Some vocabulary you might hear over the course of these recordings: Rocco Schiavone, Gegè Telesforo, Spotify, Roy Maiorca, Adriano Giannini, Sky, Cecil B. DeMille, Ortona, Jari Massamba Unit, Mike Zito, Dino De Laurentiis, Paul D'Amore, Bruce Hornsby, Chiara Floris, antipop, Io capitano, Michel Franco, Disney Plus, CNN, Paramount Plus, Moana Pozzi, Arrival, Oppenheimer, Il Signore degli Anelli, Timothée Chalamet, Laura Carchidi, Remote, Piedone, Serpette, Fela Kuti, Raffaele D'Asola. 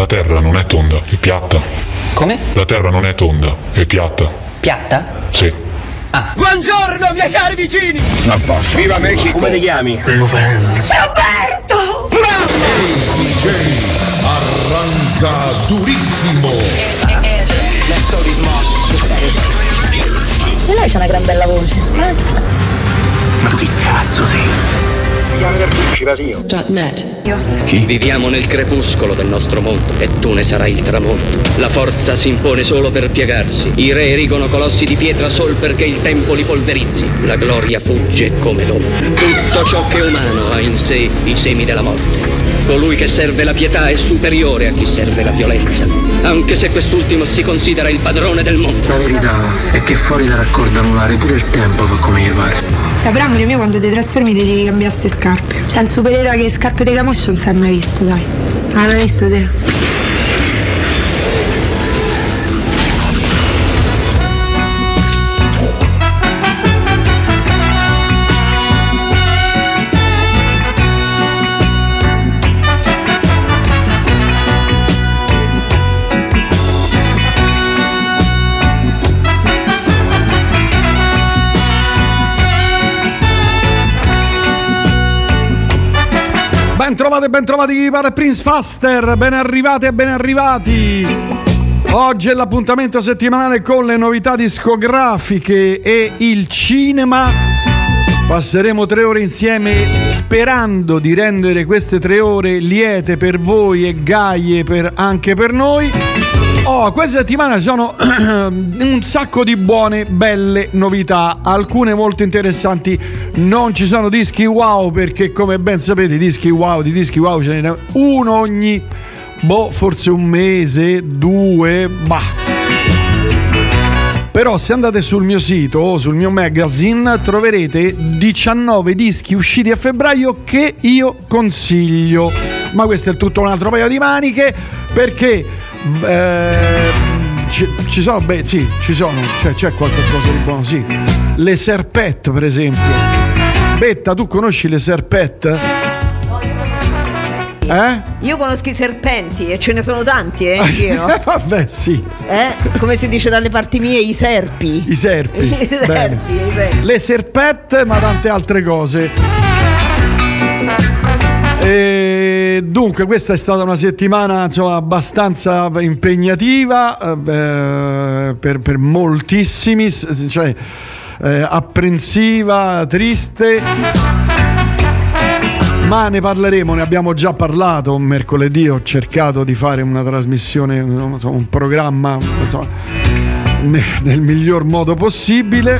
La terra non è tonda, è piatta. Come? La terra non è tonda, è piatta. Piatta? Sì. Ah. Buongiorno miei cari vicini! Viva Mexico! Come ti chiami? Roberto! Bravo! DJ arranca durissimo! E lei c'ha una gran bella voce, eh? Ma tu che cazzo sei? Io. Chi? Viviamo nel crepuscolo del nostro mondo e tu ne sarai il tramonto. La forza si impone solo per piegarsi. I re erigono colossi di pietra sol perché il tempo li polverizzi. La gloria fugge come l'ombra. Tutto ciò che è umano ha in sé i semi della morte. Colui che serve la pietà è superiore a chi serve la violenza, anche se quest'ultimo si considera il padrone del mondo. La verità è che fuori da raccordo anulare pure il tempo fa come gli pare. Cioè, però amore mio, quando ti trasformi ti devi cambiare ste scarpe. C'è un supereroe che le scarpe dei camosci non si è mai visto, dai. Non l'hai visto te? Bentrovati per Prince Faster, ben arrivate e ben arrivati. Oggi è l'appuntamento settimanale con le novità discografiche e il cinema. Passeremo 3 ore insieme sperando di rendere queste 3 ore liete per voi e gaie anche per noi. Oh, questa settimana sono un sacco di buone, belle novità, alcune molto interessanti. Non ci sono dischi wow perché, come ben sapete, di dischi wow ce n'è uno ogni forse un mese, 2, Però se andate sul mio sito o sul mio magazine troverete 19 dischi usciti a febbraio che io consiglio. Ma questo è tutto un altro paio di maniche perché c'è qualcosa di buono, sì. Le Serpette, per esempio. Betta, tu conosci le Serpette? Io conosco i serpenti e ce ne sono tanti, in giro. Vabbè, sì. Come si dice dalle parti mie, i serpi. Le Serpette, ma tante altre cose. E dunque, questa è stata una settimana abbastanza impegnativa per moltissimi, apprensiva, triste, ma ne parleremo, ne abbiamo già parlato mercoledì. Ho cercato di fare una trasmissione, un programma nel miglior modo possibile,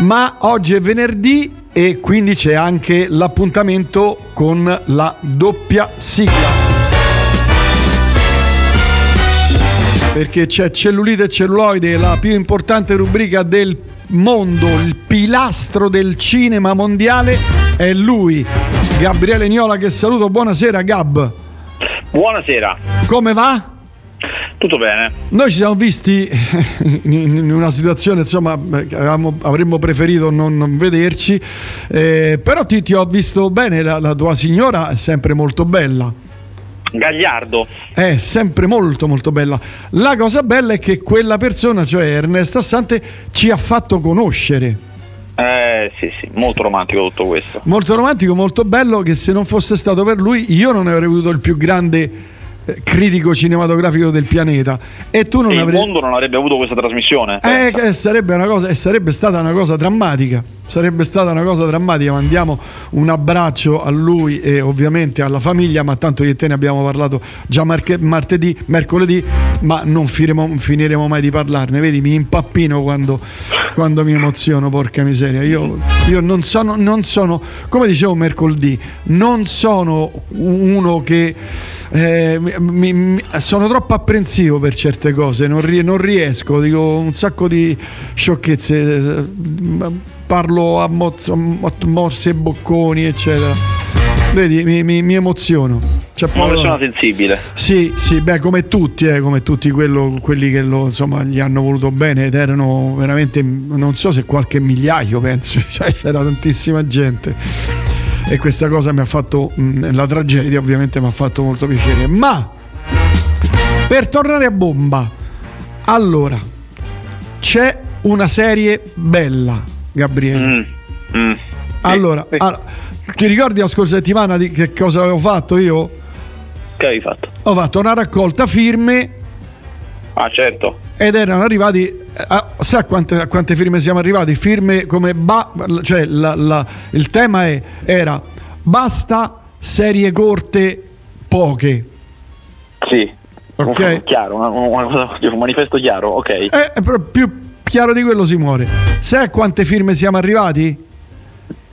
ma oggi è venerdì e quindi c'è anche l'appuntamento con la doppia sigla, perché c'è Cellulite e Celluloide, la più importante rubrica del mondo, il pilastro del cinema mondiale. È lui, Gabriele Niola, che saluto. Buonasera Gab. Buonasera. Come va? Tutto bene. Noi ci siamo visti in una situazione, avremmo preferito non vederci, però ti ho visto bene, la tua signora è sempre molto bella. Gagliardo è sempre molto molto bella. La cosa bella è che quella persona, cioè Ernesto Assante, ci ha fatto conoscere. Sì, molto romantico tutto questo. Molto romantico, molto bello, che se non fosse stato per lui io non avrei avuto il più grande critico cinematografico del pianeta e tu non avrei... il mondo non avrebbe avuto questa trasmissione. Sarebbe stata una cosa drammatica. Mandiamo un abbraccio a lui e ovviamente alla famiglia, ma tanto io e te ne abbiamo parlato già mercoledì, ma non finiremo mai di parlarne. Vedi, mi impappino quando mi emoziono, porca miseria. Io non sono, come dicevo mercoledì, non sono uno che sono troppo apprensivo per certe cose, non riesco, dico un sacco di sciocchezze, parlo a morse e bocconi eccetera. Vedi, mi emoziono. Una persona sensibile. Sì, come tutti quelli che gli hanno voluto bene, ed erano veramente, non so se qualche migliaio, penso, c'era tantissima gente. E questa cosa mi ha fatto, la tragedia ovviamente mi ha fatto molto piacere, ma Per tornare a bomba, allora c'è una serie bella, Gabriele. Allora, sì. Allora, ti ricordi la scorsa settimana di che cosa avevo fatto io? Che avevi fatto? Ho fatto una raccolta firme. Ah, certo. Ed erano arrivati a, sai a quante firme siamo arrivati? Firme come cioè il tema era basta serie corte poche. Sì. Ok, chiaro, un manifesto chiaro, ok. Più chiaro di quello si muore. Sai a quante firme siamo arrivati?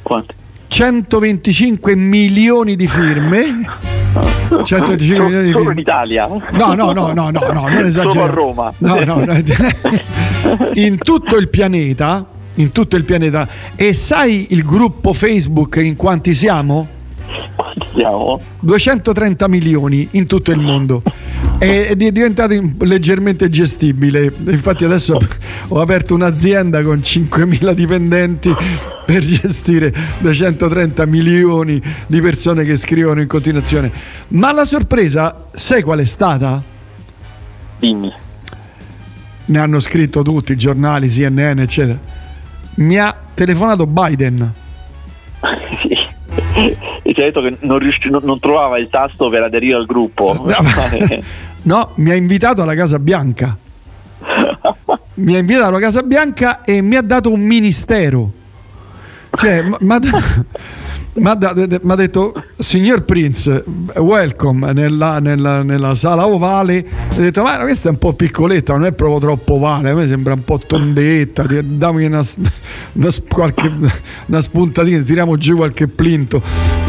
Quante? 125 milioni di firme. 125 milioni di firme. Solo in Italia? No, non esageriamo. Solo a Roma. No. In tutto il pianeta, in tutto il pianeta. E sai il gruppo Facebook in quanti siamo? 230 milioni in tutto il mondo. È diventato leggermente gestibile. Infatti adesso ho aperto un'azienda con 5.000 dipendenti per gestire 230 milioni di persone che scrivono in continuazione. Ma la sorpresa, sai qual è stata? Dimmi. Ne hanno scritto tutti i giornali, CNN, eccetera. Mi ha telefonato Biden. E ti ha detto che non trovava il tasto per aderire al gruppo. No, mi ha invitato alla Casa Bianca. Mi ha invitato alla Casa Bianca e mi ha dato un ministero. Cioè, mi ha detto: signor Prince, welcome nella sala ovale. Ho detto: ma questa è un po' piccoletta, non è proprio troppo ovale, a me sembra un po' tondetta. Dammi una spuntatina, tiriamo giù qualche plinto.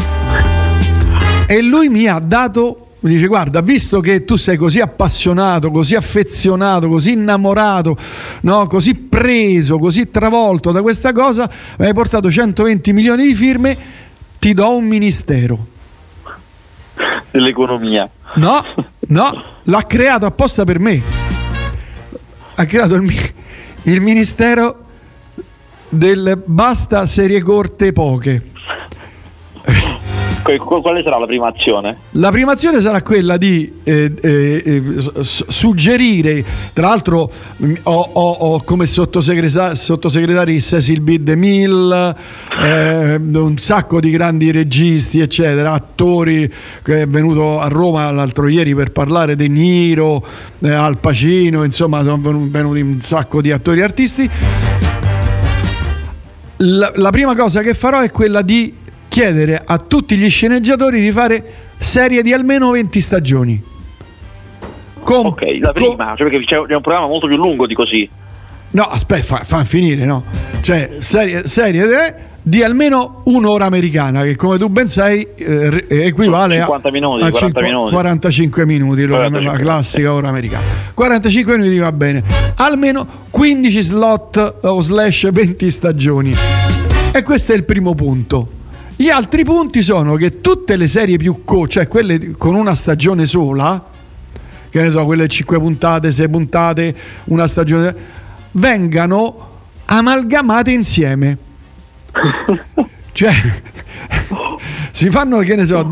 E lui mi ha dato, mi dice: guarda, visto che tu sei così appassionato, così affezionato, così innamorato, no, così preso, così travolto da questa cosa, mi hai portato 120 milioni di firme, ti do un ministero dell'economia. No, l'ha creato apposta per me. Ha creato il ministero del basta serie corte poche. Quale sarà la prima azione? La prima azione sarà quella di suggerire, tra l'altro ho come sottosegretari Cecil B. DeMille, un sacco di grandi registi, eccetera, attori, che è venuto a Roma l'altro ieri per parlare, De Niro, Al Pacino, insomma sono venuti un sacco di attori e artisti. La prima cosa che farò è quella di chiedere a tutti gli sceneggiatori di fare serie di almeno 20 stagioni. Ok, la prima, cioè perché c'è un programma molto più lungo di così. No, aspetta, fan finire, no? Cioè, serie di almeno un'ora americana, che come tu ben sai equivale 50 minuti, a 45 minuti, la classica ora americana. 45 minuti va bene. Almeno 15 slot o slash 20 stagioni. E questo è il primo punto. Gli altri punti sono che tutte le serie più cioè quelle con una stagione sola, che ne so, quelle 5 puntate, 6 puntate, una stagione, vengano amalgamate insieme. Cioè si fanno, che ne so,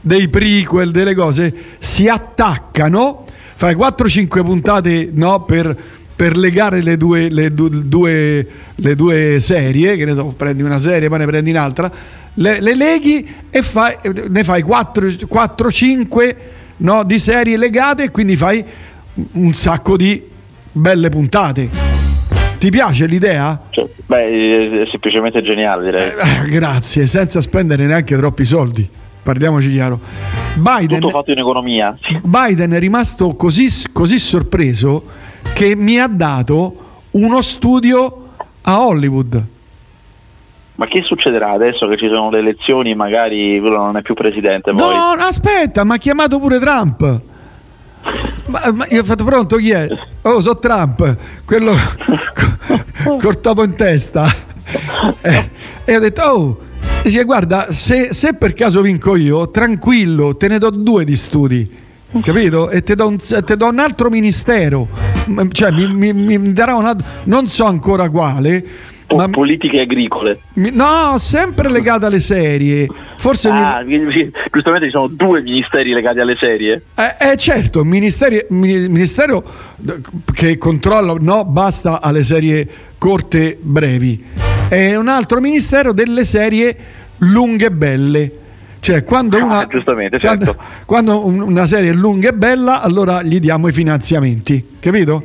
dei prequel, delle cose, si attaccano, fai 4-5 puntate, no, per legare le due serie, che ne so, prendi una serie, poi ne prendi un'altra, le leghi e ne fai 4-5, no, di serie legate, e quindi fai un sacco di belle puntate. Ti piace l'idea? Cioè, beh, è semplicemente geniale, direi. Grazie, senza spendere neanche troppi soldi, parliamoci chiaro. Biden, tutto fatto in economia. Biden è rimasto così sorpreso che mi ha dato uno studio a Hollywood. Ma che succederà adesso che ci sono le elezioni? Magari quello non è più presidente. Poi. No, aspetta, mi ha chiamato pure Trump. Ma io ho fatto: pronto, chi è? Oh, so Trump, quello col topo in testa. E ho detto: oh, dice, guarda, se per caso vinco io, tranquillo, te ne do 2 di studi. Capito? E ti do un altro ministero, cioè mi darà un altro, non so ancora quale, ma politiche agricole? No, sempre legate alle serie. Forse giustamente ci sono due ministeri legati alle serie. Certo, ministero che controlla no basta alle serie corte brevi, è un altro ministero delle serie lunghe e belle. Cioè, quando una serie è lunga e bella, allora gli diamo i finanziamenti, capito?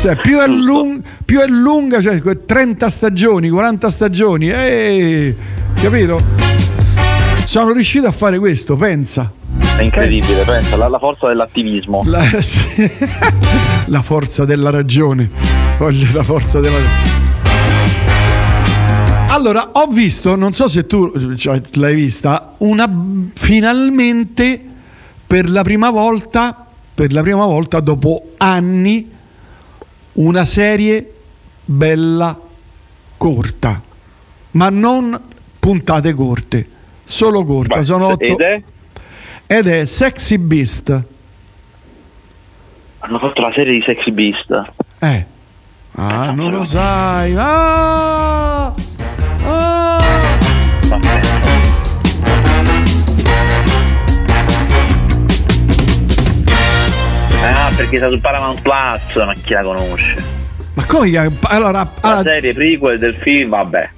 Cioè, più è lunga, cioè 30 stagioni, 40 stagioni, capito? Sono riuscito a fare questo, pensa. È incredibile, pensa, la forza dell'attivismo. La forza della ragione. Voglio la forza della ragione. Allora, ho visto, non so se tu l'hai vista, finalmente per la prima volta dopo anni una serie bella corta, ma non puntate corte, solo corta. Beh, sono 8. Ed è Sexy Beast. Hanno fatto la serie di Sexy Beast. Non lo sai. Perché sta su Paramount Plus, ma chi la conosce? Ma come? Allora, la serie prequel del film, vabbè.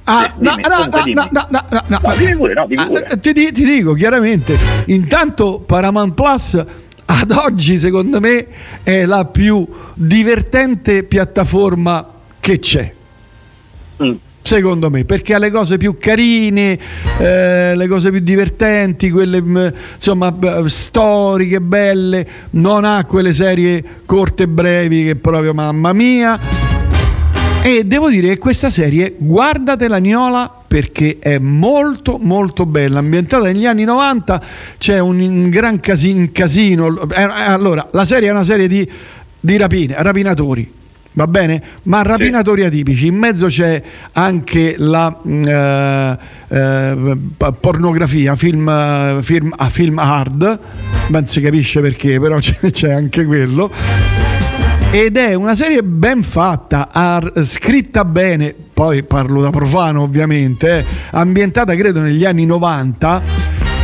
Dimmi pure. Ti dico chiaramente, intanto Paramount Plus ad oggi secondo me è la più divertente piattaforma che c'è. Secondo me, perché ha le cose più carine, le cose più divertenti, quelle storiche, belle. Non ha quelle serie corte e brevi che proprio mamma mia. E devo dire che questa serie, guardatela Niola, perché è molto molto bella, ambientata negli anni 90. C'è un gran casino. Allora, la serie è una serie di rapinatori, va bene? Ma rapinatori atipici. In mezzo c'è anche la pornografia, film hard, non si capisce perché, però c'è anche quello. Ed è una serie ben fatta, scritta bene, poi parlo da profano ovviamente, ambientata credo negli anni 90,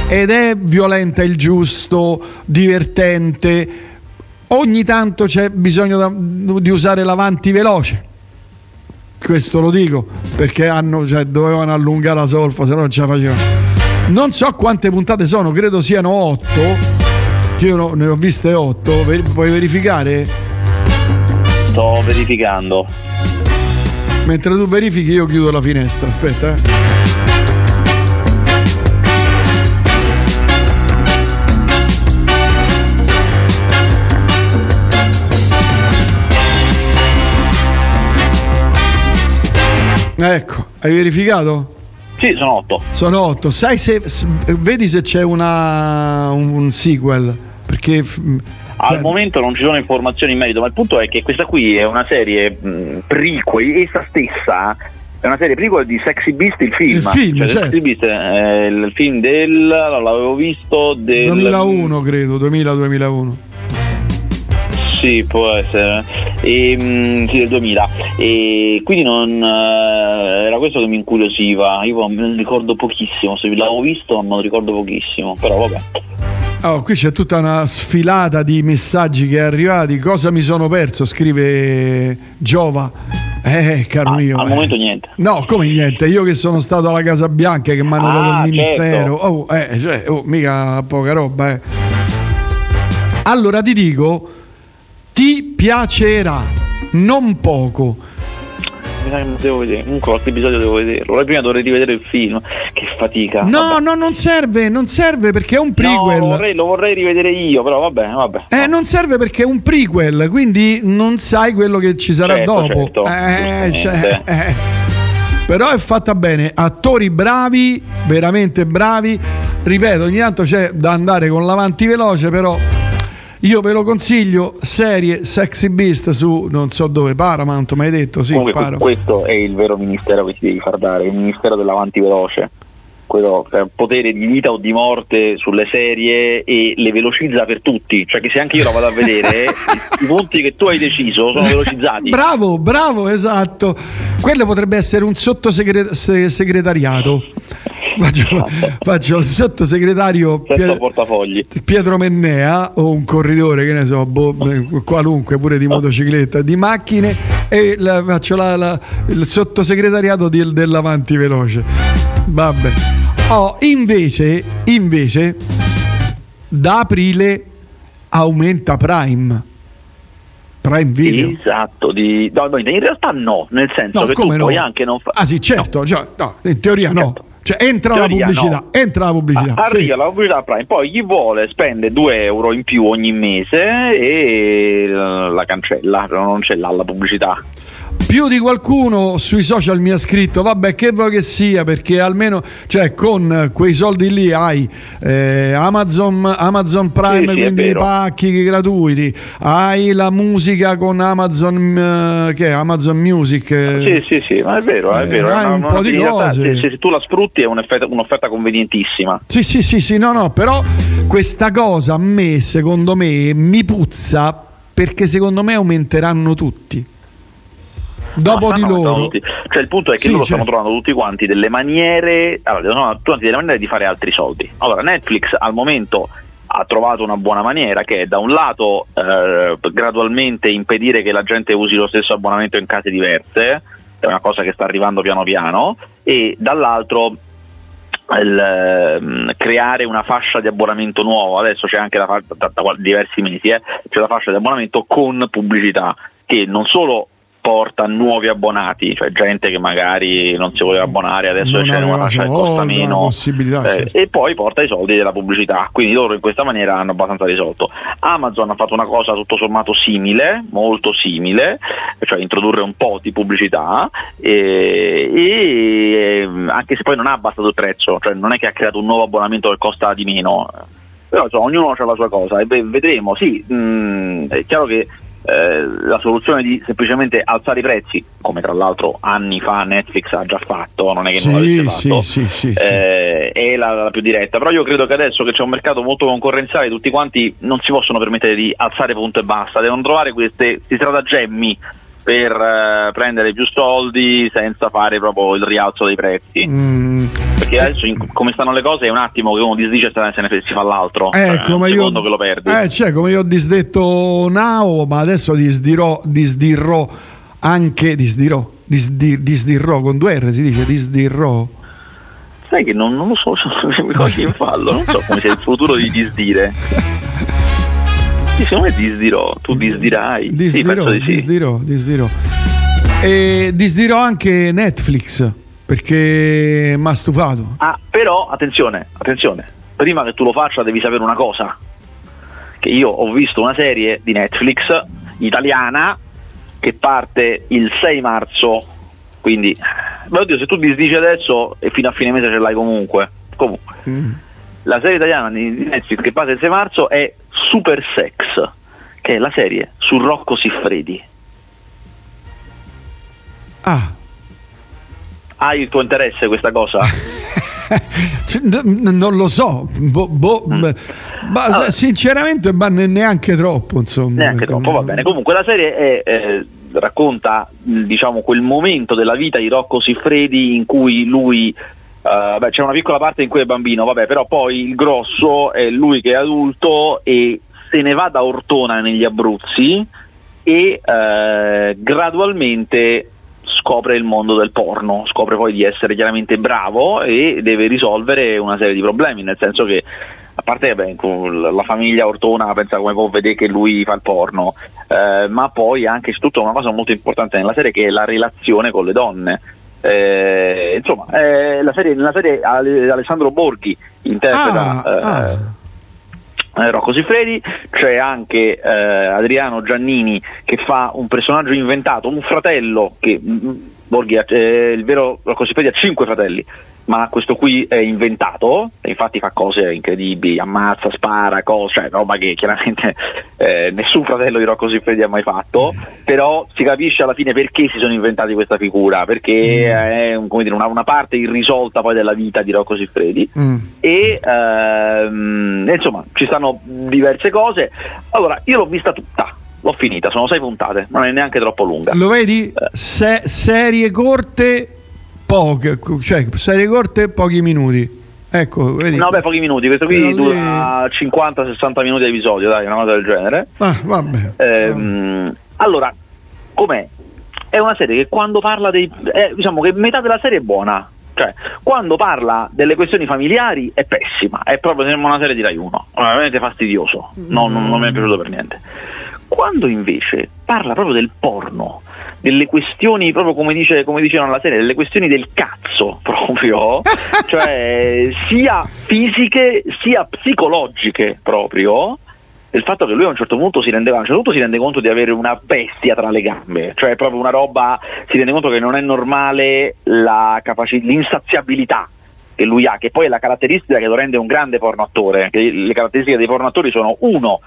ed è violenta il giusto, divertente. Ogni tanto c'è bisogno di usare l'avanti veloce. Questo lo dico perché dovevano allungare la solfa, se no non ce la facevano. Non so quante puntate sono, credo siano 8. Io ne ho viste 8. Puoi verificare? Sto verificando. Mentre tu verifichi io chiudo la finestra, aspetta. Ecco, hai verificato? Sì, sono 8. Sono 8. Sai se vedi se c'è un sequel, perché momento non ci sono informazioni in merito, ma il punto è che questa qui è una serie prequel, essa stessa è una serie prequel di Sexy Beast, il film, cioè, Sexy Beast è il film l'avevo visto del 2001, credo, 2000-2001. Sì, può essere. Sì, del 2000. E quindi non era questo che mi incuriosiva. Io me ne ricordo pochissimo. Se l'avevo visto ma lo ricordo pochissimo. Però vabbè. Oh, qui c'è tutta una sfilata di messaggi che è arrivati. Cosa mi sono perso? Scrive Giova. Caro mio. Al momento niente. No, come niente? Io che sono stato alla Casa Bianca, che mi hanno dato il ministero. Certo. Mica poca roba, Allora ti dico, ti piacerà non poco. Devo vedere, comunque qualche episodio devo vederlo. La prima dovrei rivedere il film. Che fatica. No, non serve perché è un prequel. No, lo vorrei rivedere io, però vabbè. Non serve perché è un prequel, quindi non sai quello che ci sarà dopo. Certo. Però è fatta bene, attori bravi, veramente bravi. Ripeto, ogni tanto c'è da andare con l'avanti veloce, però io ve lo consiglio, serie Sexy Beast su non so dove, Paramount, mi hai detto? Sì, comunque, Paramount. Questo è il vero ministero che ti devi far dare, il ministero dell'avanti veloce. quello che ha un potere di vita o di morte sulle serie e le velocizza per tutti, cioè che se anche io la vado a vedere i punti che tu hai deciso sono velocizzati. Bravo, bravo, esatto, quello potrebbe essere un sottosegretariato. Faccio il sottosegretario portafogli Pietro Mennea o un corridore, che ne so, qualunque, pure di motocicletta, di macchine, e faccio il sottosegretariato dell'avanti veloce. Vabbè. Oh, invece da aprile aumenta Prime Video. Esatto, in realtà no, nel senso che tu puoi anche non fare. Ah sì, certo, no. Cioè, no, in teoria no. Certo. Cioè, entra la pubblicità. Arriva la pubblicità Prime, poi chi vuole spende €2 in più ogni mese e la cancella, non ce l'ha la pubblicità. Più di qualcuno sui social mi ha scritto: vabbè, che vuoi che sia, perché almeno, cioè, con quei soldi lì hai Amazon Prime, sì, quindi i pacchi gratuiti, hai la musica con Amazon, che è Amazon Music. Sì, ma è vero. Hai un po' di cose. Se tu la sfrutti è un'offerta convenientissima. Sì, no, però questa cosa a me, secondo me, mi puzza, perché secondo me aumenteranno tutti. Dopo di loro, cioè il punto è che loro stanno trovando tutti quanti delle maniere, di fare altri soldi. Allora, Netflix al momento ha trovato una buona maniera, che è da un lato gradualmente impedire che la gente usi lo stesso abbonamento in case diverse, è una cosa che sta arrivando piano piano, e dall'altro creare una fascia di abbonamento nuovo. Adesso c'è anche da diversi mesi c'è la fascia di abbonamento con pubblicità, che non solo porta nuovi abbonati, cioè gente che magari non si voleva abbonare, adesso c'è una fascia che costa meno, e poi porta i soldi della pubblicità, quindi loro in questa maniera hanno abbastanza risolto. Amazon ha fatto una cosa tutto sommato simile, molto simile, cioè introdurre un po' di pubblicità, e anche se poi non ha abbassato il prezzo, cioè non è che ha creato un nuovo abbonamento che costa di meno, però insomma, ognuno ha la sua cosa, e vedremo. Sì, è chiaro che la soluzione di semplicemente alzare i prezzi, come tra l'altro anni fa Netflix ha già fatto, non è che non l'avesse fatto, è la più diretta, però io credo che adesso che c'è un mercato molto concorrenziale, tutti quanti non si possono permettere di alzare punto e basta, devono trovare questi stratagemmi per prendere più soldi senza fare proprio il rialzo dei prezzi. Perché adesso come stanno le cose è un attimo che uno disdice e se ne si fa l'altro, come io, che lo perdi. Come io ho disdetto Now, ma adesso disdirò con due R, si dice disdirò. Sai che non lo so, mi cogli in fallo, non so come sia il futuro di disdire. Secondo me disdirò, tu disdirai. Disdirò. E disdirò anche Netflix, perché m'ha stufato. Ah, però attenzione, prima che tu lo faccia devi sapere una cosa, che io ho visto una serie di Netflix italiana che parte il 6 marzo, quindi oddio, se tu disdici adesso e fino a fine mese ce l'hai comunque. La serie italiana di Netflix che passa il 6 marzo è Super Sex, che è la serie su Rocco Siffredi. Hai il tuo interesse questa cosa? Non lo so, sinceramente neanche troppo, insomma. Neanche troppo, va bene. Comunque la serie racconta, diciamo, quel momento della vita di Rocco Siffredi in cui lui... c'è una piccola parte in cui è bambino, però poi il grosso è lui che è adulto e se ne va da Ortona negli Abruzzi e gradualmente scopre il mondo del porno, scopre poi di essere chiaramente bravo e deve risolvere una serie di problemi, nel senso che a parte la famiglia Ortona pensa come può vedere che lui fa il porno, ma poi anche tutta una cosa molto importante nella serie, che è la relazione con le donne. La serie Alessandro Borghi interpreta Rocco Siffredi, c'è anche Adriano Giannini che fa un personaggio inventato, un fratello, che Borghi il vero Rocco Siffredi ha 5 fratelli, ma questo qui è inventato, e infatti fa cose incredibili, ammazza, spara, cose, cioè roba che chiaramente nessun fratello di Rocco Siffredi ha mai fatto, però si capisce alla fine perché si sono inventati questa figura, perché è una parte irrisolta poi della vita di Rocco Siffredi. E insomma ci stanno diverse cose. Allora, io l'ho vista tutta, l'ho finita, sono 6 puntate, non è neanche troppo lunga. Lo vedi? Serie corte, serie corte, pochi minuti. Ecco, vedi? No, beh, pochi minuti. Questo qui dura 50-60 minuti di episodio, dai, una cosa del genere. Ah, vabbè. Allora, com'è? È una serie che quando parla dei... diciamo che metà della serie è buona. Cioè, quando parla delle questioni familiari è pessima. È proprio, sembra una serie di Rai 1. Veramente fastidioso. No, non mi è piaciuto per niente. Quando invece parla proprio del porno, delle questioni, proprio come dicevano la serie, delle questioni del cazzo proprio, cioè sia fisiche sia psicologiche proprio, del fatto che lui a un certo punto si rende conto di avere una bestia tra le gambe, cioè proprio una roba, si rende conto che non è normale la l'insaziabilità che lui ha, che poi è la caratteristica che lo rende un grande porno attore, che le caratteristiche dei porno attori sono: uno,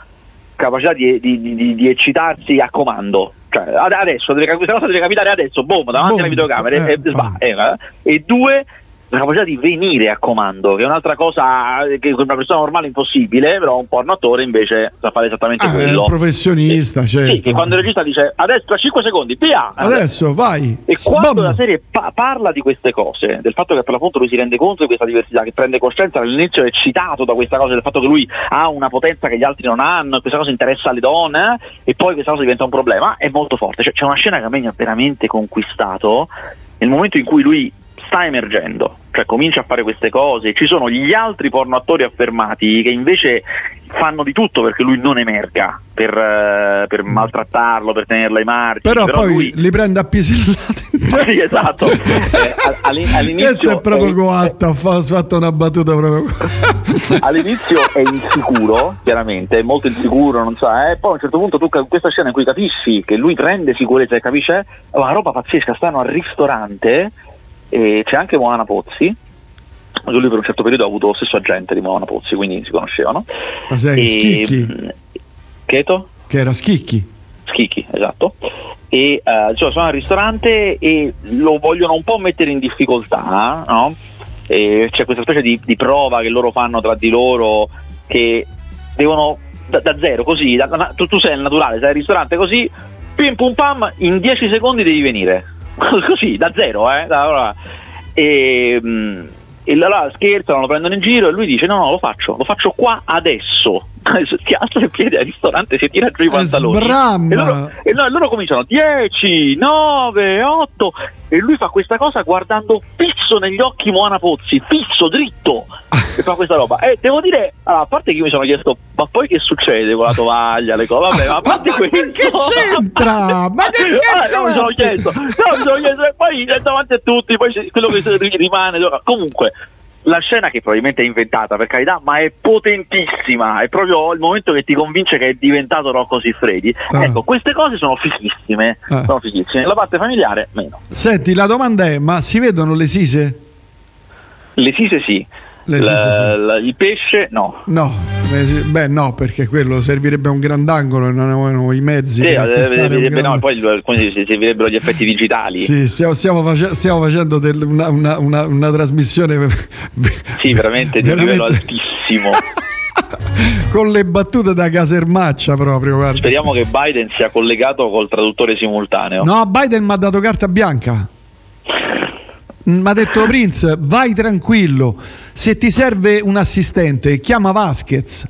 capacità di eccitarsi a comando, cioè adesso questa cosa deve capitare adesso, boom, davanti alla videocamera, e due, la capacità di venire a comando, che è un'altra cosa che per una persona normale è impossibile, però un porno attore invece sa fare esattamente quello. È un professionista, certo. Sì, che quando il regista dice adesso tra 5 secondi, via! Adesso vai! E quando la serie parla di queste cose, del fatto che per l'appunto lui si rende conto di questa diversità, che prende coscienza, all'inizio è eccitato da questa cosa, del fatto che lui ha una potenza che gli altri non hanno, questa cosa interessa alle donne, e poi questa cosa diventa un problema, è molto forte. Cioè, c'è una scena che a me mi ha veramente conquistato, nel momento in cui lui sta emergendo, cioè comincia a fare queste cose, ci sono gli altri porno attori affermati che invece fanno di tutto perché lui non emerga, per maltrattarlo, per tenerla ai margini, però poi lui li prende a pisellate in testa. Esatto. All'inizio questo è proprio coatto, ha fatto una battuta proprio all'inizio è insicuro, chiaramente è molto insicuro, non sa, so, poi a un certo punto tu questa scena in cui capisci che lui prende sicurezza e capisce, è una roba pazzesca. Stanno al ristorante e c'è anche Moana Pozzi, lui per un certo periodo ha avuto lo stesso agente di Moana Pozzi, quindi si conoscevano. Ma sei Schicchi? Cheto? Che era Schicchi? Schicchi, esatto. E cioè, sono al ristorante e lo vogliono un po' mettere in difficoltà, no? E c'è questa specie di prova che loro fanno tra di loro, che devono da zero, così, tu sei il naturale, sei al ristorante così, pim pum pam, in 10 secondi devi venire. Così, da zero, allora. E allora scherzano, lo prendono in giro e lui dice no, lo faccio qua adesso. Si alza il piede al ristorante, si tira giù i pantaloni e loro cominciano 10, 9, 8, e lui fa questa cosa guardando fisso negli occhi Moana Pozzi, fisso, dritto, e fa questa roba. E devo dire, a parte che io mi sono chiesto ma poi che succede con la tovaglia, le cose, vabbè, ma a parte questo, che c'entra? Ma che c'entra? Mi sono chiesto e poi davanti a tutti, poi quello che rimane comunque. La scena, che probabilmente è inventata, per carità, ma è potentissima, è proprio il momento che ti convince che è diventato Rocco Siffredi. Ecco, queste cose sono fichissime, sono fichissime. La parte familiare meno. Senti, la domanda è: ma si vedono le sise? Le sise sì. Il pesce no, beh no, perché quello servirebbe un grandangolo e non avevano i mezzi, no, poi servirebbero gli effetti digitali. Sì, stiamo facendo una trasmissione sì, veramente di un livello altissimo con le battute da casermaccia proprio, guarda. Speriamo che Biden sia collegato col traduttore simultaneo. No, Biden mi ha dato carta bianca. Mi ha detto Prince, vai tranquillo, se ti serve un assistente chiama Vasquez,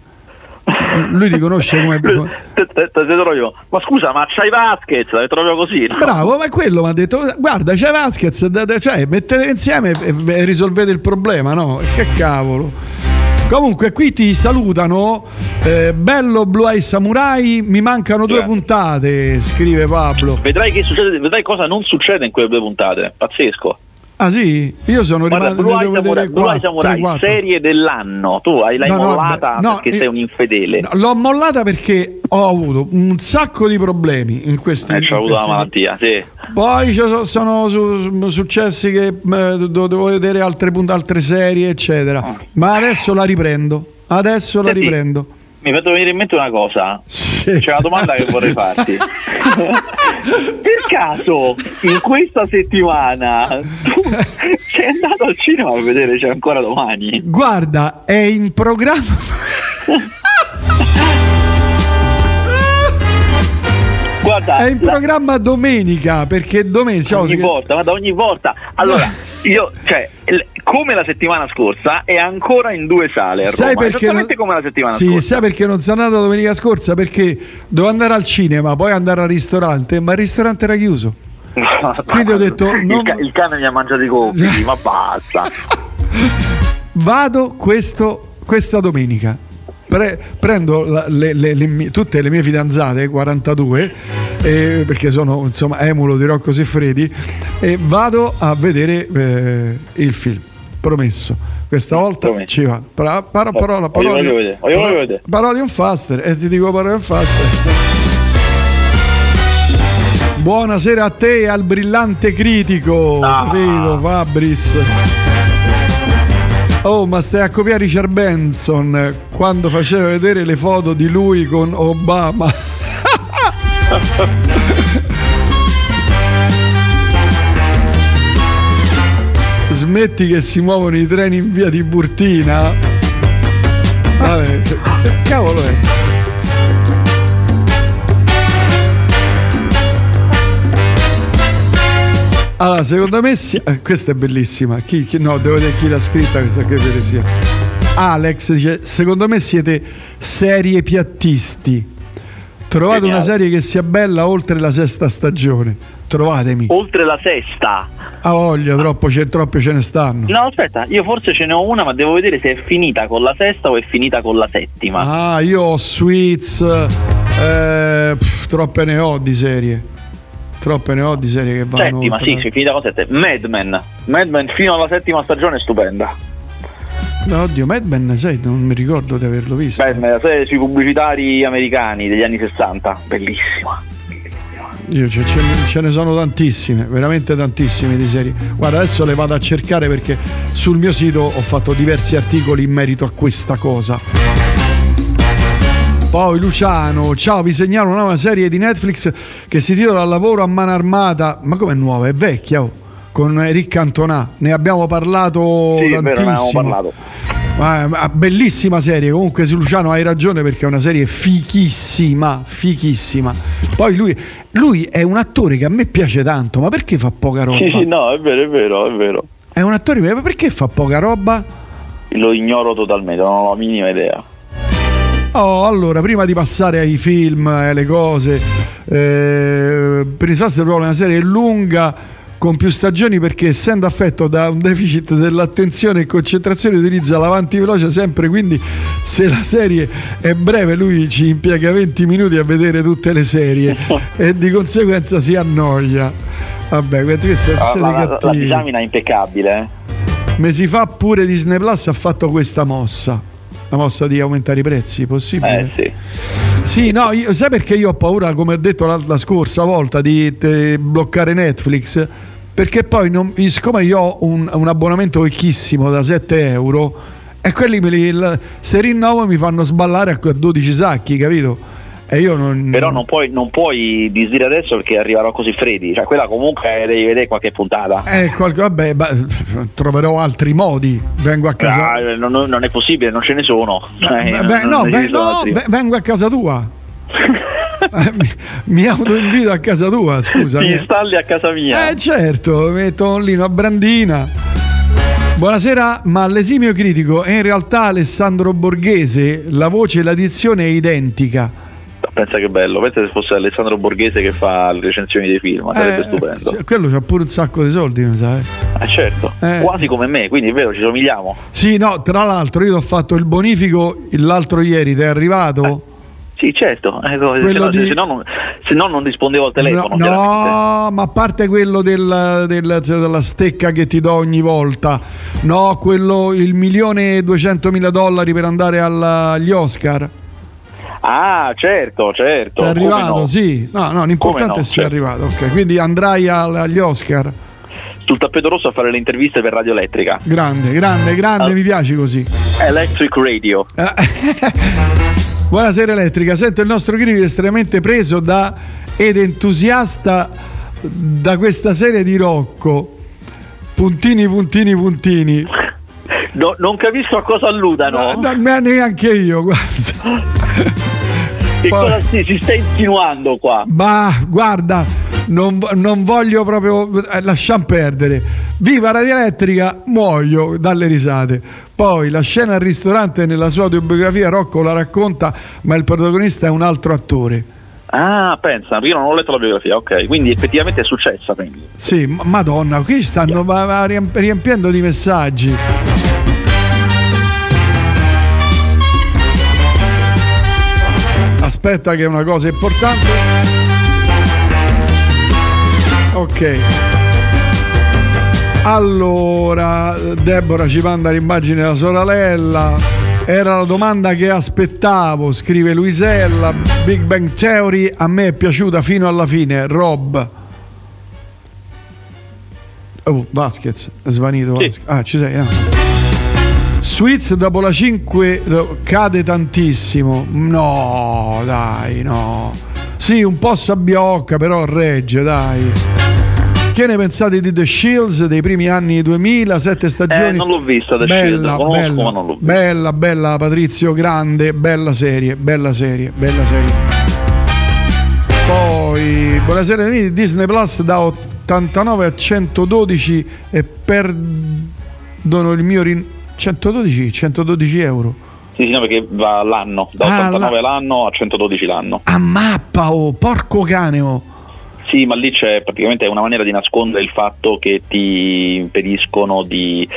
lui ti conosce come ma scusa, ma c'hai Vasquez, l'hai trovato così, no? Bravo, ma quello mi ha detto guarda c'è Vasquez, cioè mettete insieme e risolvete il problema, no? Che cavolo. Comunque qui ti salutano, bello Blue Eye Samurai, mi mancano 2 puntate, scrive Pablo. Vedrai che succede, vedrai cosa non succede in quelle 2 puntate, pazzesco. Ah sì, io sono rimasto la serie dell'anno. Tu l'hai mollata perché sei un infedele. L'ho mollata perché ho avuto un sacco di problemi in questi anni. Ho avuto la malattia, sì. Poi sono successi che dovevo vedere altre serie, eccetera. Ma adesso la riprendo. Mi fatto venire in mente una cosa. C'è una domanda che vorrei farti. Per caso in questa settimana tu sei andato al cinema a vedere C'è ancora domani? Guarda, è in programma. Guarda, è in programma domenica, perché domenica ogni volta. Allora, io come la settimana scorsa è ancora in 2 sale a Roma. Sai perché esattamente come la settimana scorsa. Sai perché non sono andato domenica scorsa? Perché dovevo andare al cinema, poi andare al ristorante, ma il ristorante era chiuso. Quindi ho detto il cane mi ha mangiato i compiti, ma basta. Vado questa domenica. Prendo tutte le mie fidanzate 42, perché sono insomma emulo di Rocco Siffredi, e vado a vedere il film promesso. Questa volta ci va. Parola di un faster, e ti dico parola di un faster. Buonasera a te e al brillante critico Credo Fabris. Oh, ma stai a copiare Richard Benson quando faceva vedere le foto di lui con Obama. Smetti che si muovono i treni in via Tiburtina. Vabbè, che cavolo è? Allora, secondo me questa è bellissima. No, devo dire chi l'ha scritta, questa che sia. Alex dice: secondo me siete serie piattisti. Trovate una serie che sia bella oltre la 6ª stagione. Trovatemi. Oltre la 6ª? Ah, voglio, troppo ce ne stanno. No, aspetta, io forse ce ne ho una, ma devo vedere se è finita con la 6ª o è finita con la 7ª. Ah, io ho Suits, troppe ne ho di serie che vanno. Settima, oltre. Sì, finita con 7. Mad Men fino alla 7ª stagione è stupenda. No, oddio, Mad Men, non mi ricordo di averlo visto. Mad Men, la serie sui pubblicitari americani degli anni 60, bellissima. Io ce ne sono tantissime, veramente tantissime di serie. Guarda, adesso le vado a cercare perché sul mio sito ho fatto diversi articoli in merito a questa cosa. Poi Luciano, ciao, vi segnalo una nuova serie di Netflix che si titola Lavoro a mano armata. Ma com'è nuova? È vecchia, con Eric Cantonà. Ne abbiamo parlato tantissimo. Bellissima serie. Comunque su Luciano hai ragione, perché è una serie fichissima. Poi lui è un attore che a me piace tanto, ma perché fa poca roba? Sì, no, è vero. È un attore, ma perché fa poca roba? Lo ignoro totalmente, non ho la minima idea. Oh, allora, prima di passare ai film e alle cose, Prince Faster vuole una serie lunga con più stagioni, perché essendo affetto da un deficit dell'attenzione e concentrazione utilizza l'avanti veloce sempre, quindi se la serie è breve lui ci impiega 20 minuti a vedere tutte le serie e di conseguenza si annoia. Vabbè, la disamina è impeccabile. Mesi fa pure Disney Plus ha fatto questa mossa. La mossa di aumentare i prezzi, possibile? Sì, no, sai perché io ho paura, come ho detto la scorsa volta, di bloccare Netflix? Perché poi, siccome io ho un abbonamento vecchissimo da €7, e quelli se rinnovo mi fanno sballare a 12 sacchi, capito? E io però non puoi disdire adesso, perché arriverò così freddi. Cioè, quella comunque devi vedere qualche puntata. Troverò altri modi. Vengo a casa. Non è possibile, non ce ne sono. Vengo a casa tua. mi autoinvito a casa tua, scusa. Ti installi a casa mia. Certo, metto lì una brandina. Buonasera, ma l'esimio critico è in realtà Alessandro Borghese. La voce e la dizione è identica. Pensa che bello, pensa se fosse Alessandro Borghese che fa le recensioni dei film, sarebbe stupendo. Quello c'ha pure un sacco di soldi, mi sa. Certo, quasi come me, quindi è vero, ci somigliamo. Sì, no, tra l'altro io ti ho fatto il bonifico l'altro ieri, ti è arrivato? Sì, certo, se no non rispondevo al telefono. No, ma a parte quello della stecca che ti do ogni volta, no, quello $1.200.000 per andare agli Oscar. Ah, certo. È arrivato, no? Sì. No, l'importante è sia arrivato. Ok, quindi andrai agli Oscar. Sul tappeto rosso a fare le interviste per Radio Elettrica. Grande, mi piace così. Electric Radio. Buonasera Elettrica, sento il nostro Grivi estremamente preso ed entusiasta da questa serie di Rocco. Puntini. No, non capisco a cosa alludano. No, neanche io, guarda. Che cosa si sta insinuando qua? Ma guarda, non voglio proprio, lasciam perdere. Viva Radio Elettrica, muoio dalle risate. Poi la scena al ristorante nella sua autobiografia Rocco la racconta, ma il protagonista è un altro attore. Ah, pensa, io non ho letto la biografia, ok, quindi effettivamente è successa, quindi. Sì, madonna, qui stanno riempiendo di messaggi. Aspetta che è una cosa importante. Ok, allora Deborah ci manda l'immagine della sorella. Era la domanda che aspettavo, scrive Luisella. Big Bang Theory a me è piaciuta fino alla fine. Rob Vasquez svanito, sì. Ah, ci sei, Suits dopo la 5 cade tantissimo. No, dai, no. Sì, un po' sabbiocca, però regge, dai. Che ne pensate di The Shields dei primi anni 2000, 7 stagioni? Non l'ho vista The Shields, la conosco, ma non l'ho vista. Bella Patrizio, grande, bella serie. Poi buonasera, Disney Plus da 89 a 112 e perdono il mio 112 euro. Sì, no, perché va l'anno, da 89 l'anno a 112 l'anno. A mappa, porco caneo. Sì, ma lì c'è praticamente una maniera di nascondere il fatto che ti impediscono di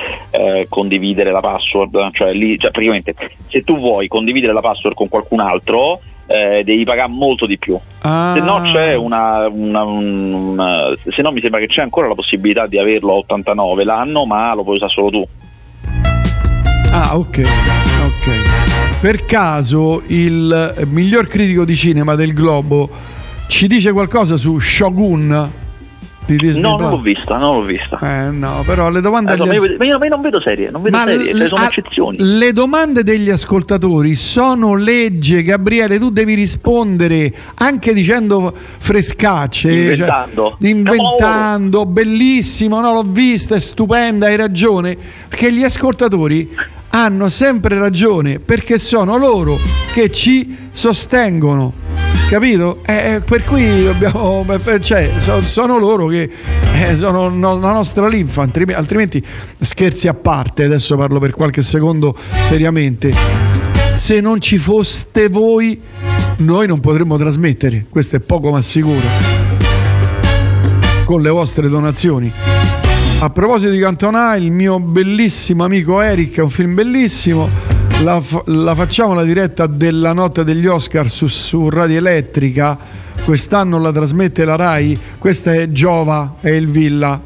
condividere la password, cioè praticamente se tu vuoi condividere la password con qualcun altro devi pagare molto di più. Se no c'è se no mi sembra che c'è ancora la possibilità di averlo a 89 l'anno, ma lo puoi usare solo tu. Ah, ok. Per caso il miglior critico di cinema del globo ci dice qualcosa su Shogun di Disney? No, non l'ho vista. No, però le domande io non vedo serie, cioè sono eccezioni. Le domande degli ascoltatori sono legge, Gabriele, tu devi rispondere anche dicendo frescacce, inventando. Bellissimo, no, l'ho vista, è stupenda, hai ragione, perché gli ascoltatori hanno sempre ragione, perché sono loro che ci sostengono. Capito? Per cui dobbiamo, sono loro che sono la nostra linfa, altrimenti, scherzi a parte, adesso parlo per qualche secondo seriamente, se non ci foste voi noi non potremmo trasmettere, questo è poco ma sicuro, con le vostre donazioni. A proposito di Cantonà, il mio bellissimo amico Eric, è un film bellissimo. La facciamo la diretta della notte degli Oscar su Radio Elettrica. Quest'anno la trasmette la Rai. Questa è Giova, è il Villa.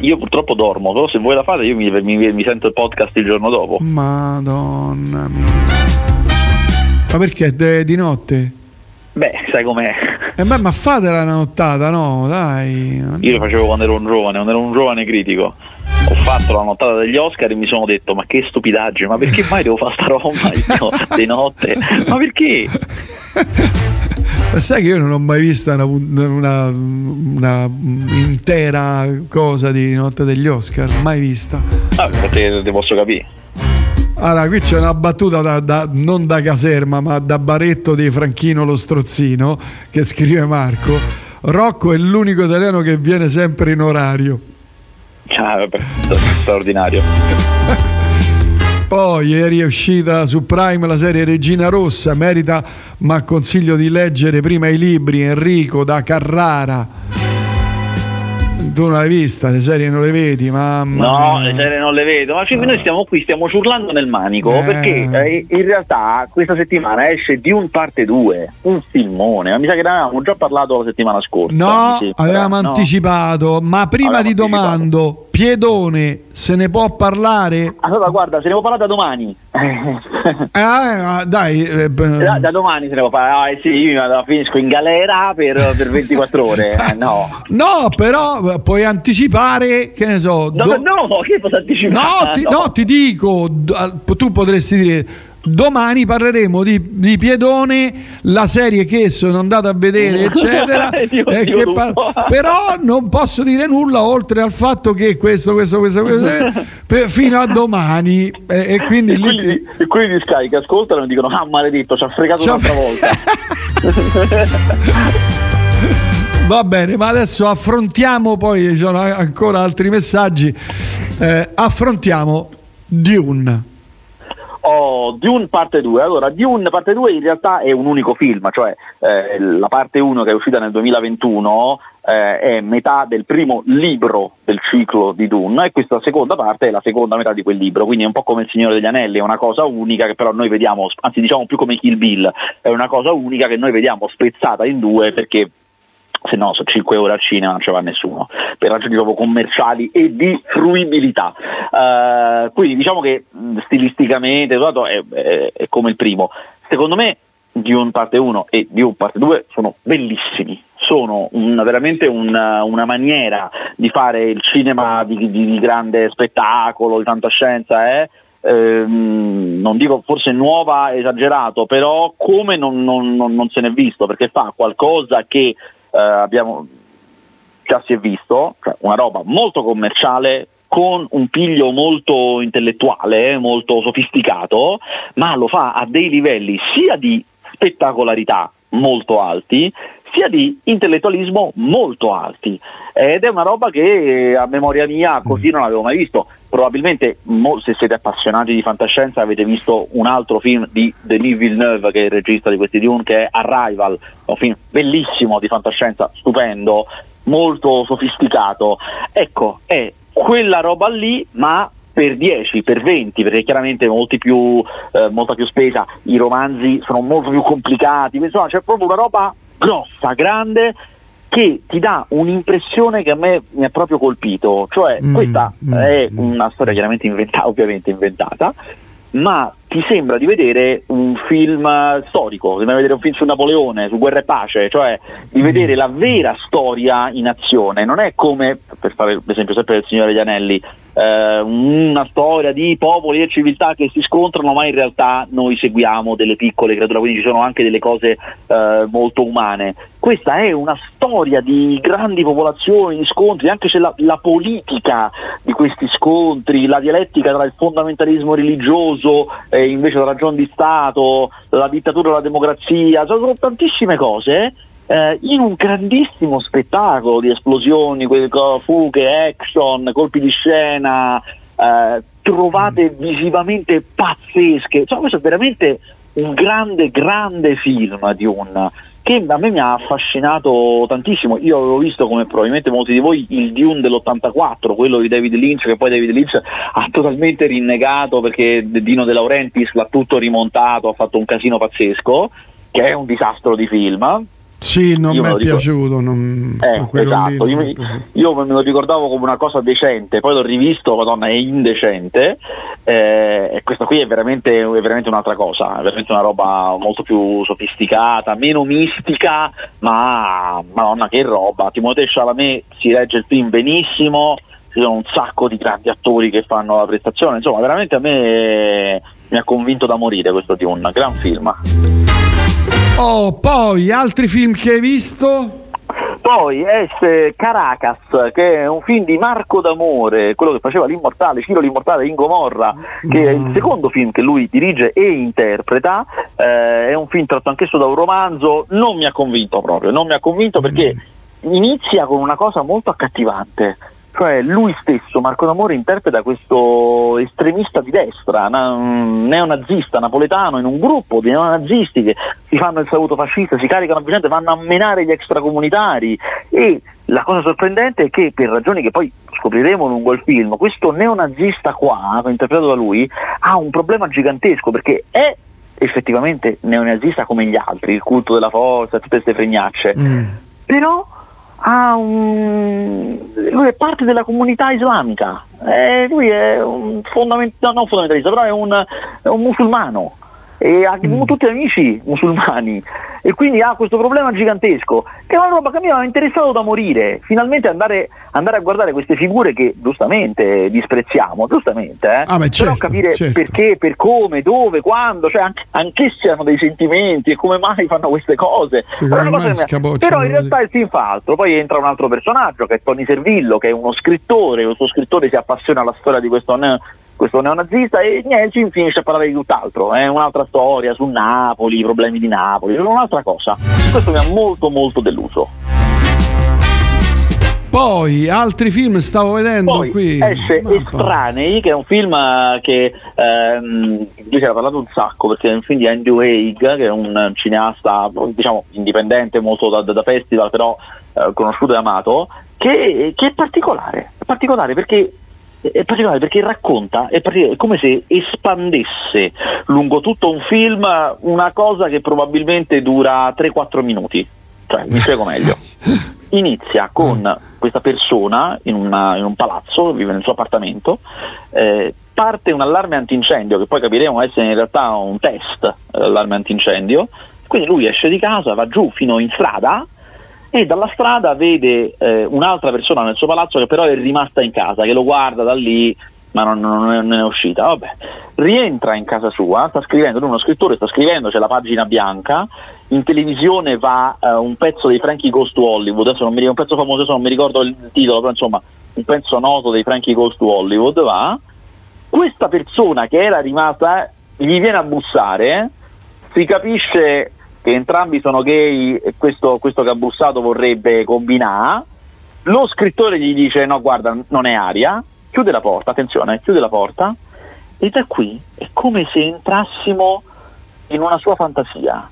Io purtroppo dormo, però se voi la fate io mi sento il podcast il giorno dopo. Madonna mia. Ma perché è di notte? Beh, sai com'è. Ma fatela una nottata, no? Dai. Io lo facevo quando ero un giovane critico. Ho fatto la nottata degli Oscar e mi sono detto: ma che stupidaggine, ma perché mai devo fare sta roba di notte? Ma perché? Ma sai che io non ho mai visto una intera cosa di notte degli Oscar, mai vista. Te posso capire. Allora, qui c'è una battuta non da caserma, ma da baretto di Franchino lo Strozzino, che scrive Marco: Rocco è l'unico italiano che viene sempre in orario. Vabbè, straordinario. Poi ieri è uscita su Prime la serie Regina Rossa, merita, ma consiglio di leggere prima i libri. Enrico da Carrara. Tu non l'hai vista, le serie non le vedi, mamma. No, le serie non le vedo, ma cioè, noi stiamo qui, stiamo ciurlando nel manico, perché in realtà questa settimana esce Dune parte 2, un filmone, ma mi sa che ne avevamo già parlato la settimana scorsa. No, avevamo anticipato, ma prima ti domando, Piedone, se ne può parlare? Allora guarda, se ne può parlare da domani. Da domani se ne può parlare, sì, io finisco in galera per 24 ore, no. No, però puoi anticipare, che ne so. No, che posso anticipare? No, ti dico, tu potresti dire: domani parleremo di Piedone, la serie che sono andato a vedere, eccetera. Però non posso dire nulla oltre al fatto che questo fino a domani. E quindi quelli di Sky che ascoltano e dicono: ah, maledetto, ci ha fregato un'altra volta. Va bene, ma adesso affrontiamo, poi ci sono ancora altri messaggi. Affrontiamo Dune. Dune parte 2. Allora, Dune parte 2 in realtà è un unico film, cioè la parte 1 che è uscita nel 2021 è metà del primo libro del ciclo di Dune, e questa seconda parte è la seconda metà di quel libro, quindi è un po' come Il Signore degli Anelli, è una cosa unica che però noi vediamo, anzi diciamo più come Kill Bill, è una cosa unica che noi vediamo spezzata in due, perché se no sono 5 ore al cinema, non ci va nessuno per ragioni proprio commerciali e di fruibilità, quindi diciamo che stilisticamente è come il primo. Secondo me Dune parte 1 e Dune parte 2 sono bellissimi, sono veramente una maniera di fare il cinema di grande spettacolo, di fantascienza, non dico forse nuova, esagerato, però come non se n'è visto, perché fa qualcosa che già si è visto, cioè una roba molto commerciale con un piglio molto intellettuale, molto sofisticato, ma lo fa a dei livelli sia di spettacolarità molto alti, sia di intellettualismo molto alti, ed è una roba che a memoria mia così non avevo mai visto. Probabilmente se siete appassionati di fantascienza avete visto un altro film di Denis Villeneuve, che è il regista di questi Dune, che è Arrival, un film bellissimo di fantascienza, stupendo, molto sofisticato. Ecco, è quella roba lì, ma per 10, per 20, perché chiaramente molta più spesa, i romanzi sono molto più complicati, insomma c'è proprio una roba grossa, grande, che ti dà un'impressione che a me mi ha proprio colpito, cioè questa è una storia chiaramente ovviamente inventata, ma ti sembra di vedere un film storico, sembra vedere un film su Napoleone, su Guerra e Pace, cioè di vedere la vera storia in azione. Non è come, per fare l'esempio sempre del Signore degli Anelli, una storia di popoli e civiltà che si scontrano, ma in realtà noi seguiamo delle piccole creature, quindi ci sono anche delle cose molto umane. Questa è una storia di grandi popolazioni, di scontri, anche c'è la politica di questi scontri, la dialettica tra il fondamentalismo religioso e invece la ragione di Stato, la dittatura e la democrazia, sono tantissime cose in un grandissimo spettacolo di esplosioni, fughe, action, colpi di scena, trovate visivamente pazzesche. Cioè, questo è veramente un grande film di un che a me mi ha affascinato tantissimo. Io avevo visto, come probabilmente molti di voi, il Dune dell'84, quello di David Lynch, che poi David Lynch ha totalmente rinnegato perché Dino De Laurentiis l'ha tutto rimontato, ha fatto un casino pazzesco, che è un disastro di film. Sì, non mi è piaciuto. Esatto, io me lo ricordavo come una cosa decente, poi l'ho rivisto, madonna, è indecente, e questa qui è veramente un'altra cosa, è veramente una roba molto più sofisticata, meno mistica, ma madonna che roba. Timothée Chalamet si regge il film benissimo, ci sono un sacco di grandi attori che fanno la prestazione, insomma veramente a me mi ha convinto da morire questo Dune, gran film. Poi altri film che hai visto? Poi esce Caracas, che è un film di Marco D'Amore, quello che faceva l'immortale, Ciro l'immortale in Gomorra, che è il secondo film che lui dirige e interpreta, è un film tratto anch'esso da un romanzo. Non mi ha convinto proprio, perché inizia con una cosa molto accattivante, cioè lui stesso, Marco D'Amore, interpreta questo estremista di destra, neonazista napoletano, in un gruppo di neonazisti che si fanno il saluto fascista, si caricano a vicenda, vanno a menare gli extracomunitari, e La cosa sorprendente è che, per ragioni che poi scopriremo lungo il film, questo neonazista qua, interpretato da lui, ha un problema gigantesco, perché è effettivamente neonazista come gli altri, il culto della forza, tutte queste fregnacce, però lui è parte della comunità islamica, lui è un non fondamentalista, però è un musulmano e ha tutti amici musulmani, e quindi ha questo problema gigantesco, che è una roba che mi aveva interessato da morire. Finalmente andare a guardare queste figure che giustamente disprezziamo, giustamente, beh, certo, però capire perché, per come, dove, quando, cioè anch'essi hanno dei sentimenti e come mai fanno queste cose, però in realtà il film fa altro. Poi entra un altro personaggio, che è Tony Servillo, che è uno scrittore, il suo scrittore si appassiona alla storia di questo neonazista, e niente, finisce a parlare di tutt'altro, è un'altra storia su Napoli, i problemi di Napoli, un'altra cosa. Questo mi ha molto molto deluso. Poi altri film stavo vedendo. Poi qui esce Estranei, che è un film che lui si era parlato un sacco, perché è un film di Andrew Haig, che è un cineasta, diciamo, indipendente, molto da festival, però conosciuto e amato, che è particolare perché racconta, è come se espandesse lungo tutto un film una cosa che probabilmente dura 3-4 minuti. Cioè, mi spiego meglio. Inizia con questa persona in un palazzo, vive nel suo appartamento, parte un allarme antincendio, che poi capiremo essere in realtà un test, l'allarme antincendio, quindi lui esce di casa, va giù fino in strada, e dalla strada vede un'altra persona nel suo palazzo, che però è rimasta in casa, che lo guarda da lì, ma non è uscita. Vabbè. Rientra in casa sua, sta scrivendo, lui è uno scrittore, sta scrivendo, c'è la pagina bianca, in televisione va un pezzo dei Frankie Goes to Hollywood, adesso non mi ricordo, un pezzo famoso, non mi ricordo il titolo, però insomma un pezzo noto dei Frankie Goes to Hollywood va, questa persona che era rimasta gli viene a bussare, si capisce che entrambi sono gay e questo che ha bussato vorrebbe combinare. Lo scrittore gli dice: no, guarda, non è aria, chiude la porta, attenzione, chiude la porta, e da qui è come se entrassimo in una sua fantasia.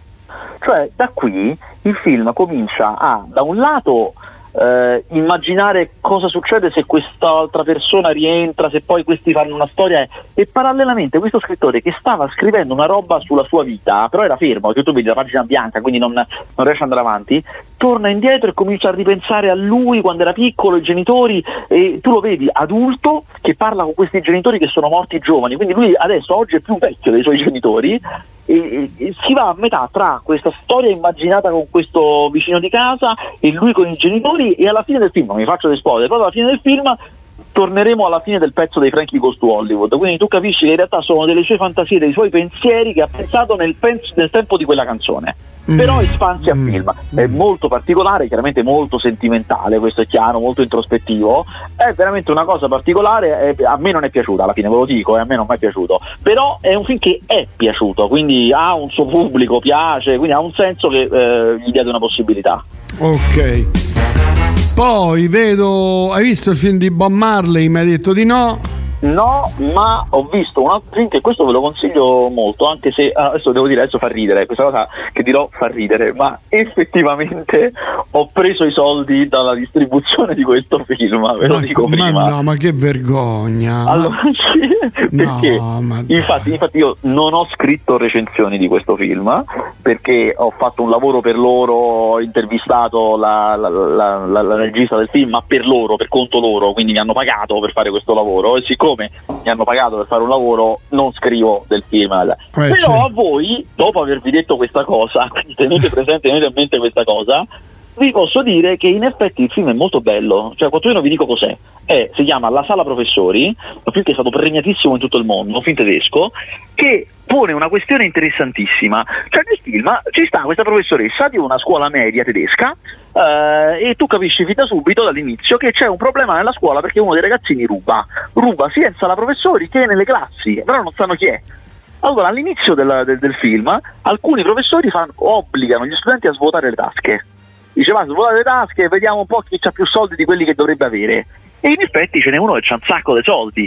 Cioè, da qui il film comincia a, da un lato, immaginare cosa succede se quest'altra persona rientra, se poi questi fanno una storia, e parallelamente questo scrittore, che stava scrivendo una roba sulla sua vita, però era fermo, perché tu vedi la pagina bianca, quindi non riesce ad andare avanti, torna indietro e comincia a ripensare a lui quando era piccolo, i genitori, e tu lo vedi adulto che parla con questi genitori che sono morti giovani, quindi lui adesso oggi è più vecchio dei suoi genitori, e si va a metà tra questa storia immaginata con questo vicino di casa e lui con i genitori, e alla fine del film, non mi faccio dei spoiler, però alla fine del film torneremo alla fine del pezzo dei Frankie Goes to Hollywood, quindi tu capisci che in realtà sono delle sue fantasie, dei suoi pensieri che ha pensato nel tempo di quella canzone, però espansi a film. È molto particolare, chiaramente molto sentimentale, questo è chiaro, molto introspettivo, è veramente una cosa particolare, a me non è piaciuta, alla fine ve lo dico, a me non mi è piaciuto, però è un film che è piaciuto, quindi ha un suo pubblico, piace, quindi ha un senso che gli diede una possibilità. Ok. Poi vedo, hai visto il film di Bob Marley? Mi hai detto di no. No, ma ho visto un altro film che questo ve lo consiglio molto, anche se adesso devo dire, adesso fa ridere, questa cosa che dirò fa ridere, ma effettivamente ho preso i soldi dalla distribuzione di questo film, ve lo dico prima. No, ma che vergogna. Allora, perché infatti io non ho scritto recensioni di questo film, perché ho fatto un lavoro per loro, ho intervistato la regista del film, ma per loro, per conto loro, quindi mi hanno pagato per fare questo lavoro, e siccome mi hanno pagato per fare un lavoro non scrivo del film. Però a voi, dopo avervi detto questa cosa, quindi tenete a mente questa cosa, vi posso dire che in effetti il film è molto bello, cioè quantomeno vi dico cos'è. Si chiama La sala professori, un film che è stato premiatissimo in tutto il mondo, un film tedesco, che pone una questione interessantissima. Cioè nel film ci sta questa professoressa di una scuola media tedesca, e tu capisci fin da subito dall'inizio che c'è un problema nella scuola, perché uno dei ragazzini ruba sia in sala professori che nelle classi, però non sanno chi è. Allora all'inizio del film alcuni professori obbligano gli studenti a svuotare le tasche. Diceva, svuotare le tasche, vediamo un po' chi c'ha più soldi di quelli che dovrebbe avere. E in effetti ce n'è uno che c'ha un sacco di soldi.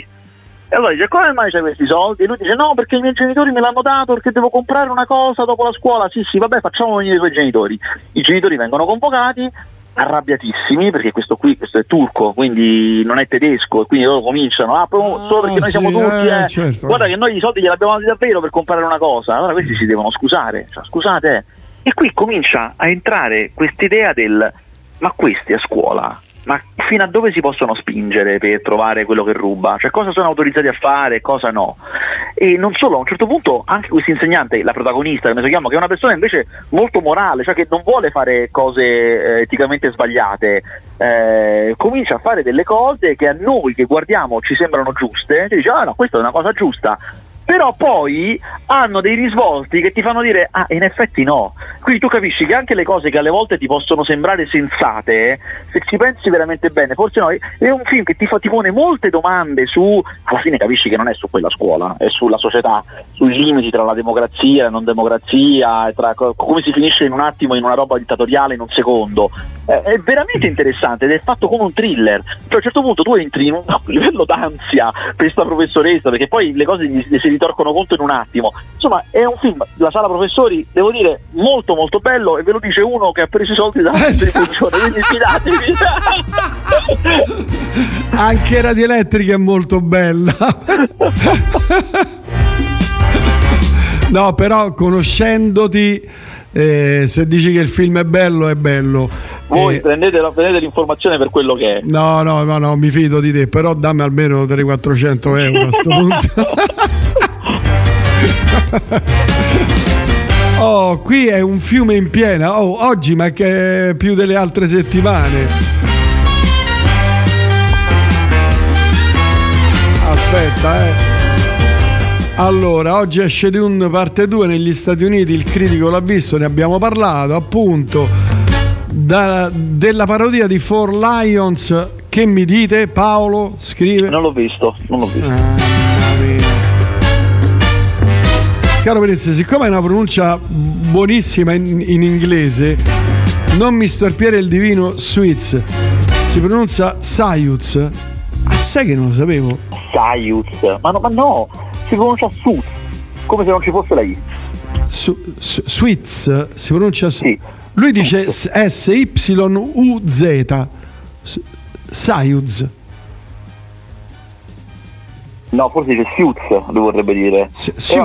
E allora dice, come mai c'hai questi soldi? E lui dice, no, perché i miei genitori me l'hanno dato, perché devo comprare una cosa dopo la scuola. Sì, vabbè, facciamo venire i tuoi genitori. I genitori vengono convocati, arrabbiatissimi, perché questo è turco, quindi non è tedesco, e quindi loro cominciano solo perché noi siamo turchi, certo. Guarda che noi i soldi gliel'abbiamo dati davvero per comprare una cosa, allora questi si devono scusare, cioè, scusate. E qui comincia a entrare quest'idea del ma questi a scuola, ma fino a dove si possono spingere per trovare quello che ruba, cioè cosa sono autorizzati a fare, cosa no. E non solo, a un certo punto anche questo insegnante, la protagonista, come si chiama, che è una persona invece molto morale, cioè che non vuole fare cose eticamente sbagliate, comincia a fare delle cose che a noi che guardiamo ci sembrano giuste, ci dice ah no, questa è una cosa giusta, però poi hanno dei risvolti che ti fanno dire ah, in effetti no. Quindi tu capisci che anche le cose che alle volte ti possono sembrare sensate, se ci pensi veramente bene, forse no. È un film che ti pone molte domande su, alla fine capisci che non è su quella scuola, è sulla società, sui limiti tra la democrazia e la non democrazia, tra come si finisce in un attimo in una roba dittatoriale in un secondo. È veramente interessante ed è fatto come un thriller, cioè a un certo punto tu entri in un livello d'ansia per questa professoressa, perché poi le cose si ritorcono conto in un attimo. Insomma, è un film, La sala professori, devo dire molto molto bello, e ve lo dice uno che ha preso i soldi da altre funzioni, quindi fidatevi. Anche Radio Elettrica è molto bella. No, però conoscendoti, se dici che il film è bello, è bello. Voi prendete l'informazione per quello che è. No, mi fido di te, però dammi almeno 300-400 euro a sto punto. Oh, qui è un fiume in piena, oggi, ma che è più delle altre settimane. Aspetta, Allora, oggi esce Dune parte 2 negli Stati Uniti, il critico l'ha visto, ne abbiamo parlato, appunto, della parodia di Four Lions. Che mi dite? Paolo scrive. Non l'ho visto. Caro Prince, siccome è una pronuncia buonissima in inglese, non mi storpiere il divino Suits. Si pronuncia Sayuz. Sai che non lo sapevo? Sayuz. Ma no! Si pronuncia Suits, come se non ci fosse la I. Suits si pronuncia. Sì. Lui dice Syuz. Sayuz. No, forse dice Suits, lo vorrebbe dire.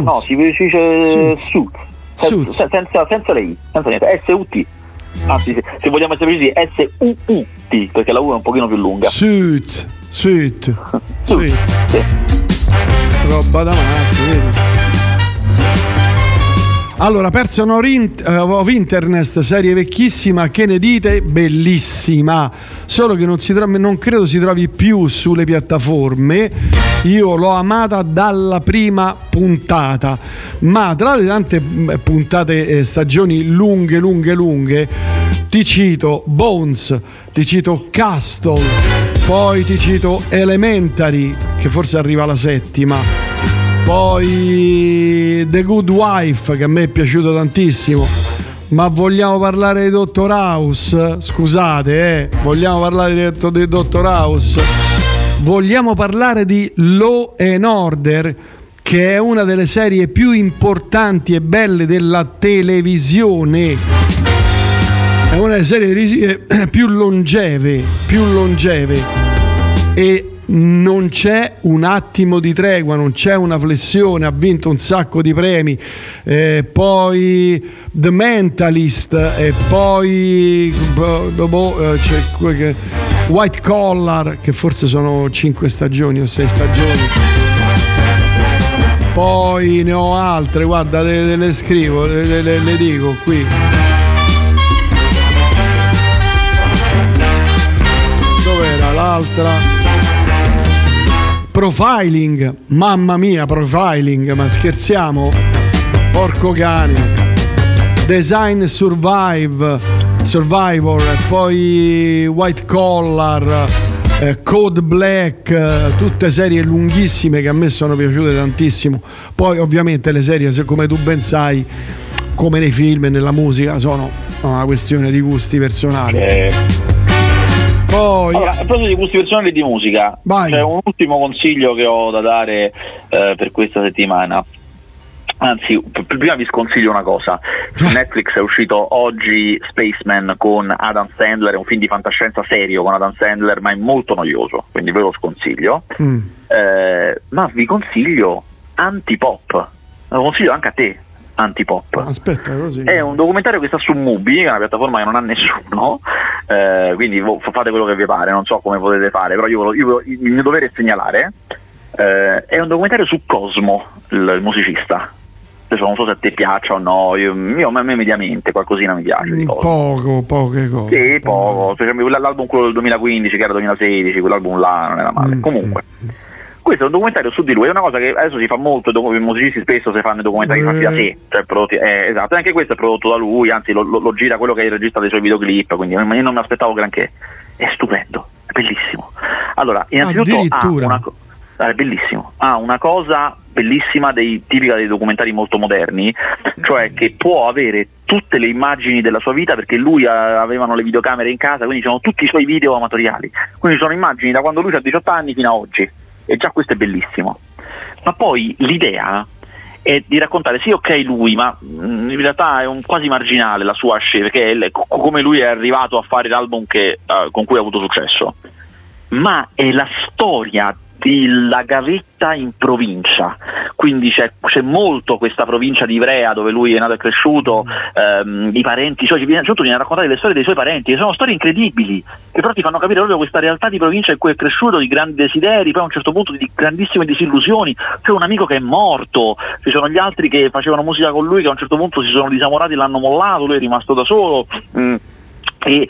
No, si dice Suits. Senza lei, senza niente. S-U-T. Anzi, se vogliamo essere precisi, S-U-U-T, perché la U è un pochino più lunga. Suits. Roba da matti, vedi? Allora, Person of Internet, serie vecchissima, che ne dite? Bellissima, solo che non credo si trovi più sulle piattaforme. Io l'ho amata dalla prima puntata, ma tra le tante puntate stagioni lunghe ti cito Bones, ti cito Castle, poi ti cito Elementary, che forse arriva alla settima, poi The Good Wife, che a me è piaciuto tantissimo. Ma vogliamo parlare di Dottor House? Scusate, vogliamo parlare di Dottor House? Vogliamo parlare di Law and Order, che è una delle serie più importanti e belle della televisione. È una delle serie televisive più longeve, e non c'è un attimo di tregua, non c'è una flessione. Ha vinto un sacco di premi, poi The Mentalist, e poi White Collar, che forse sono 5 stagioni o 6 stagioni. Poi ne ho altre, guarda, le scrivo, le dico qui. L'altra, Profiling, mamma mia, Profiling, ma scherziamo? Porco cane. Design Survivor, poi White Collar, Code Black, tutte serie lunghissime che a me sono piaciute tantissimo. Poi ovviamente le serie, come tu ben sai, come nei film e nella musica, sono una questione di gusti personali. Poi, allora, a proposito di gusti personali e di musica, c'è un ultimo consiglio che ho da dare per questa settimana. Anzi, prima vi sconsiglio una cosa. Su Netflix è uscito oggi Spaceman con Adam Sandler, è un film di fantascienza serio con Adam Sandler, ma è molto noioso, quindi ve lo sconsiglio. Ma vi consiglio Antipop, lo consiglio anche a te, Antipop. Aspetta, così. È un documentario che sta su Mubi, che è una piattaforma che non ha nessuno, quindi fate quello che vi pare, non so come potete fare, però il mio dovere è segnalare. È un documentario su Cosmo, il musicista. Non so se a te piaccia o no, a me mediamente qualcosina mi piace di poche cose. Sì, poco, specialmente l'album quello del 2015, che era 2016, quell'album là non era male. Comunque questo è un documentario su di lui, è una cosa che adesso si fa molto, i musicisti spesso si fanno i documentari fatti da sé, cioè prodotti, esatto, anche questo è prodotto da lui, anzi lo gira quello che è il regista dei suoi videoclip, quindi io non mi aspettavo granché. È stupendo, è bellissimo. Allora, innanzitutto è bellissimo, una cosa bellissima tipica dei documentari molto moderni, cioè che può avere tutte le immagini della sua vita, perché lui avevano le videocamere in casa, quindi sono tutti i suoi video amatoriali, quindi sono immagini da quando lui ha 18 anni fino a oggi, e già questo è bellissimo. Ma poi l'idea è di raccontare sì, ok, lui, ma in realtà è quasi marginale la sua scelta, perché come lui è arrivato a fare l'album con cui ha avuto successo, ma è la storia, la gavetta in provincia, quindi c'è molto questa provincia di Ivrea dove lui è nato e cresciuto, i parenti, cioè viene a raccontare le storie dei suoi parenti, che sono storie incredibili, che però ti fanno capire proprio questa realtà di provincia in cui è cresciuto, di grandi desideri, poi a un certo punto di grandissime disillusioni, c'è un amico che è morto, ci sono gli altri che facevano musica con lui che a un certo punto si sono disamorati e l'hanno mollato, lui è rimasto da solo, ed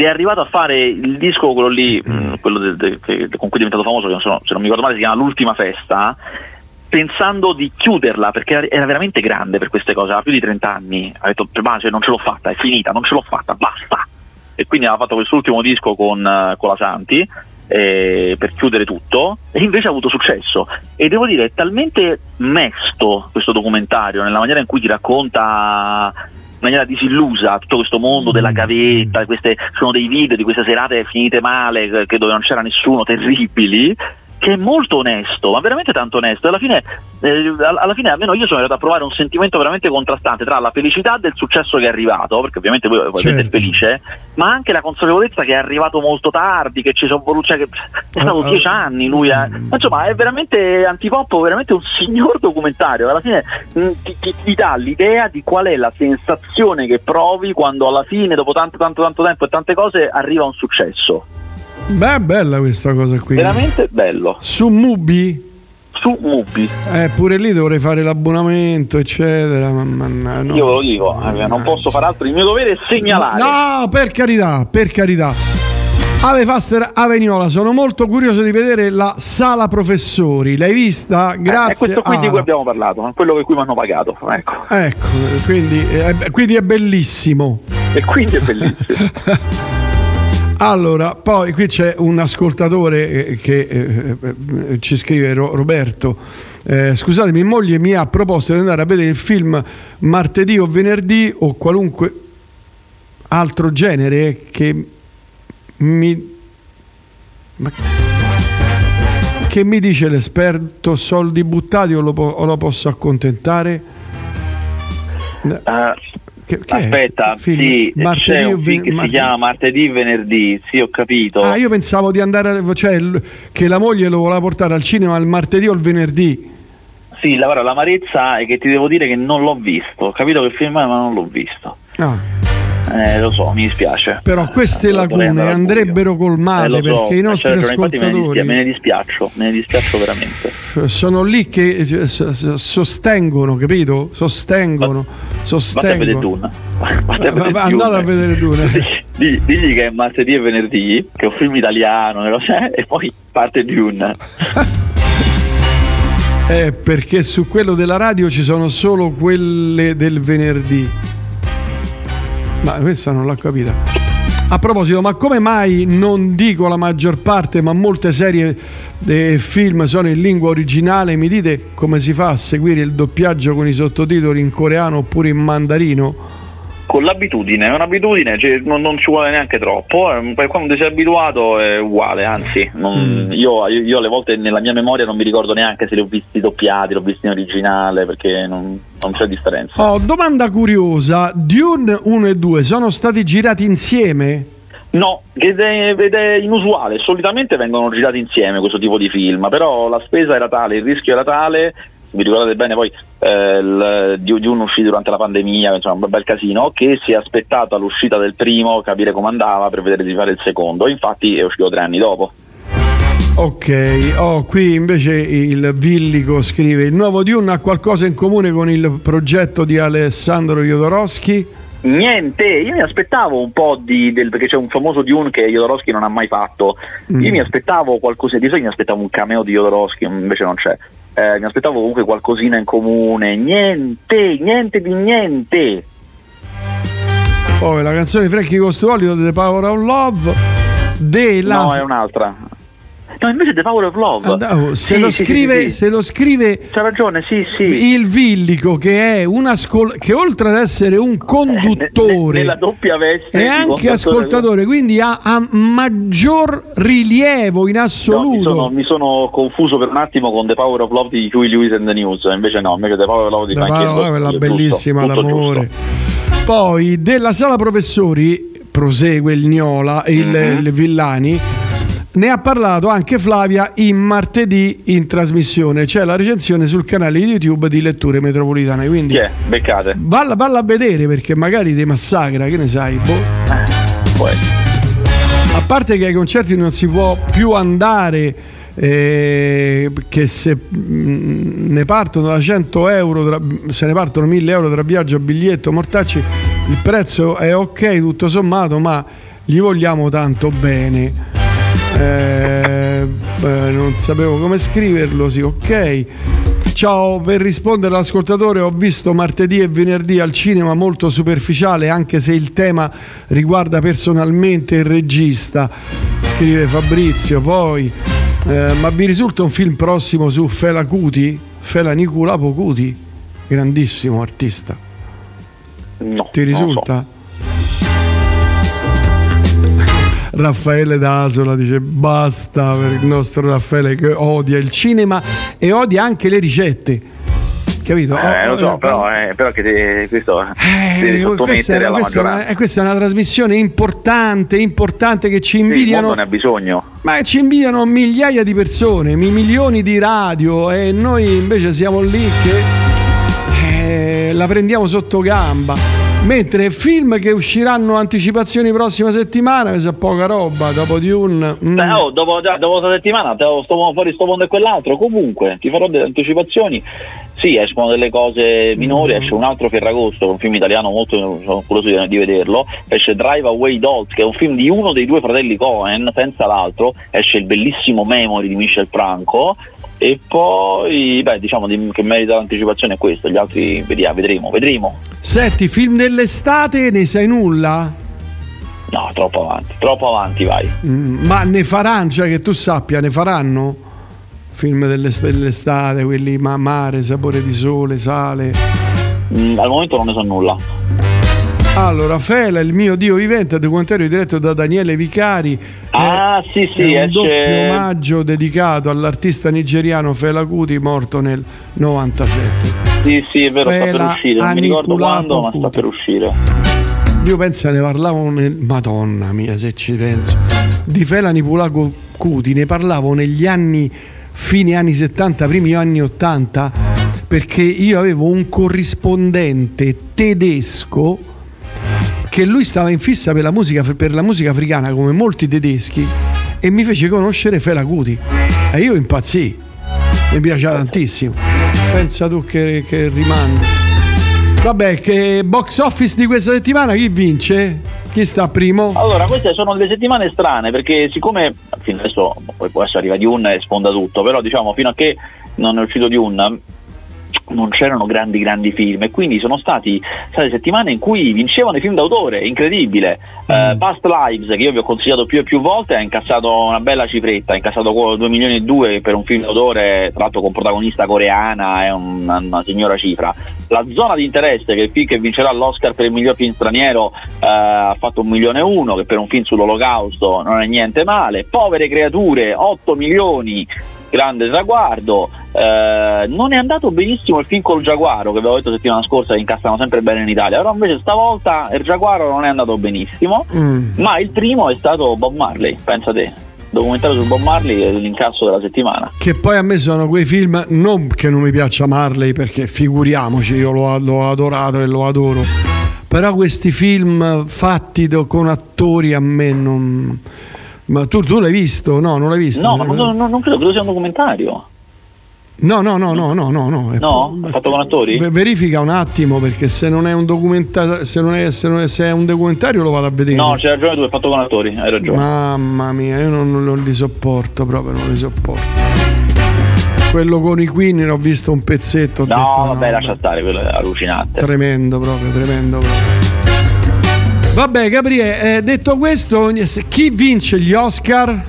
è arrivato a fare il disco quello lì, quello con cui è diventato famoso, se non mi ricordo male si chiama L'ultima festa, pensando di chiuderla perché era veramente grande per queste cose, aveva più di 30 anni, ha detto non ce l'ho fatta, è finita, non ce l'ho fatta, basta, e quindi aveva fatto quest'ultimo disco con la Santi per chiudere tutto, e invece ha avuto successo. E devo dire, è talmente mesto questo documentario nella maniera in cui ti racconta in maniera disillusa tutto questo mondo della gavetta, sono dei video di queste serate finite male, dove non c'era nessuno, terribili, che è molto onesto, ma veramente tanto onesto. Alla fine almeno io sono arrivato a provare un sentimento veramente contrastante tra la felicità del successo che è arrivato, perché ovviamente voi siete felice, ma anche la consapevolezza che è arrivato molto tardi, che ci sono voluti, che è stato 10 anni lui, insomma è veramente Antipop, veramente un signor documentario. Alla fine ti dà l'idea di qual è la sensazione che provi quando alla fine, dopo tanto tempo e tante cose, arriva un successo. Beh, bella questa cosa qui. Veramente bello. Su Mubi? Su Mubi. Pure lì dovrei fare l'abbonamento, eccetera. No. Io ve lo dico, non posso fare altro. Il mio dovere è segnalare. No, per carità, per carità. Ave Faster, Ave Niola, sono molto curioso di vedere La sala professori. L'hai vista? Grazie. È questo qui di cui abbiamo parlato, quello che cui mi hanno pagato. Ecco, quindi è bellissimo. E quindi è bellissimo. Allora, poi qui c'è un ascoltatore che ci scrive, Roberto, scusatemi, moglie mi ha proposto di andare a vedere il film Martedì o venerdì o qualunque altro genere che mi dice l'esperto, soldi buttati o lo posso accontentare? Aspetta, sì, c'è un film che si chiama Martedì e venerdì, sì, ho capito. Io pensavo di andare, che la moglie lo voleva portare al cinema il martedì o il venerdì. Sì, l'amarezza è che ti devo dire che non l'ho visto, ho capito che film è, ma non l'ho visto. Lo so, mi dispiace. Però queste lacune andrebbero colmate, perché i nostri ascoltatori me ne dispiaccio veramente. Sono lì che sostengono, capito? Sostengono. Andate a vedere Dune. Digli che è Martedì e venerdì, che è un film italiano, e poi parte Dune. Perché su quello della radio ci sono solo quelle del venerdì. Ma questa non l'ho capita. A proposito, ma come mai non dico la maggior parte, ma molte serie e film sono in lingua originale? Mi dite come si fa a seguire il doppiaggio con i sottotitoli in coreano oppure in mandarino? con l'abitudine, è un'abitudine, cioè, non ci vuole neanche troppo, quando sei abituato è uguale, anzi io alle volte nella mia memoria non mi ricordo neanche se li ho visti doppiati, l'ho visti in originale, perché non c'è differenza. Oh, domanda curiosa, Dune 1 e 2 sono stati girati insieme? No, ed è inusuale, solitamente vengono girati insieme questo tipo di film, però la spesa era tale, il rischio era tale, vi ricordate bene poi Dune uscì durante la pandemia, insomma un bel casino, che si è aspettato all'uscita del primo, capire come andava, per vedere di fare il secondo, infatti è uscito 3 anni dopo. Ok, qui invece il Villico scrive: il nuovo Dune ha qualcosa in comune con il progetto di Alessandro Jodorowsky? Niente, io mi aspettavo un po' perché c'è un famoso Dune che Jodorowsky non ha mai fatto, io mi aspettavo qualcosa di, mi aspettavo un cameo di Jodorowsky, invece non c'è. Mi aspettavo comunque qualcosina in comune, niente. Poi la canzone di Frankie Goes to Hollywood, The Power of Love, no, è un'altra. No, invece The Power of Love. Se lo scrive. C'ha ragione, sì. Il Villico, che è che oltre ad essere un conduttore nella doppia veste, è anche ascoltatore, quindi ha maggior rilievo in assoluto. No, mi sono confuso per un attimo con The Power of Love di Huey Lewis and the News, invece no, The Power of Love di Frankie Goes to Hollywood, la bellissima, tutto l'amore. Giusto. Poi della Sala professori prosegue il Niola e il Villani. Ne ha parlato anche Flavia in martedì in trasmissione, c'è la recensione sul canale YouTube di Letture Metropolitane, quindi beccate. Valla a vedere, perché magari ti massacra, che ne sai, A parte che ai concerti non si può più andare, che se ne partono da 100 euro, se ne partono 1000 euro tra viaggio, biglietto, mortacci, il prezzo è ok tutto sommato, ma gli vogliamo tanto bene. Non sapevo come scriverlo, sì, ok. Ciao, per rispondere all'ascoltatore, ho visto Martedì e venerdì al cinema, molto superficiale, anche se il tema riguarda personalmente il regista, scrive Fabrizio. Poi ma vi risulta un film prossimo su Fela Kuti? Fela Niculapo Kuti, grandissimo artista. No, ti risulta? Non lo so. Raffaele D'Asola dice basta per il nostro Raffaele, che odia il cinema e odia anche le ricette, capito? Lo so, però che questo devi sottomettere alla maggioranza. Questa è una trasmissione importante che ci invidiano, il mondo ne ha bisogno, ma ci invidiano migliaia di persone, milioni di radio, e noi invece siamo lì che la prendiamo sotto gamba. Mentre film che usciranno anticipazioni prossima settimana, mi sa poca roba, dopo di un dopo la settimana sto fuori sto mondo e quell'altro, comunque ti farò delle anticipazioni. Sì, escono delle cose minori, esce un altro Ferragosto, un film italiano molto, sono curioso di vederlo, esce Drive Away Dolls, che è un film di uno dei due fratelli Coen, senza l'altro, esce il bellissimo Memory di Michel Franco, e poi che merita l'anticipazione è questo, gli altri vedremo. Senti, film dell'estate ne sai nulla? No, troppo avanti vai. Ma ne faranno, cioè che tu sappia, ne faranno? Film dell'estate, quelli mare, sapore di sole, sale. Al momento non ne so nulla. Allora, Fela, il mio Dio vivente, documentario diretto da Daniele Vicari, è un doppio omaggio dedicato all'artista nigeriano Fela Kuti, morto nel 97. Sì, è vero, Fela sta per uscire, non mi ricordo quando, ma sta per uscire. Io penso ne parlavo Madonna mia, se ci penso, di Fela Niculapo Kuti ne parlavo negli anni, fine anni 70, primi anni 80, perché io avevo un corrispondente tedesco che lui stava in fissa per la musica africana, come molti tedeschi, e mi fece conoscere Fela Kuti e io impazzii, mi piaceva tantissimo. Pensa tu che rimando. Vabbè, che box office di questa settimana chi vince? Chi sta primo? Allora, queste sono delle settimane strane, perché siccome fino adesso arriva Dune e sfonda tutto, però fino a che non è uscito Dune non c'erano grandi film, e quindi sono state settimane in cui vincevano i film d'autore, incredibile. Past Lives, che io vi ho consigliato più e più volte, ha incassato una bella cifretta, ha incassato 2,2 milioni per un film d'autore, tra l'altro con protagonista coreana, è una signora cifra. La zona di interesse, che è il film che vincerà l'Oscar per il miglior film straniero, ha fatto 1,1 milioni, che per un film sull'Olocausto non è niente male. Povere creature, 8 milioni, grande traguardo. Non è andato benissimo il film col Giaguaro, che avevo detto settimana scorsa che incassano sempre bene in Italia, però invece stavolta il Giaguaro non è andato benissimo. Ma il primo è stato Bob Marley, pensa te, documentario su Bob Marley e l'incasso della settimana, che poi a me sono quei film, non che non mi piaccia Marley, perché figuriamoci, io l'ho adorato e lo adoro, però questi film fatti con attori a me non... Ma tu l'hai visto? No, non l'hai visto? No, ma non credo sia un documentario. No. No? È fatto con attori? Verifica un attimo, perché se non è un documentario, se è un documentario lo vado a vedere. No, c'hai ragione tu, è fatto con attori, hai ragione. Mamma mia, io non li sopporto proprio, non li sopporto. Quello con i Queen l'ho visto un pezzetto. No, lascia stare, quello è allucinante. Tremendo proprio. Vabbè, Gabriele, detto questo, chi vince gli Oscar?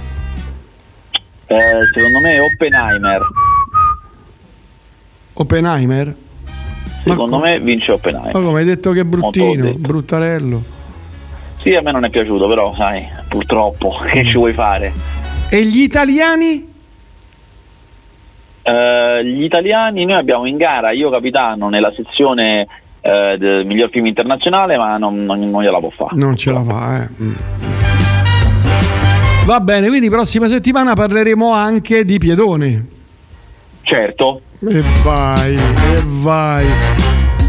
Secondo me Oppenheimer. Oppenheimer? Secondo me vince Oppenheimer. Ma come hai detto che è bruttino, detto. Bruttarello. Sì, a me non è piaciuto, però sai, purtroppo, che ci vuoi fare? E gli italiani? Gli italiani, noi abbiamo in gara Io Capitano nella sezione... del miglior film internazionale, ma non gliela può fare. Non ce la fa, eh. Va bene, quindi prossima settimana parleremo anche di Piedone. Certo. E vai.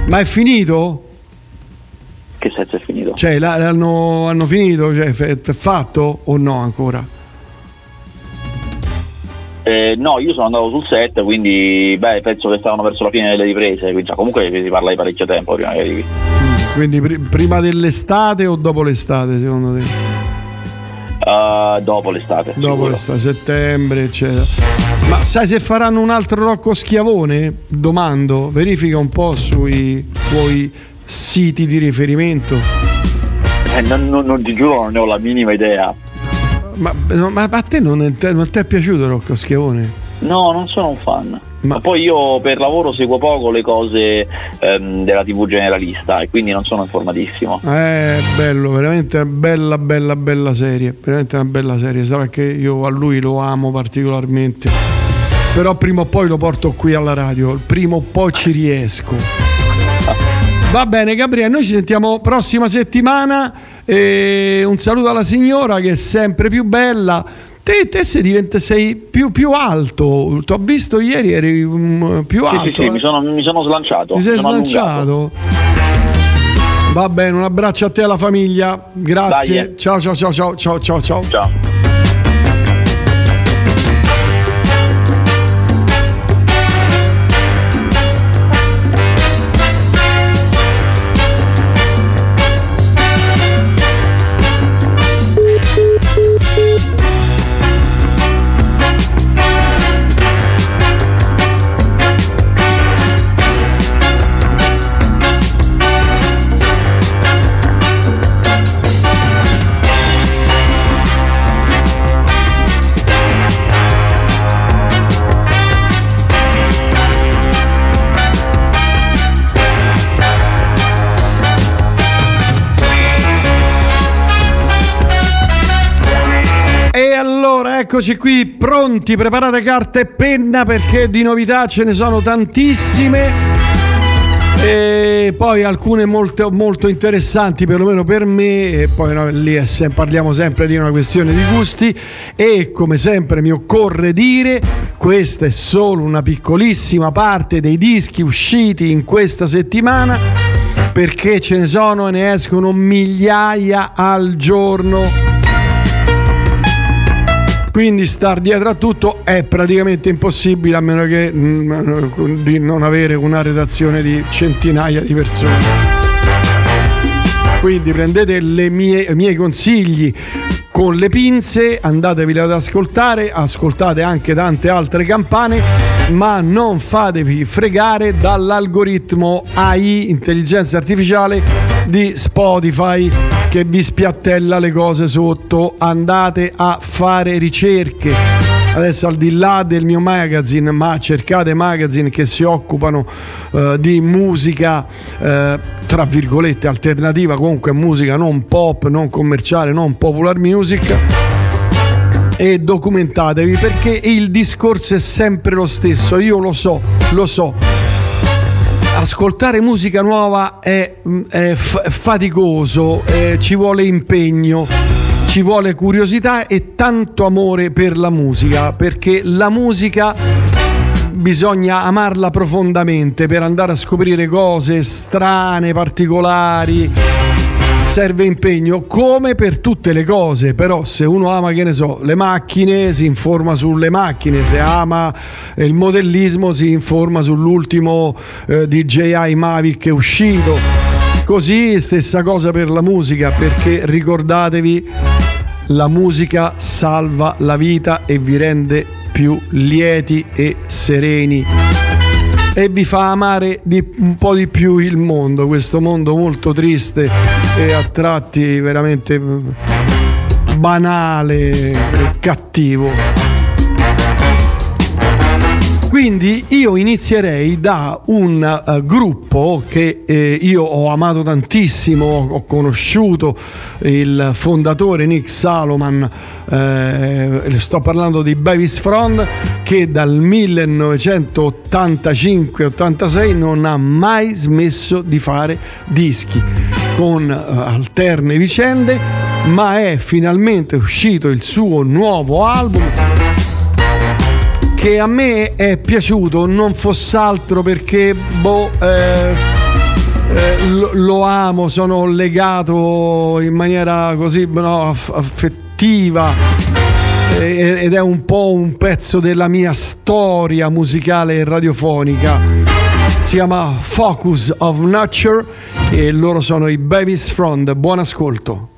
Ma è finito? Che senso è finito? Cioè, hanno finito? Cioè, è fatto o no ancora? No, io sono andato sul set, quindi penso che stavano verso la fine delle riprese, quindi comunque si parla di parecchio tempo prima che arrivi. Quindi prima dell'estate o dopo l'estate, secondo te? Dopo l'estate. Dopo l'estate, settembre, eccetera. Ma sai se faranno un altro Rocco Schiavone? Domando, verifica un po' sui tuoi siti di riferimento. Non ti giuro, non ne ho la minima idea. Ma a te non ti è piaciuto Rocco Schiavone? No, non sono un fan. Ma poi io per lavoro seguo poco le cose della TV generalista, e quindi non sono informatissimo. Bello, veramente una bella serie, veramente una bella serie. Sarà che io a lui lo amo particolarmente, però prima o poi lo porto qui alla radio, prima o poi ci riesco. Va bene, Gabriele, noi ci sentiamo prossima settimana. E un saluto alla signora che è sempre più bella. Te sei più alto. Ti ho visto ieri, eri più alto. Sì, mi sono slanciato. Ti sei slanciato? Allungato. Va bene, un abbraccio a te e alla famiglia. Grazie. Dai, Ciao. Ciao. Eccoci qui, pronti, preparate carta e penna, perché di novità ce ne sono tantissime, e poi alcune molto interessanti, perlomeno per me, e poi parliamo sempre di una questione di gusti, e come sempre mi occorre dire, questa è solo una piccolissima parte dei dischi usciti in questa settimana, perché ce ne sono e ne escono migliaia al giorno. Quindi star dietro a tutto è praticamente impossibile, a meno che di non avere una redazione di centinaia di persone. Quindi prendete i miei consigli con le pinze, andatevi ad ascoltare, ascoltate anche tante altre campane, ma non fatevi fregare dall'algoritmo AI, intelligenza artificiale di Spotify, che vi spiattella le cose sotto. Andate a fare ricerche, adesso al di là del mio magazine, ma cercate magazine che si occupano di musica tra virgolette alternativa, comunque musica non pop, non commerciale, non popular music, e documentatevi, perché il discorso è sempre lo stesso. Io lo so, ascoltare musica nuova è faticoso, ci vuole impegno, ci vuole curiosità e tanto amore per la musica, perché la musica bisogna amarla profondamente per andare a scoprire cose strane, particolari. Serve impegno, come per tutte le cose. Però se uno ama, che ne so, le macchine, si informa sulle macchine; se ama il modellismo, si informa sull'ultimo DJI Mavic che è uscito. Così stessa cosa per la musica, perché ricordatevi, la musica salva la vita e vi rende più lieti e sereni, e vi fa amare un po' di più il mondo, questo mondo molto triste e a tratti veramente banale e cattivo. Quindi io inizierei da un gruppo che io ho amato tantissimo, ho conosciuto il fondatore Nick Saloman, sto parlando di Bevis Frond, che dal 1985-86 non ha mai smesso di fare dischi con alterne vicende, ma è finalmente uscito il suo nuovo album, che a me è piaciuto, non fosse altro perché lo amo, sono legato in maniera così affettiva, ed è un po' un pezzo della mia storia musicale e radiofonica. Si chiama Focus of Nature e loro sono i Bevis Frond. Buon ascolto.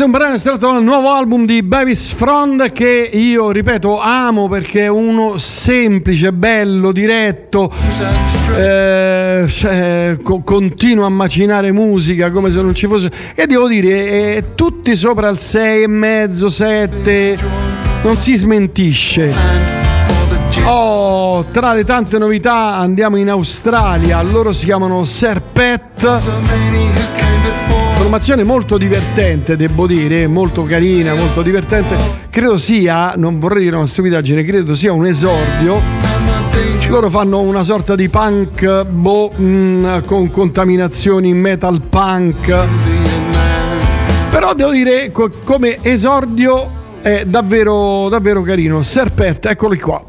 Questo è un brano estratto dal nuovo album di Bevis Frond, che io ripeto amo perché è uno semplice, bello, diretto, continua a macinare musica come se non ci fosse, e devo dire tutti sopra il 6,5, 7 non si smentisce. Oh, tra le tante novità andiamo in Australia, loro si chiamano Serpette, formazione molto divertente, devo dire, molto carina, molto divertente. Credo sia, non vorrei dire una stupidaggine, credo sia un esordio. Loro fanno una sorta di punk con contaminazioni metal punk, però devo dire come esordio è davvero davvero carino. Serpette, eccoli qua.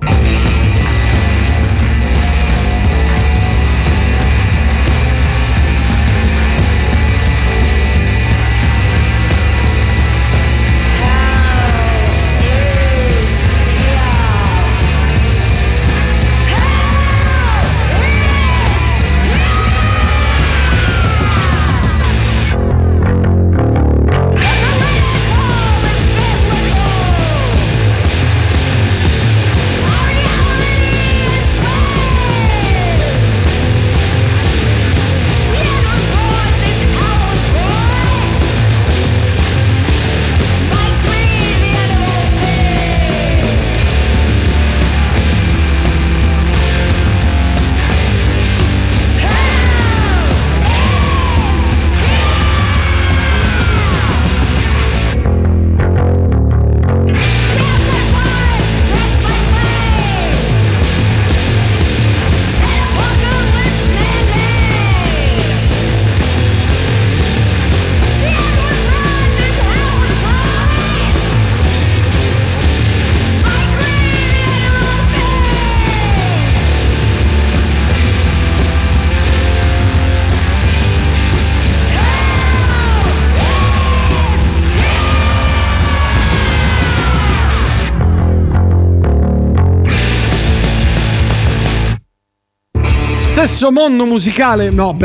Stesso mondo musicale, non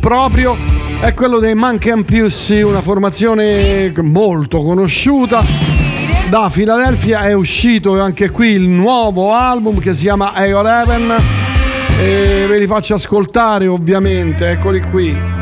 proprio, è quello dei Monkey & Pussy, una formazione molto conosciuta da Filadelfia. È uscito anche qui il nuovo album che si chiama A11 e ve li faccio ascoltare ovviamente, eccoli qui.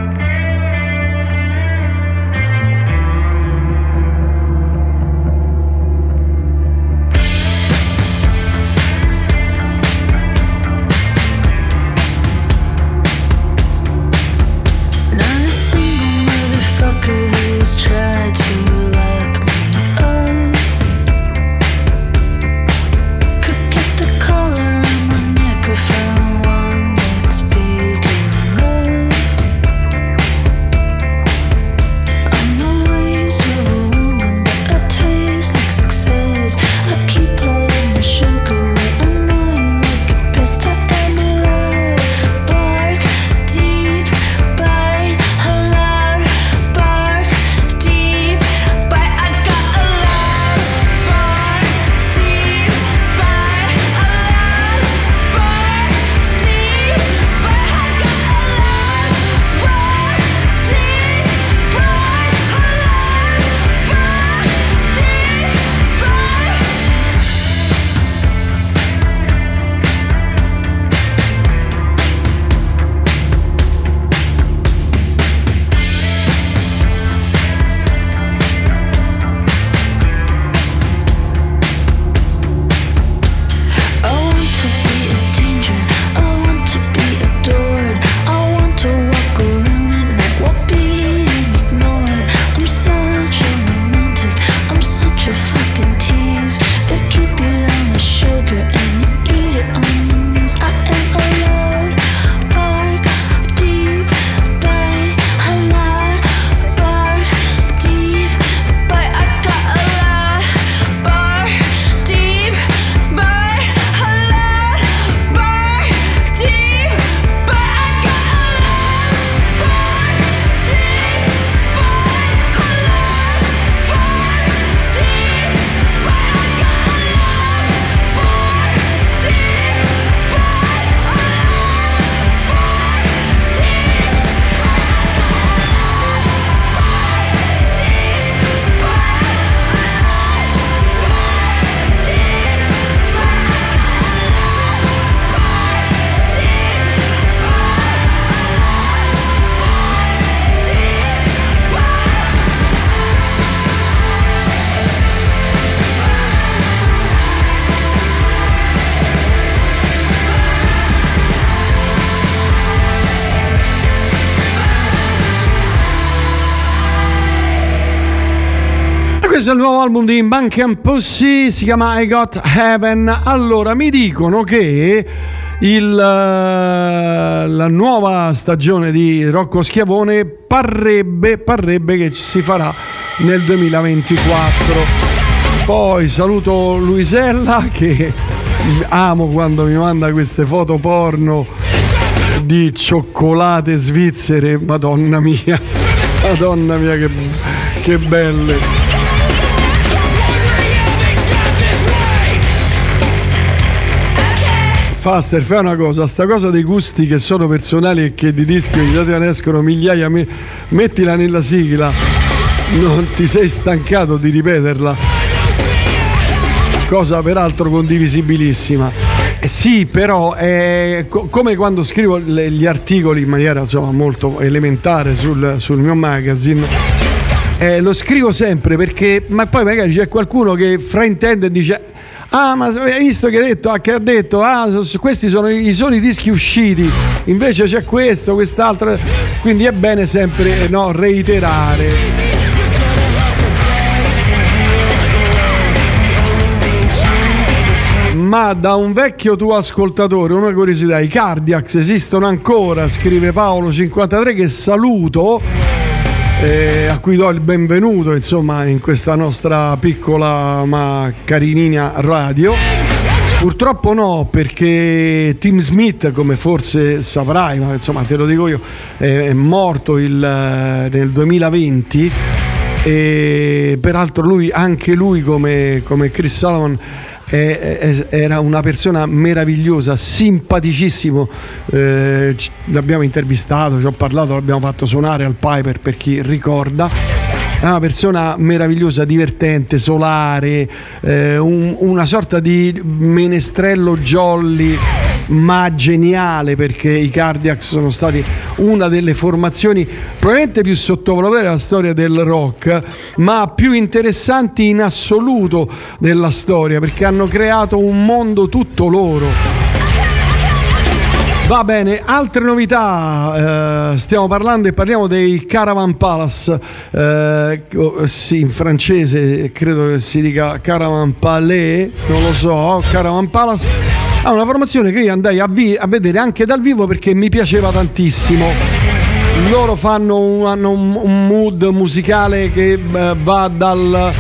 Questo è il nuovo album di Mad Pozzi, si chiama I Got Heaven. Allora, mi dicono che la nuova stagione di Rocco Schiavone parrebbe che si farà nel 2024. Poi saluto Luisella, che amo quando mi manda queste foto porno di cioccolate svizzere. Madonna mia che belle. Faster, fai una cosa, sta cosa dei gusti che sono personali e che di dischi ne escono migliaia, mettila nella sigla. Non ti sei stancato di ripeterla? Cosa peraltro condivisibilissima. Sì, però è come quando scrivo gli articoli in maniera molto elementare sul mio magazine. Lo scrivo sempre perché, ma poi magari c'è qualcuno che fraintende e dice: ah, ma hai visto che ha detto? Questi sono i soli dischi usciti, invece c'è questo, quest'altro. Quindi è bene sempre reiterare. Ma da un vecchio tuo ascoltatore una curiosità: i Cardiacs esistono ancora? Scrive Paolo53, che saluto, a cui do il benvenuto in questa nostra piccola ma carinina radio. Purtroppo no, perché Tim Smith, come forse saprai, ma te lo dico io, è morto nel 2020, e peraltro lui come Chris Salomon era una persona meravigliosa, simpaticissimo. L'abbiamo intervistato, ci ho parlato, l'abbiamo fatto suonare al Piper, per chi ricorda. È una persona meravigliosa, divertente, solare, una sorta di menestrello jolly ma geniale, perché i Cardiacs sono stati una delle formazioni probabilmente più sottovalutate della storia del rock, ma più interessanti in assoluto della storia, perché hanno creato un mondo tutto loro. Va bene, altre novità, stiamo parlando e parliamo dei Caravan Palace, sì, in francese credo che si dica Caravan Palais, non lo so, Caravan Palace. È una formazione che io andai a vedere anche dal vivo perché mi piaceva tantissimo. Loro hanno un mood musicale che va dal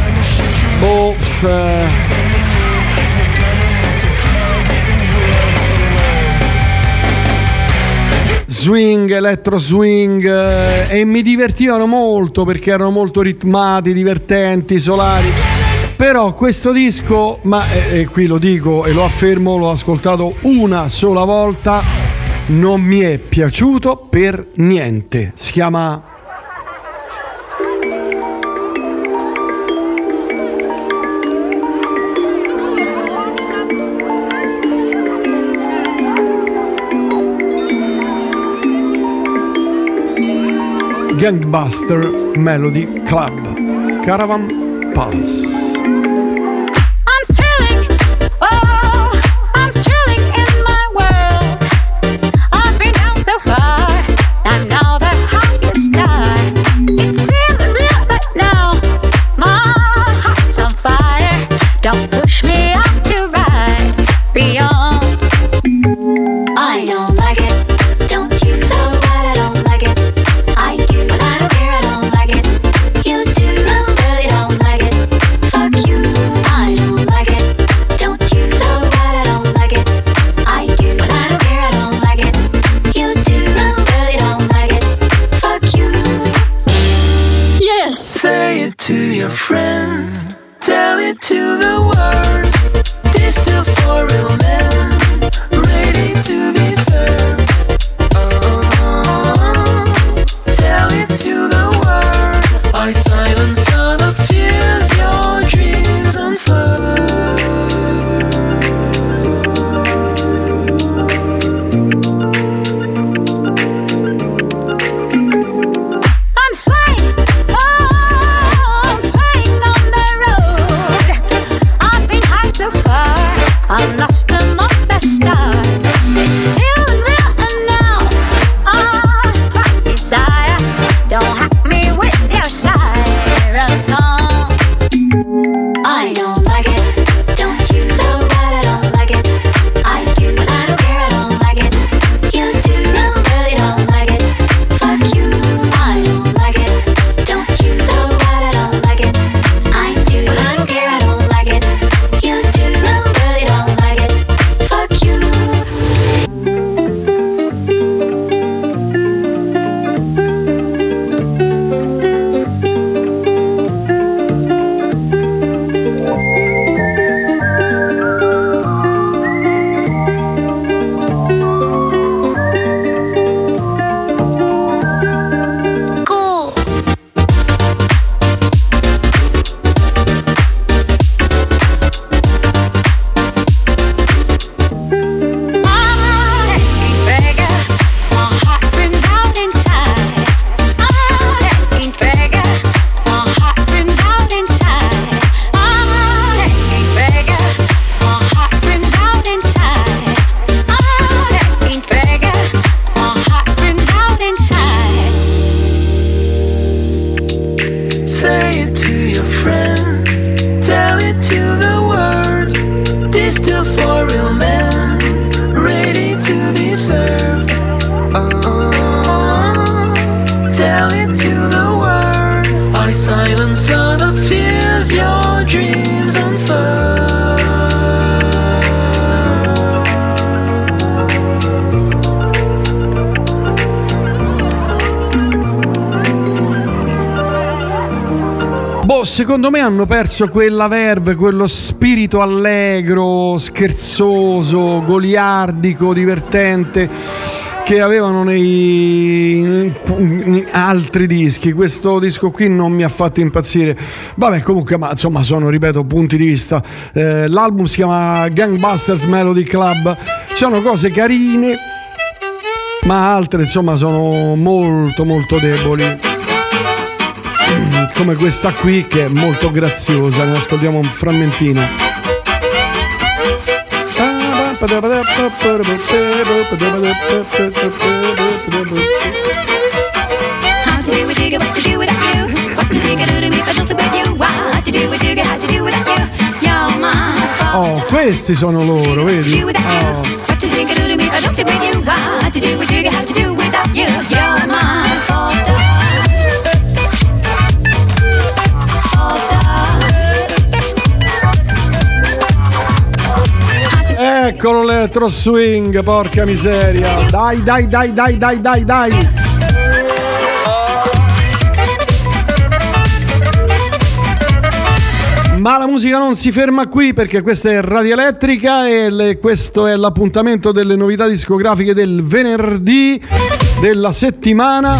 swing, elettro swing, e mi divertivano molto perché erano molto ritmati, divertenti, solari. Però questo disco, qui lo dico e lo affermo, l'ho ascoltato una sola volta, non mi è piaciuto per niente. Si chiama Gangbuster Melody Club, Caravan Palace. Boh, secondo me hanno perso quella verve, quello spirito allegro, scherzoso, goliardico, divertente che avevano nei altri dischi. Questo disco qui non mi ha fatto impazzire. Vabbè, comunque, ma insomma sono, ripeto, punti di vista. L'album si chiama Gangbusters Melody Club. Sono cose carine, ma altre insomma sono molto molto deboli, come questa qui che è molto graziosa. Ne ascoltiamo un frammentino. Oh, questi sono loro, vedi? Oh. Eccolo l'elettro swing, porca miseria. Dai, dai, dai, dai, dai, dai, dai. Ma la musica non si ferma qui, perché questa è Radio Elettrica e questo è l'appuntamento delle novità discografiche del venerdì della settimana.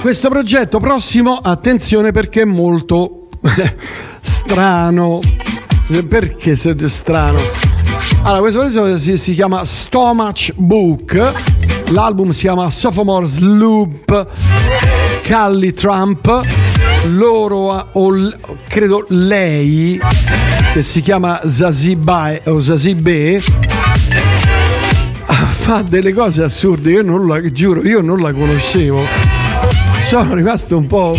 Questo progetto prossimo, attenzione perché è molto strano. Perché siete strano? Allora, questo si chiama Stomach Book. L'album si chiama Sophomore Sloop. Callie Trump. Loro, credo lei, che si chiama Zazibae o Zazibe, fa delle cose assurde. Io non la, giuro, io non la conoscevo. Sono rimasto un po'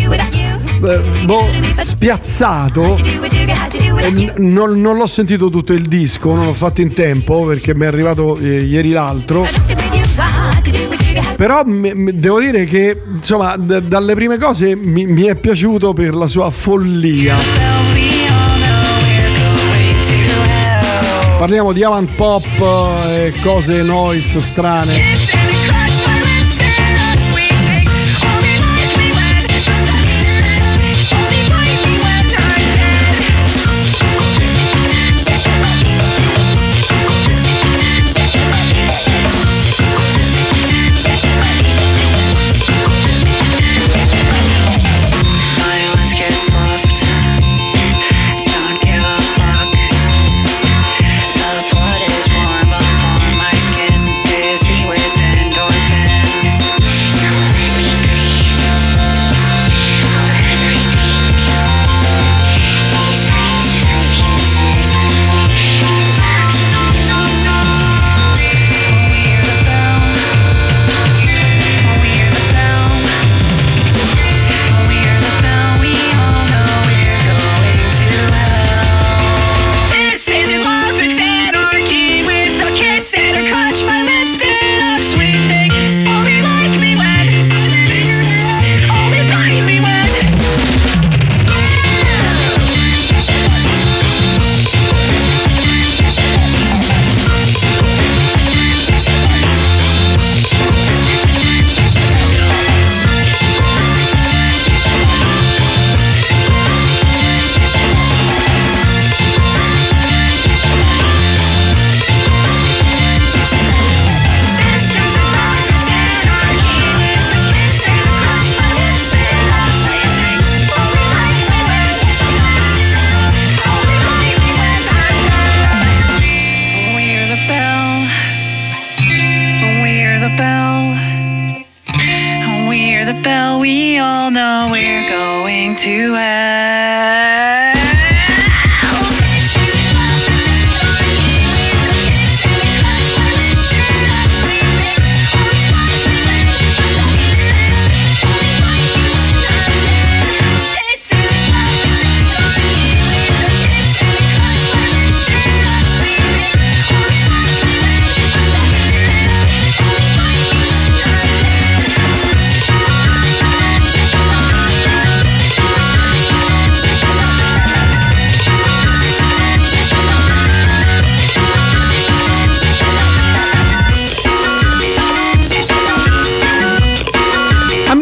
spiazzato. Non l'ho sentito tutto il disco, non l'ho fatto in tempo perché mi è arrivato ieri l'altro. Però devo dire che insomma dalle prime cose mi è piaciuto per la sua follia. Parliamo di avant pop e cose noise strane.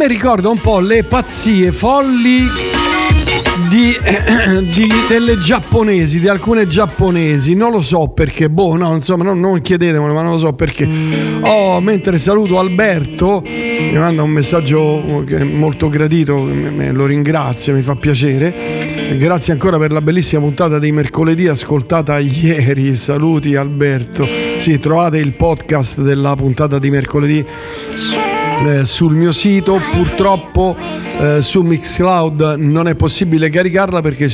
me ricorda un po' le pazzie folli delle giapponesi, di alcune giapponesi, non lo so perché, boh, no, insomma, non chiedetemelo, ma non lo so perché. Oh, mentre saluto Alberto, mi manda un messaggio che è molto gradito, lo ringrazio, mi fa piacere. Grazie ancora per la bellissima puntata dei mercoledì ascoltata ieri. Saluti Alberto. Sì, trovate il podcast della puntata di mercoledì sul mio sito. Purtroppo su Mixcloud non è possibile caricarla perché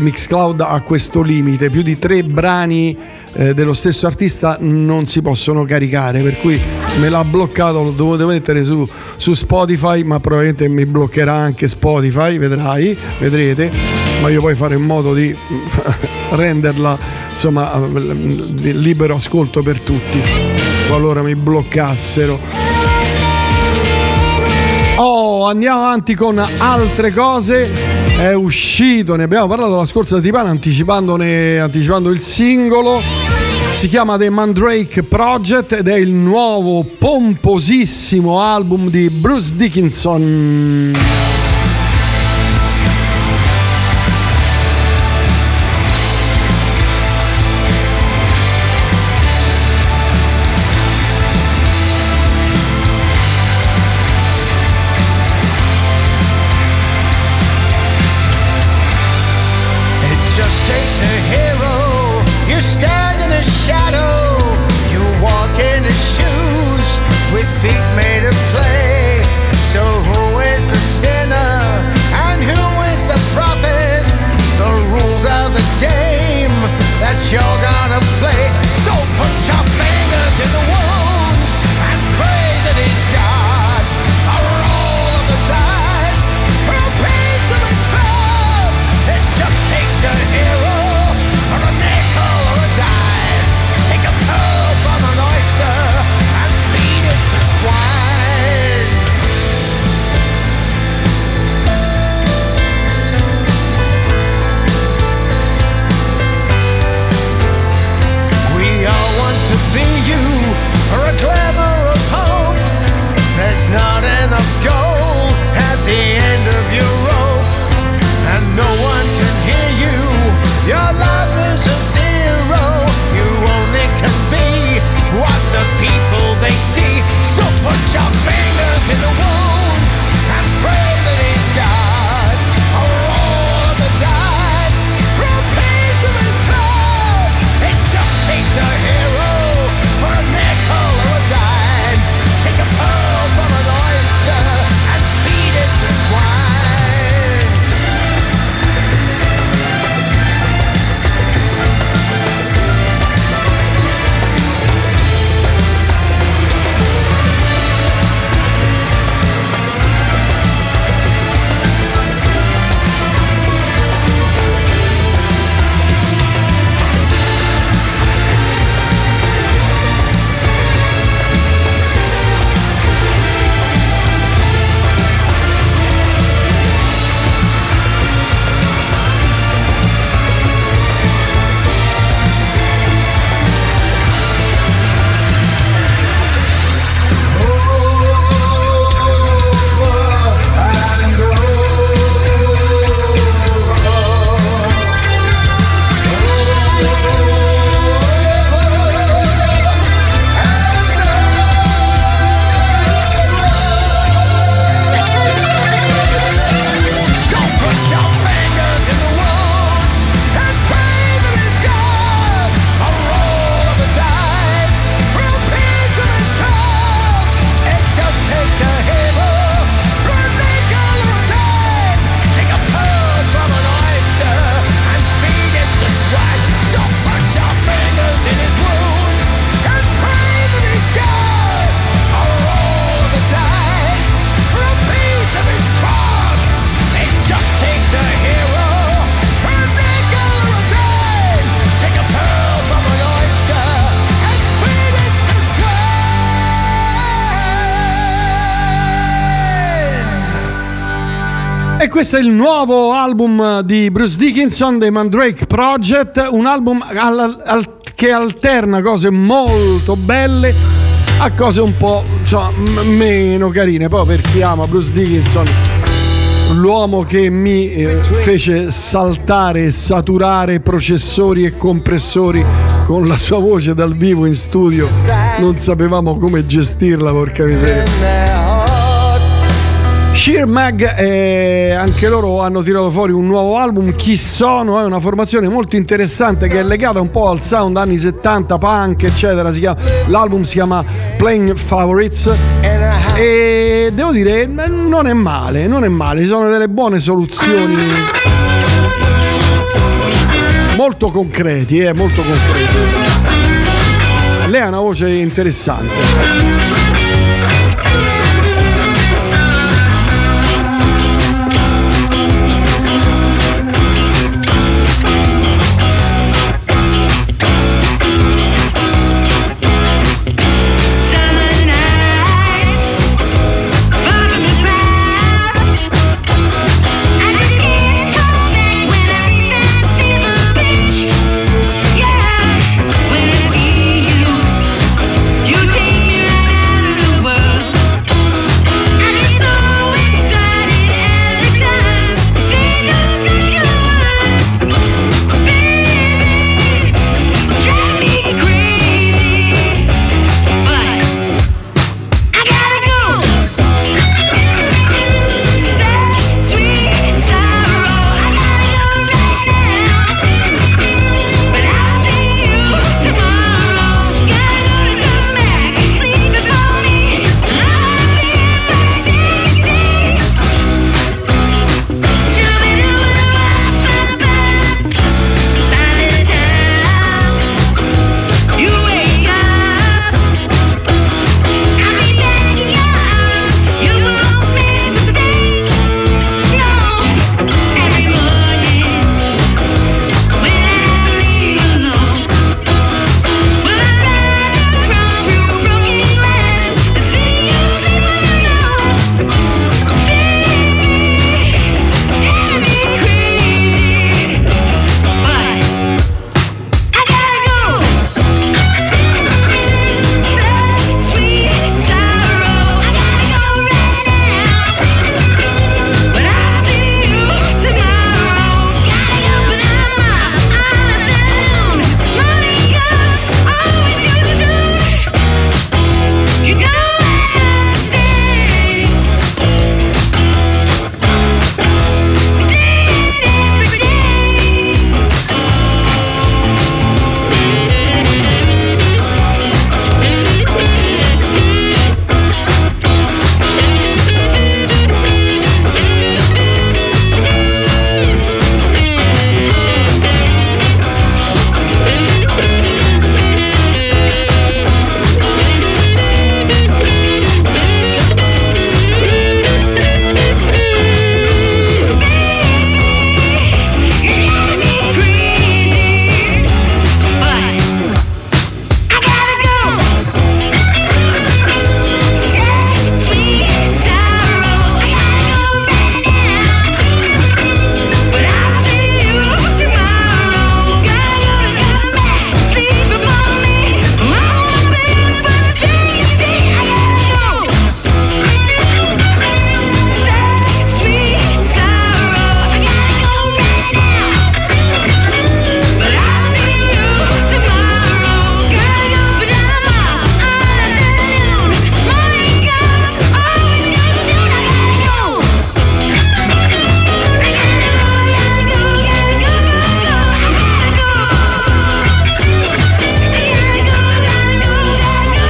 Mixcloud ha questo limite: più di 3 brani dello stesso artista non si possono caricare, per cui me l'ha bloccato. Lo dovevo mettere su Spotify, ma probabilmente mi bloccherà anche Spotify, vedrete, ma io poi farò in modo di renderla, insomma, di libero ascolto per tutti, qualora mi bloccassero. Oh, andiamo avanti con altre cose. È uscito, ne abbiamo parlato la scorsa settimana anticipando il singolo. Si chiama The Mandrake Project ed è il nuovo pomposissimo album di Bruce Dickinson. Questo è il nuovo album di Bruce Dickinson, The Mandrake Project, un album che alterna cose molto belle a cose un po' insomma, meno carine. Poi per chi ama Bruce Dickinson, l'uomo che mi fece saltare e saturare processori e compressori con la sua voce dal vivo in studio, non sapevamo come gestirla, porca miseria. Sheer Mag, anche loro hanno tirato fuori un nuovo album. Chi sono? È una formazione molto interessante che è legata un po' al sound anni 70, punk eccetera. L'album si chiama Playing Favorites e devo dire non è male, non è male, ci sono delle buone soluzioni, molto concreti, molto concreti. Lei ha una voce interessante.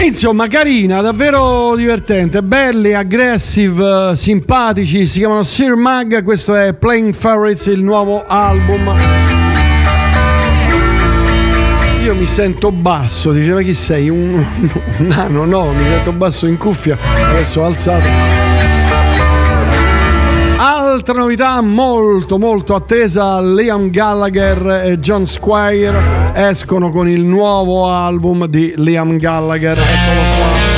Insomma, carina, davvero divertente, belli, aggressive, simpatici, si chiamano Sir Mag, questo è Playing Favorites, il nuovo album. Io mi sento basso, diceva chi sei? Un nano? No, mi sento basso in cuffia, adesso ho alzato. Altra novità molto molto attesa, Liam Gallagher e John Squire escono con il nuovo album di Liam Gallagher, eccolo qua.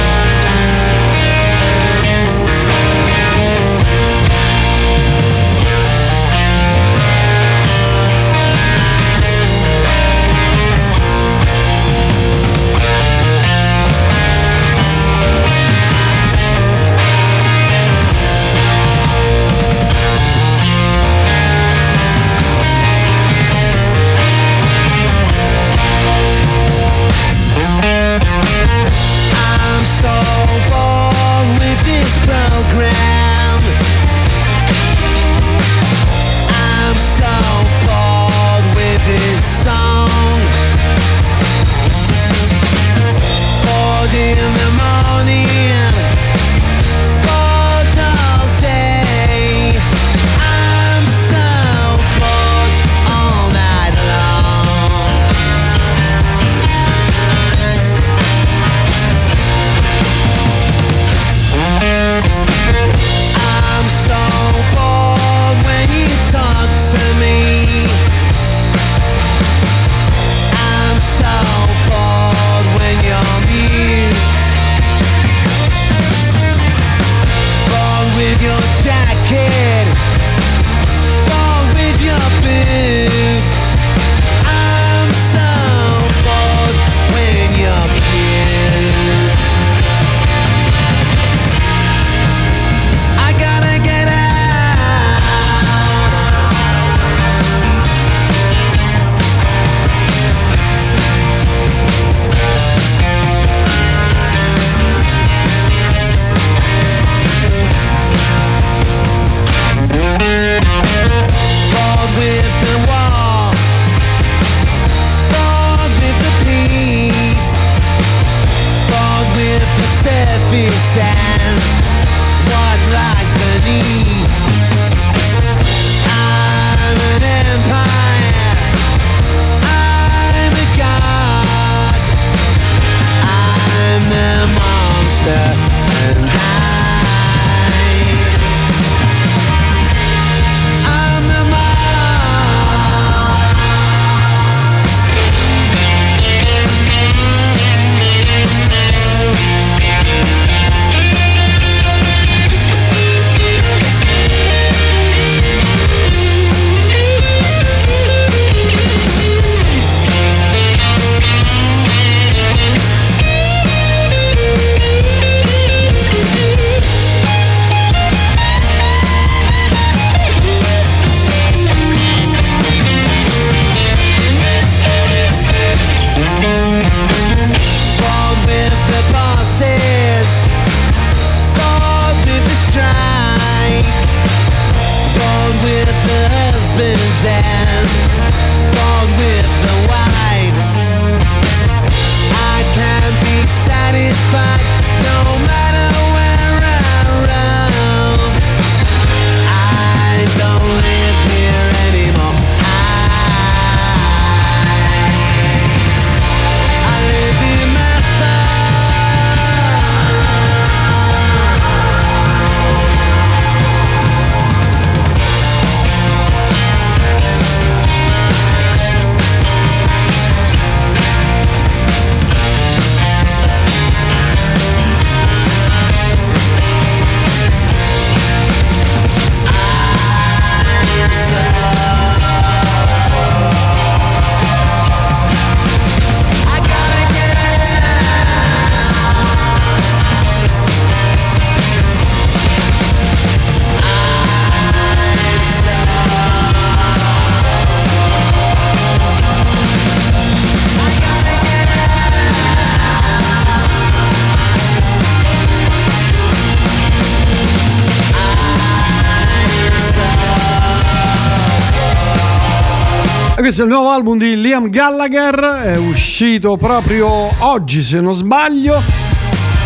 Questo è il nuovo album di Liam Gallagher, è uscito proprio oggi se non sbaglio,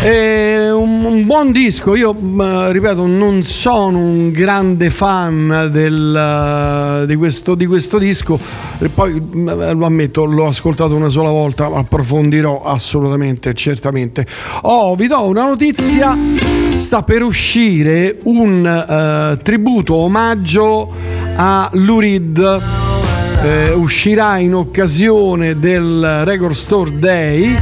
è un buon disco. Io ripeto, non sono un grande fan di questo disco, e poi lo ammetto, l'ho ascoltato una sola volta, approfondirò assolutamente, certamente. Vi do una notizia: sta per uscire un tributo, omaggio a Lou Reed. Uscirà in occasione del Record Store Day.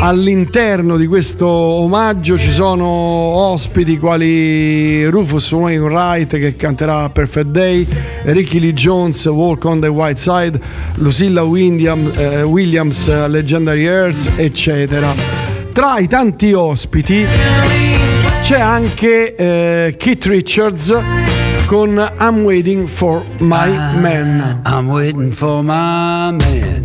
All'interno di questo omaggio ci sono ospiti quali Rufus Wainwright, che canterà Perfect Day, Ricky Lee Jones, Walk on the White Side, Lucilla Williams, Legendary Earth, eccetera. Tra i tanti ospiti c'è anche Keith Richards con I'm Waiting for My Man. I'm waiting for my man.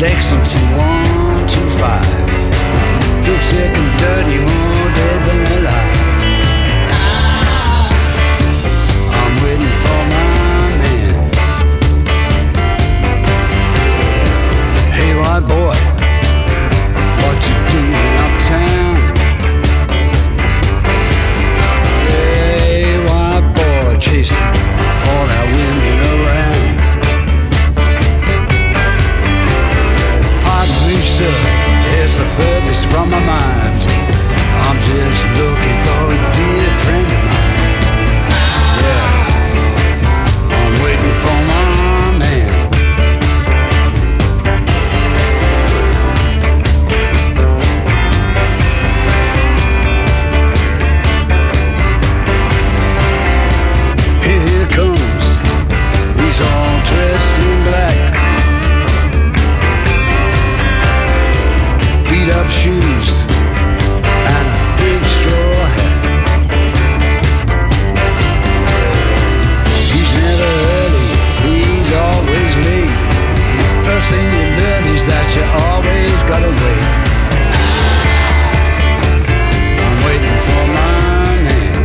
Lexington 125. Feel sick and dirty, more dead than alive. I'm waiting for my man. Hey, my boy, what you doing out town? Hey, my boy, chasing all that women around. It's the furthest from my mind. I'm just looking for a dear friend of mine. Yeah, I'm waiting for my man. Here, here comes. He's all dressed in black. Up shoes and a big straw hat. He's never early, he's always late. First thing you learn is that you always gotta wait. I'm waiting for my man.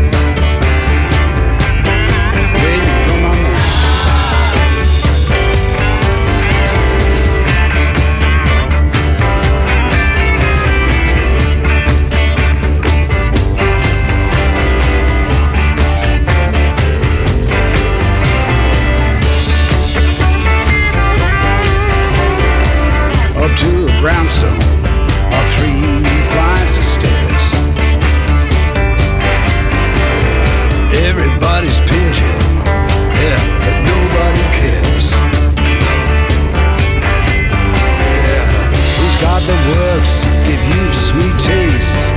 Waiting for my man. Brownstone of three flights of stairs. Everybody's pinching, yeah, but nobody cares. Yeah. He's got the works, give you sweet taste.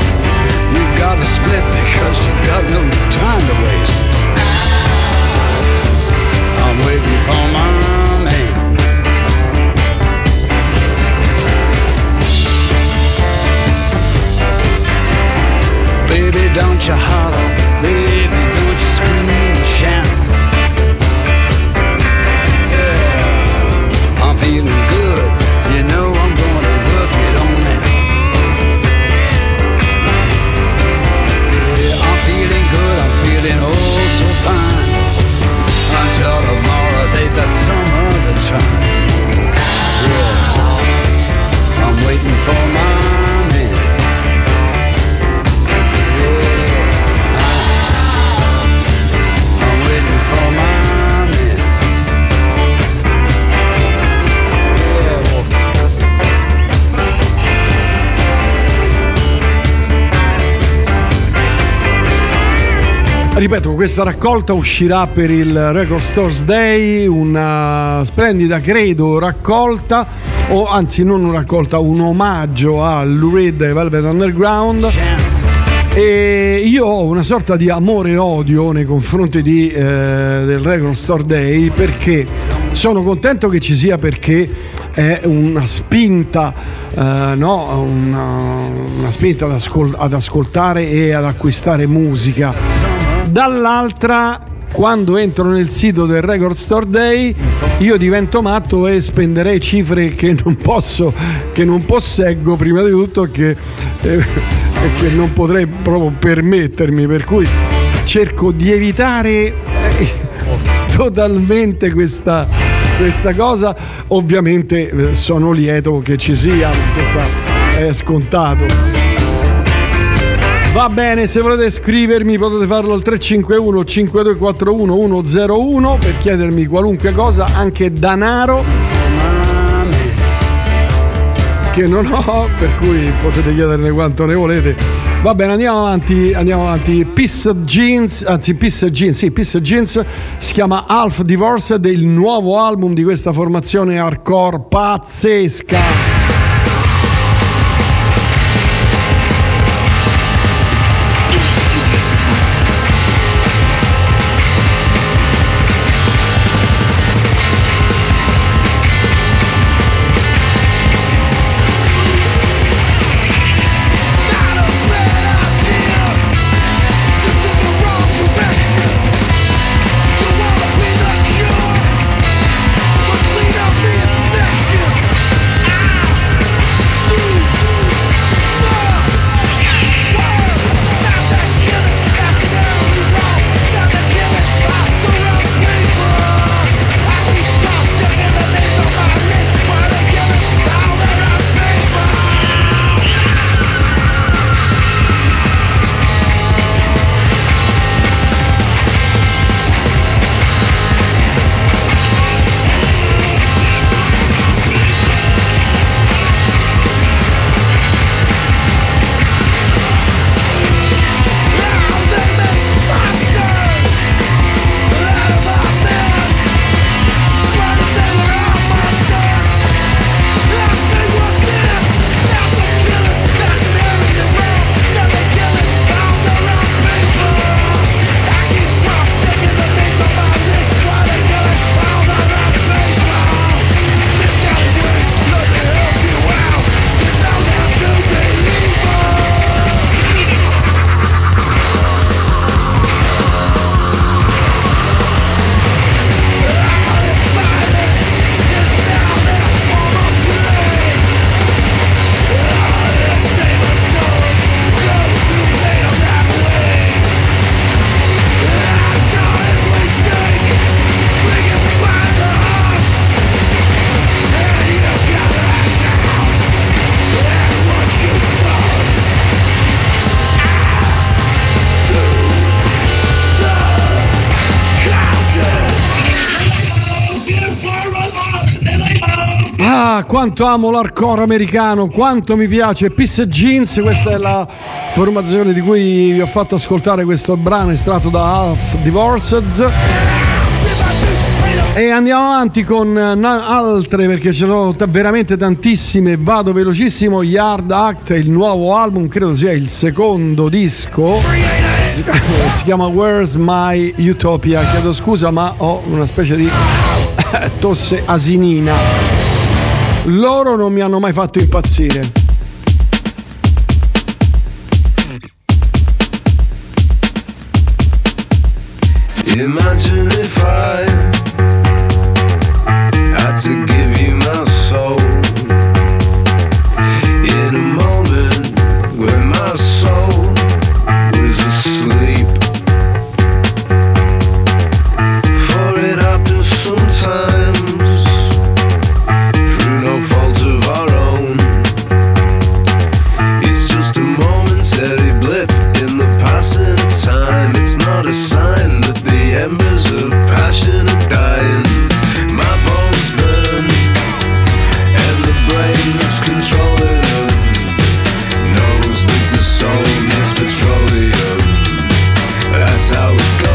You gotta split because you got no time to waste. I'm waiting for my man. Baby, don't you holler. Baby, don't you scream and shout. Yeah. I'm feeling good. You know I'm gonna work it on out. Yeah, I'm feeling good. I'm feeling oh so fine. Until tomorrow, they've got some other time. Yeah. I'm waiting for my man. For my man. Ripeto, questa raccolta uscirà per il Record Stores Day, una splendida, credo, raccolta, o anzi non una raccolta, un omaggio a Lou Reed e Velvet Underground. E io ho una sorta di amore e odio nei confronti del Record Store Day, perché sono contento che ci sia, perché è una spinta, una spinta ad ascoltare e ad acquistare musica. Dall'altra, quando entro nel sito del Record Store Day, io divento matto e spenderei cifre che non posseggo, prima di tutto che non potrei proprio permettermi, per cui cerco di evitare totalmente questa cosa. Ovviamente sono lieto che ci sia, questa è scontato. Va bene, se volete scrivermi potete farlo al 351 5241 101 per chiedermi qualunque cosa, anche danaro, che non ho, per cui potete chiederne quanto ne volete. Va bene, andiamo avanti. Piss Jeans si chiama Half Divorced, il nuovo album di questa formazione hardcore pazzesca. Ah, quanto amo l'hardcore americano, quanto mi piace Piss and Jeans. Questa è la formazione di cui vi ho fatto ascoltare questo brano estratto da Half Divorced. E andiamo avanti con altre, perché ce ne sono veramente tantissime. Vado velocissimo. Yard Act è il nuovo album, credo sia il secondo disco, si chiama Where's My Utopia. Chiedo scusa, ma ho una specie di tosse asinina. Loro non mi hanno mai fatto impazzire. Imagine if I had to give you my soul in a moment when my soul was asleep. For it happens sometimes through no fault of our own. It's just a momentary blip in the passing of time. It's not a sign that the embers of passion are dying. My bones burn, and the brain that's controlling them knows that the soul needs petroleum. That's how it goes.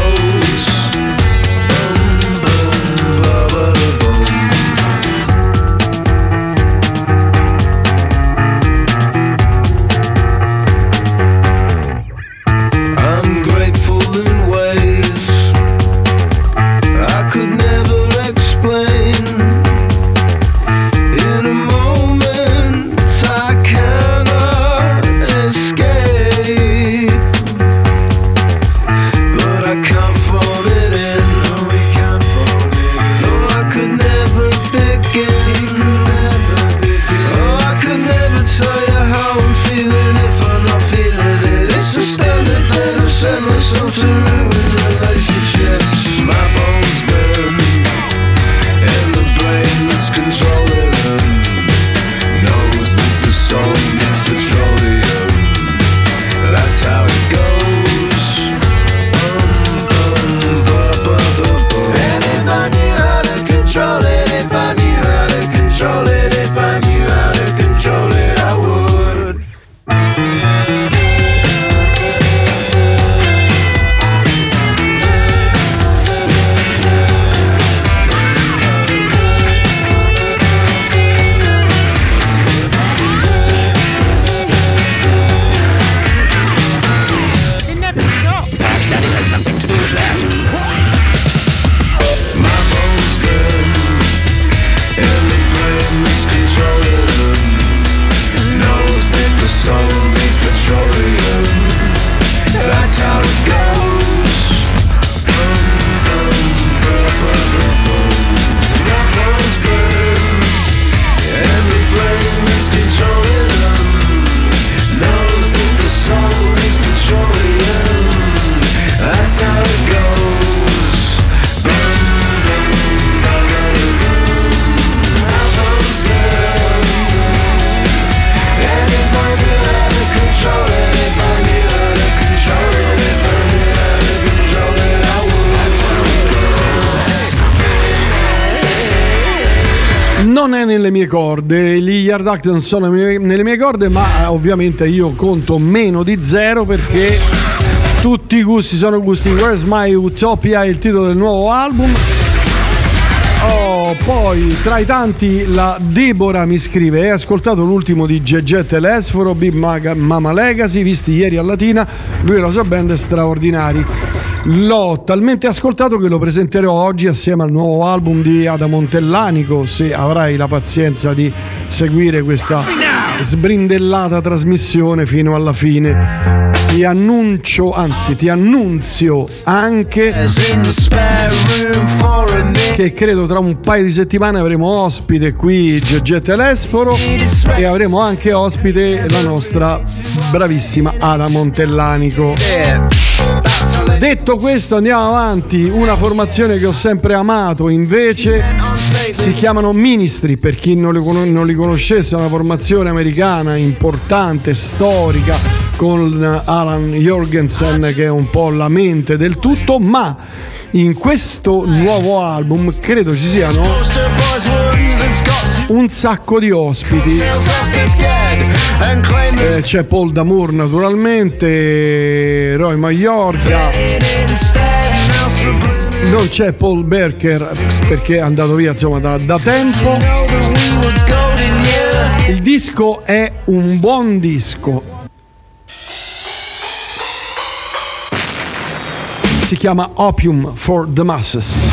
Nelle mie corde, gli Yard Act non sono nelle mie corde, ma ovviamente io conto meno di zero perché tutti i gusti sono gusti. Where's My Utopia è il titolo del nuovo album. Oh, poi tra i tanti la Debora mi scrive: hai ascoltato l'ultimo di Gegè Telesforo, Big Mama Legacy, visti ieri a Latina, lui e la sua band è straordinari. L'ho talmente ascoltato che lo presenterò oggi assieme al nuovo album di Ada Montellanico, se avrai la pazienza di seguire questa sbrindellata trasmissione fino alla fine. Ti annuncio, anzi ti annunzio anche che credo tra un paio di settimane avremo ospite qui Gegè Telesforo e avremo anche ospite la nostra bravissima Ada Montellanico. Detto questo, andiamo avanti. Una formazione che ho sempre amato invece si chiamano Ministry, per chi non li conoscesse. È una formazione americana importante, storica, con Alan Jorgensen che è un po' la mente del tutto, ma in questo nuovo album credo ci siano un sacco di ospiti. C'è Paul D'Amore naturalmente, Roy Maiorca. Non c'è Paul Berker perché è andato via insomma da tempo. Il disco è un buon disco. Si chiama Opium for the Masses.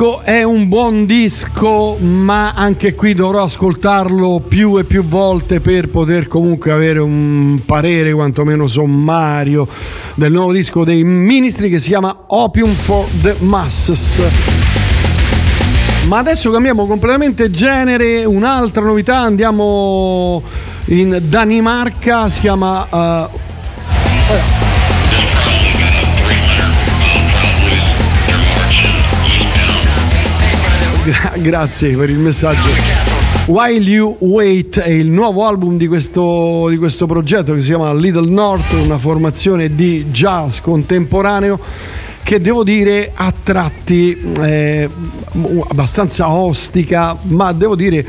disco è un buon disco, ma anche qui dovrò ascoltarlo più e più volte per poter comunque avere un parere quantomeno sommario del nuovo disco dei Ministry che si chiama Opium for the Masses. Ma adesso cambiamo completamente genere, un'altra novità, andiamo in Danimarca, si chiama grazie per il messaggio. While You Wait è il nuovo album di questo progetto che si chiama Little North, una formazione di jazz contemporaneo che devo dire a tratti abbastanza ostica, ma devo dire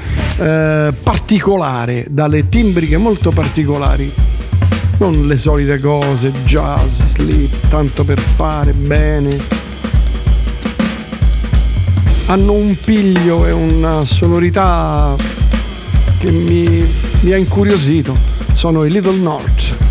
particolare, dalle timbriche molto particolari, non le solite cose jazz, sleep, tanto per fare bene. Hanno un piglio e una sonorità che mi ha incuriosito. Sono i Little North.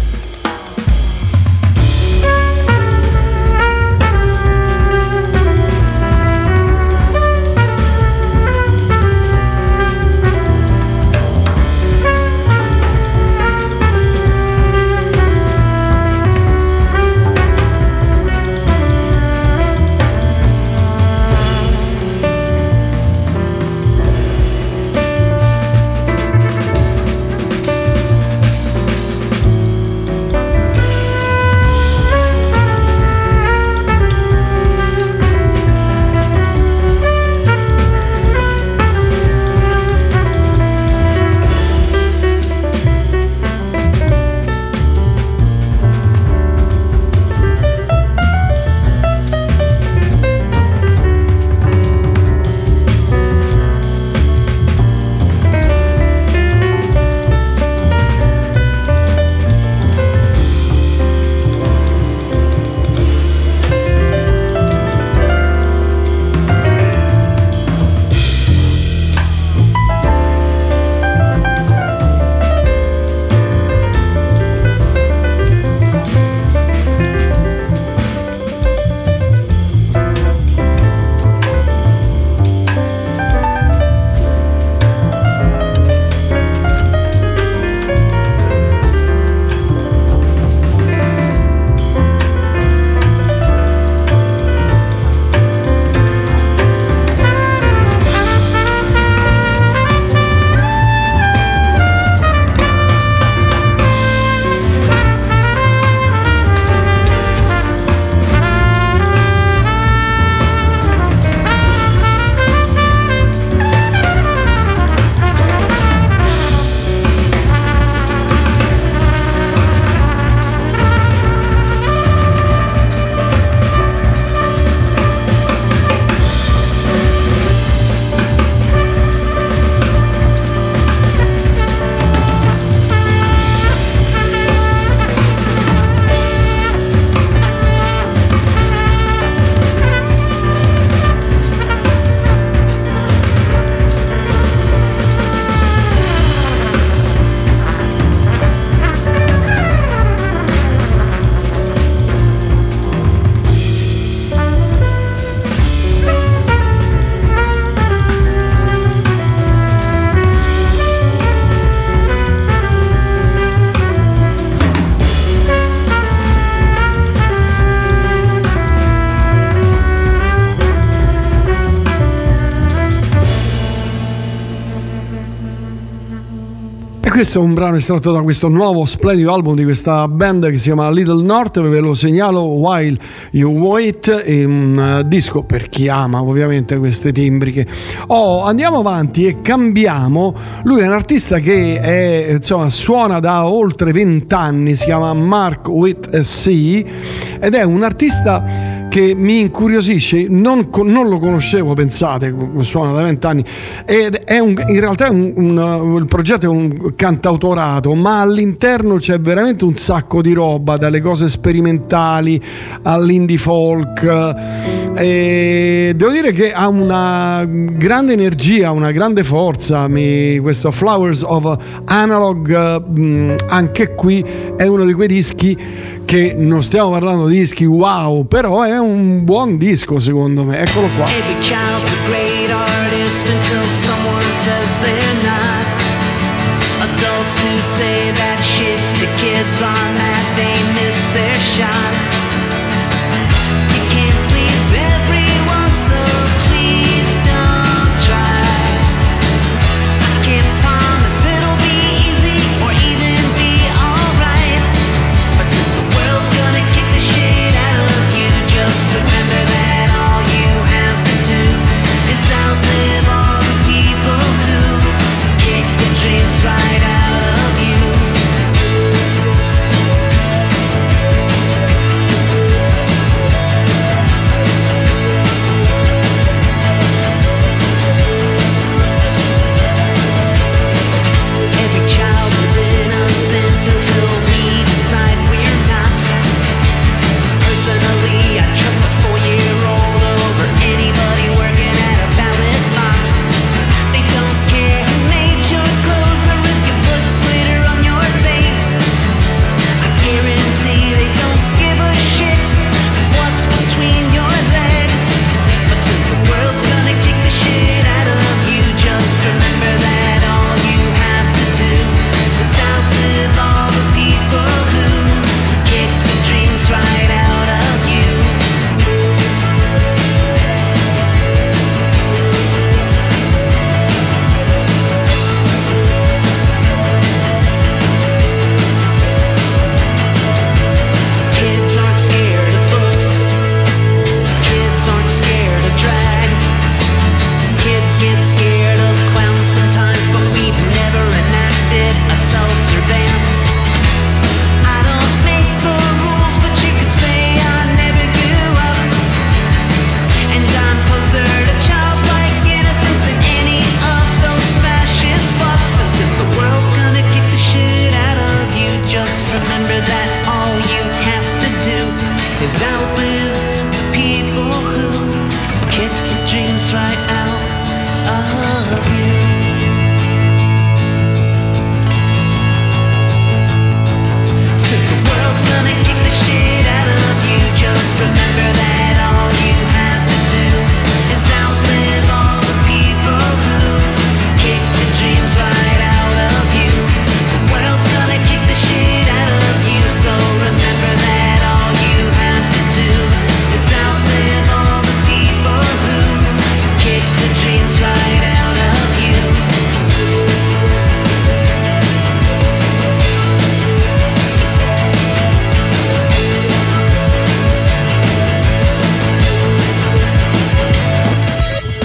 Questo è un brano estratto da questo nuovo splendido album di questa band che si chiama Little North, ve lo segnalo, While You Wait, è un disco per chi ama ovviamente queste timbriche. Andiamo avanti e cambiamo. Lui è un artista che suona da oltre 20 anni, si chiama Mark with a C ed è un artista che mi incuriosisce, non lo conoscevo, pensate, suona da 20 anni ed in realtà il progetto è un cantautorato, ma all'interno c'è veramente un sacco di roba, dalle cose sperimentali all'indie folk, e devo dire che ha una grande energia, una grande forza. Questo Flowers of Analog anche qui è uno di quei dischi che non stiamo parlando di dischi wow, però è un buon disco secondo me, eccolo qua. Every child's a great artist until someone says they're not. Adults who say that shit to kids on that they miss their shot.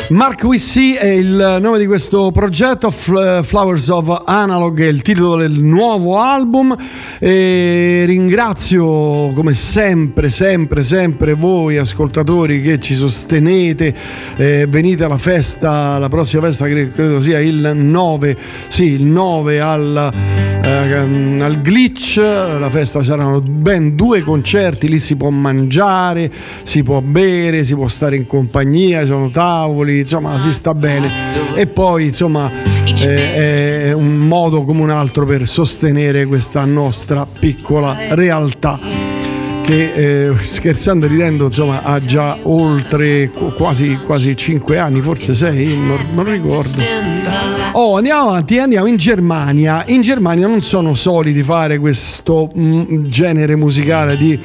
Mark WC è il nome di questo progetto, Flowers of Analog è il titolo del nuovo album, e ringrazio come sempre voi ascoltatori che ci sostenete, venite alla festa, la prossima festa che credo sia il 9 al Glitch, la festa, saranno ben 2 concerti, lì si può mangiare, si può bere, si può stare in compagnia, ci sono tavoli, insomma si sta bene, e poi insomma è un modo come un altro per sostenere questa nostra piccola realtà che scherzando e ridendo insomma ha già oltre quasi 5 anni, forse 6, non ricordo. Andiamo avanti, andiamo in Germania. In Germania non sono soliti fare questo genere musicale di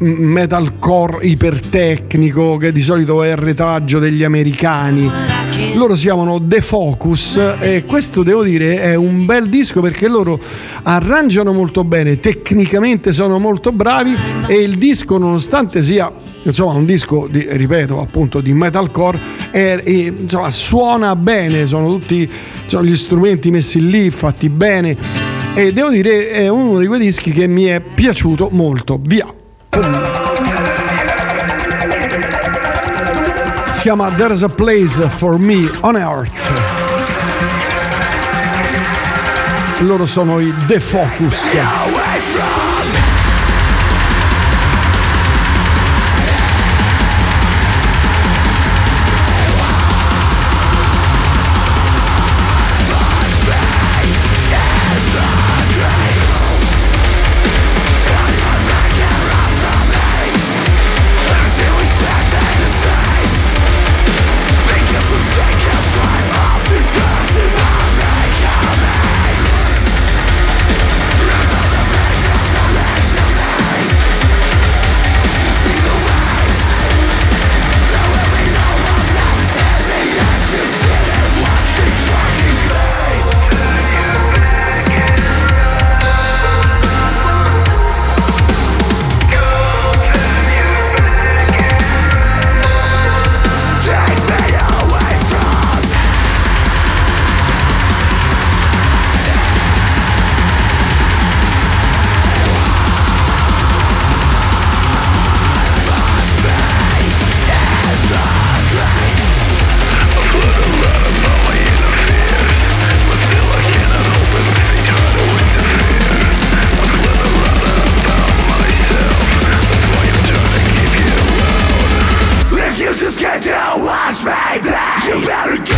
metalcore ipertecnico che di solito è il retaggio degli americani. Loro si chiamano The Focus e questo devo dire è un bel disco perché loro arrangiano molto bene, tecnicamente sono molto bravi e il disco, nonostante sia insomma un disco di, ripeto appunto, di metalcore, insomma suona bene, sono tutti gli strumenti messi lì, fatti bene, e devo dire è uno di quei dischi che mi è piaciuto molto. Via, si chiama There's a Place for Me on Earth. Loro sono i The Focus. You just get to watch me play. You better go.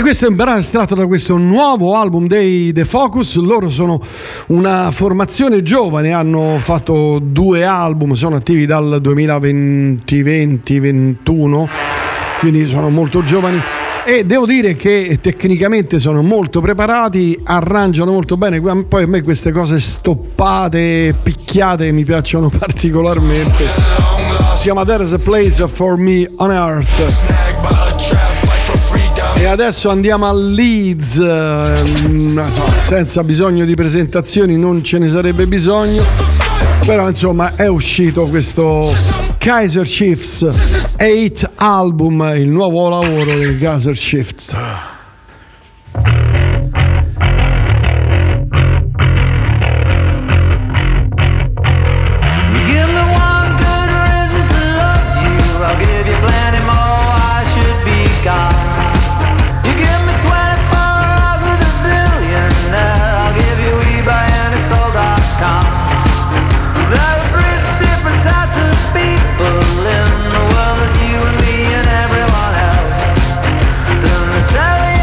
Questo è un brano estratto da questo nuovo album dei The Focus. Loro sono una formazione giovane, hanno fatto 2 album, sono attivi dal 2020-2021, quindi sono molto giovani e devo dire che tecnicamente sono molto preparati, arrangiano molto bene. Poi a me queste cose stoppate, picchiate mi piacciono particolarmente. Si chiama There's a Place for Me on Earth. E adesso andiamo a Leeds, senza bisogno di presentazioni, non ce ne sarebbe bisogno, però insomma è uscito questo Kaiser Chiefs 8 album, il nuovo lavoro del Kaiser Chiefs. People in the world is you and me and everyone else. Turn the telly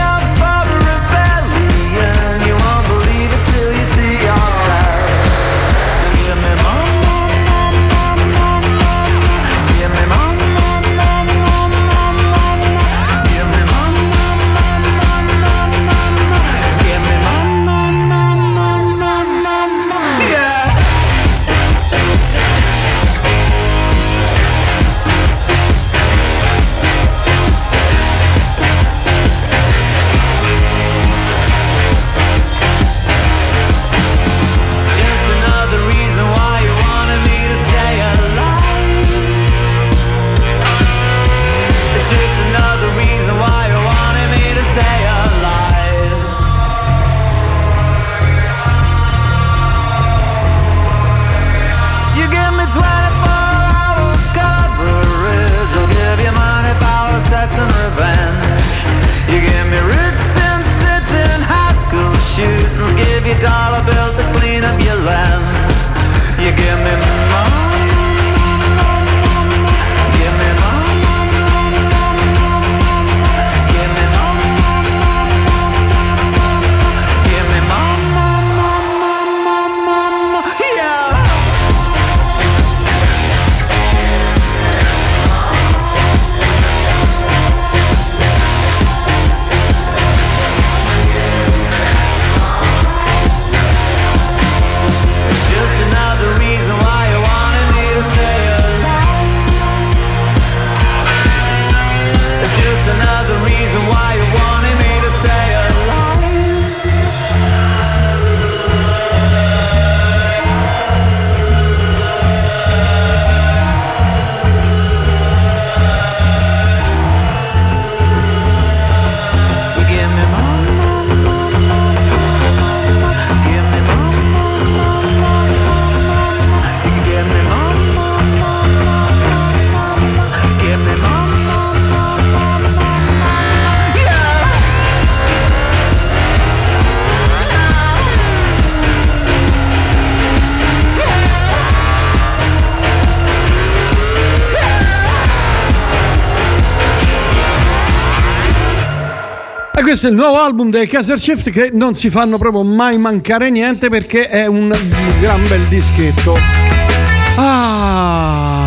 E questo è il nuovo album dei Caserceft, che non si fanno proprio mai mancare niente, perché è un gran bel dischetto. Ah,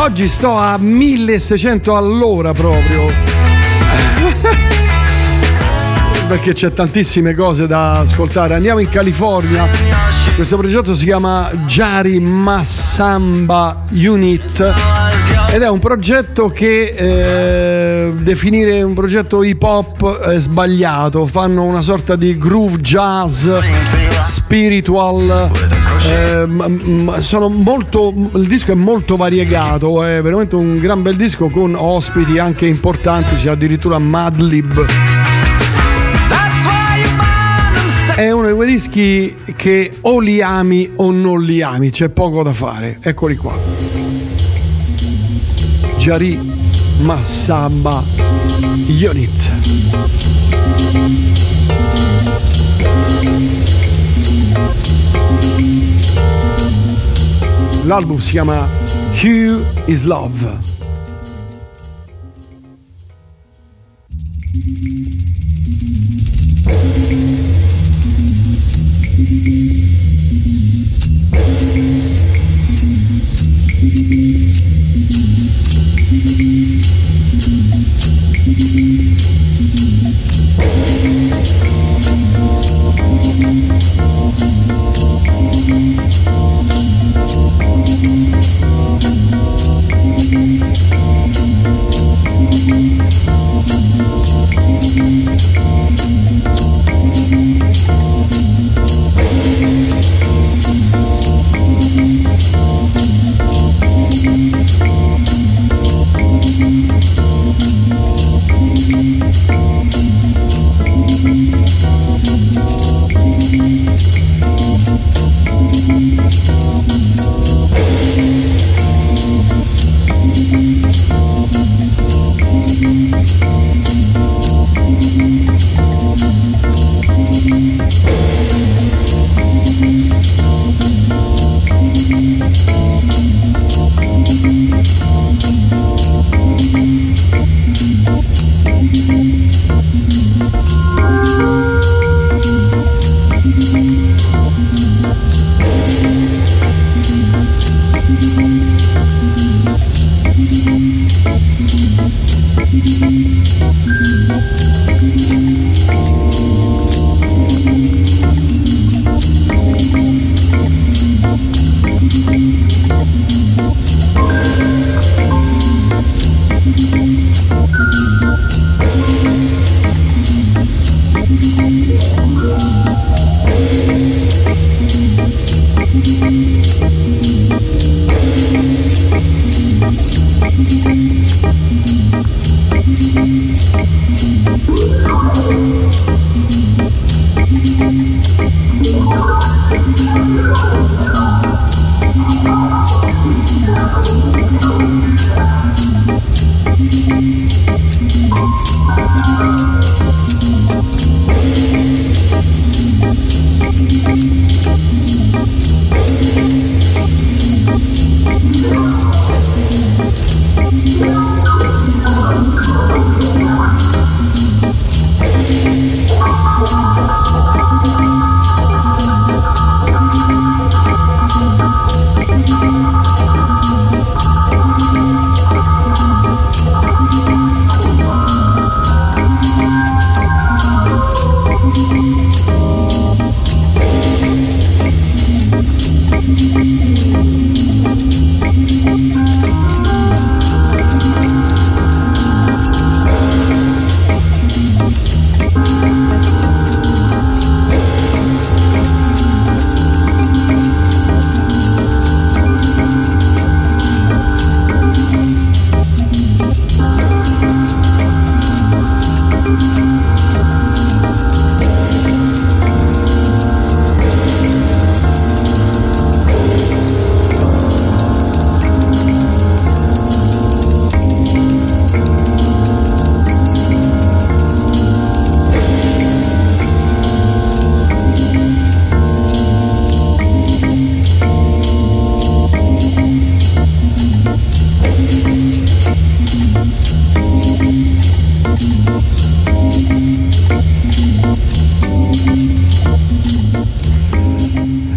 oggi sto a 1600 all'ora proprio, perché c'è tantissime cose da ascoltare. Andiamo in California. Questo progetto si chiama Jari Massamba Unit ed è un progetto che definire un progetto hip hop è sbagliato. Fanno una sorta di groove jazz spiritual, sono molto, il disco è molto variegato, è veramente un gran bel disco con ospiti anche importanti, c'è addirittura Madlib. È uno di quei dischi che o li ami o non li ami, c'è poco da fare. Eccoli qua, Jari Massamba Unit. L'album si chiama Hue is Love.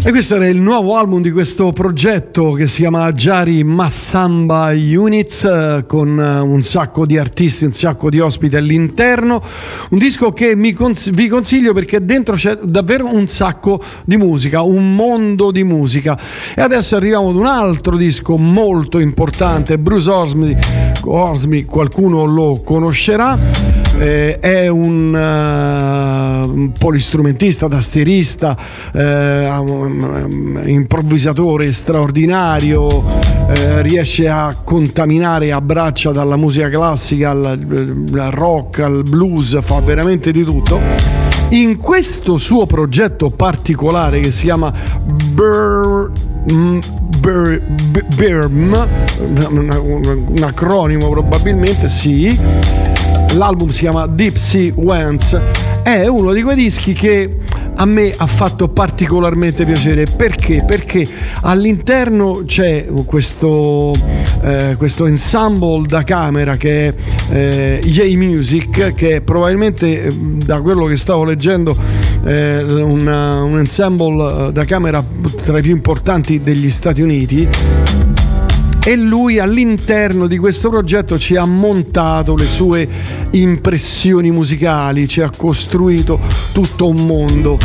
E questo era il nuovo album di questo progetto che si chiama Jari Massamba Units, con un sacco di artisti, un sacco di ospiti all'interno. Un disco che vi consiglio perché dentro c'è davvero un sacco di musica, un mondo di musica. E adesso arriviamo ad un altro disco molto importante, Bruce Hornsby, qualcuno lo conoscerà. È un polistrumentista, tastierista, improvvisatore straordinario, riesce a contaminare a braccia dalla musica classica al rock, al blues, fa veramente di tutto. In questo suo progetto particolare che si chiama BIRM, un acronimo probabilmente, sì. L'album si chiama Deep Sea Wands, è uno di quei dischi che a me ha fatto particolarmente piacere. Perché? Perché all'interno c'è questo ensemble da camera che è Yay Music, che è probabilmente, da quello che stavo leggendo, un ensemble da camera tra i più importanti degli Stati Uniti. E lui all'interno di questo progetto ci ha montato le sue impressioni musicali, ci ha costruito tutto un mondo.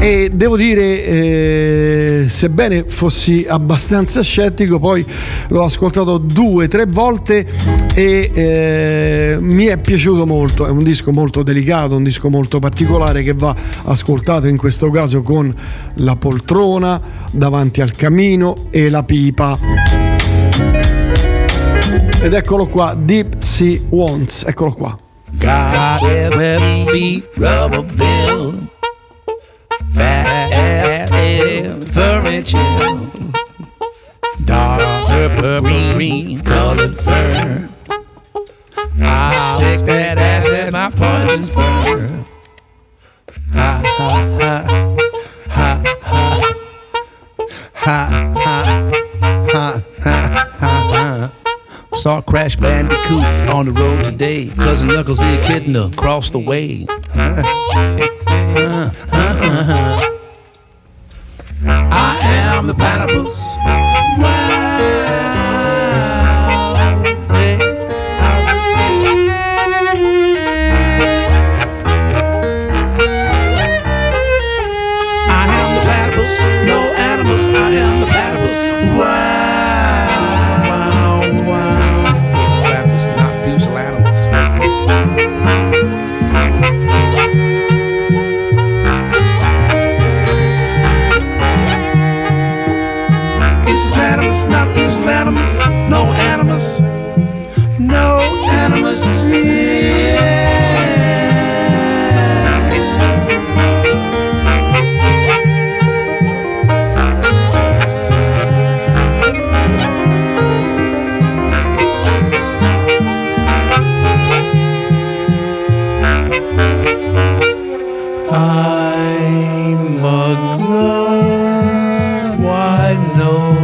E devo dire, sebbene fossi abbastanza scettico, poi l'ho ascoltato 2-3 volte e mi è piaciuto molto. È un disco molto delicato, un disco molto particolare che va ascoltato in questo caso con la poltrona davanti al camino e la pipa. Ed eccolo qua, Deep Sea Wands, eccolo qua. Got every rubber bill, fast air, very chill, dark purple green colored fur, I stick that ass with my poison spur. Ha ha ha ha ha ha ha ha ha. Saw Crash Bandicoot on the road today. Cousin Knuckles the Echidna crossed the way. I am the platypus. I am the platypus. No animals. I am the platypus. Wow. Not these animals, no animals, no animals, yeah. I'm a glove, why no?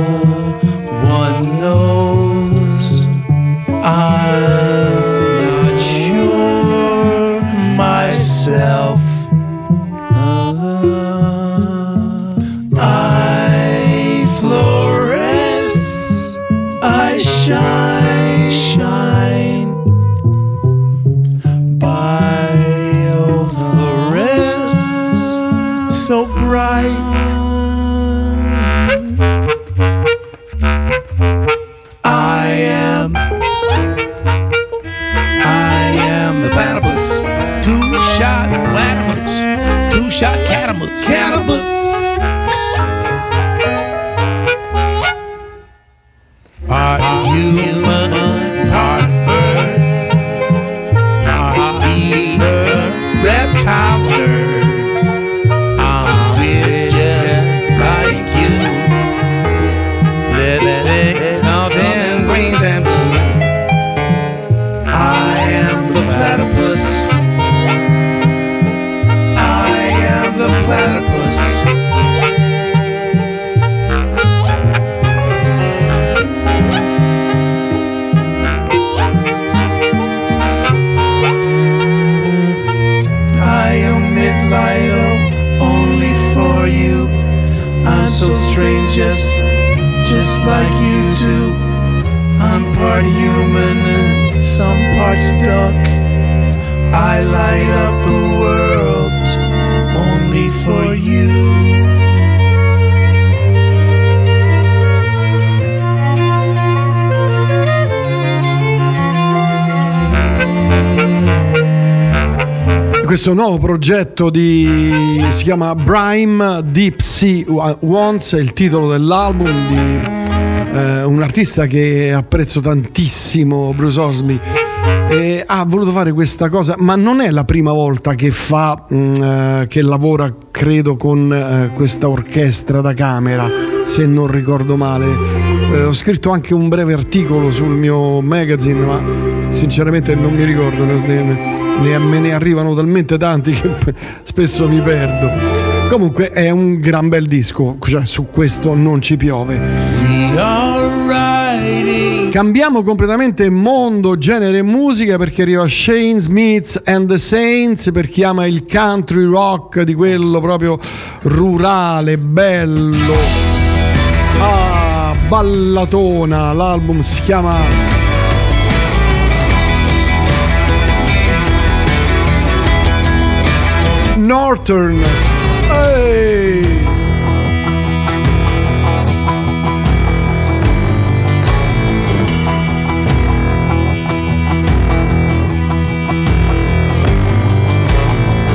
like you too. I'm part human and some parts duck. I light up the world only for you. Questo nuovo progetto si chiama Prime Deep Sea Wants, è il titolo dell'album di un artista che apprezzo tantissimo, Bruce Hornsby, e ha voluto fare questa cosa, ma non è la prima volta che fa che lavora, credo, con questa orchestra da camera, se non ricordo male. Ho scritto anche un breve articolo sul mio magazine, ma sinceramente non mi ricordo, me ne arrivano talmente tanti che spesso mi perdo. Comunque è un gran bel disco, cioè, su questo non ci piove. Cambiamo completamente mondo, genere e musica, perché arriva Shane Smith and the Saints, per chi ama il country rock, di quello proprio rurale, bello, ballatona. L'album si chiama Northern. Hey.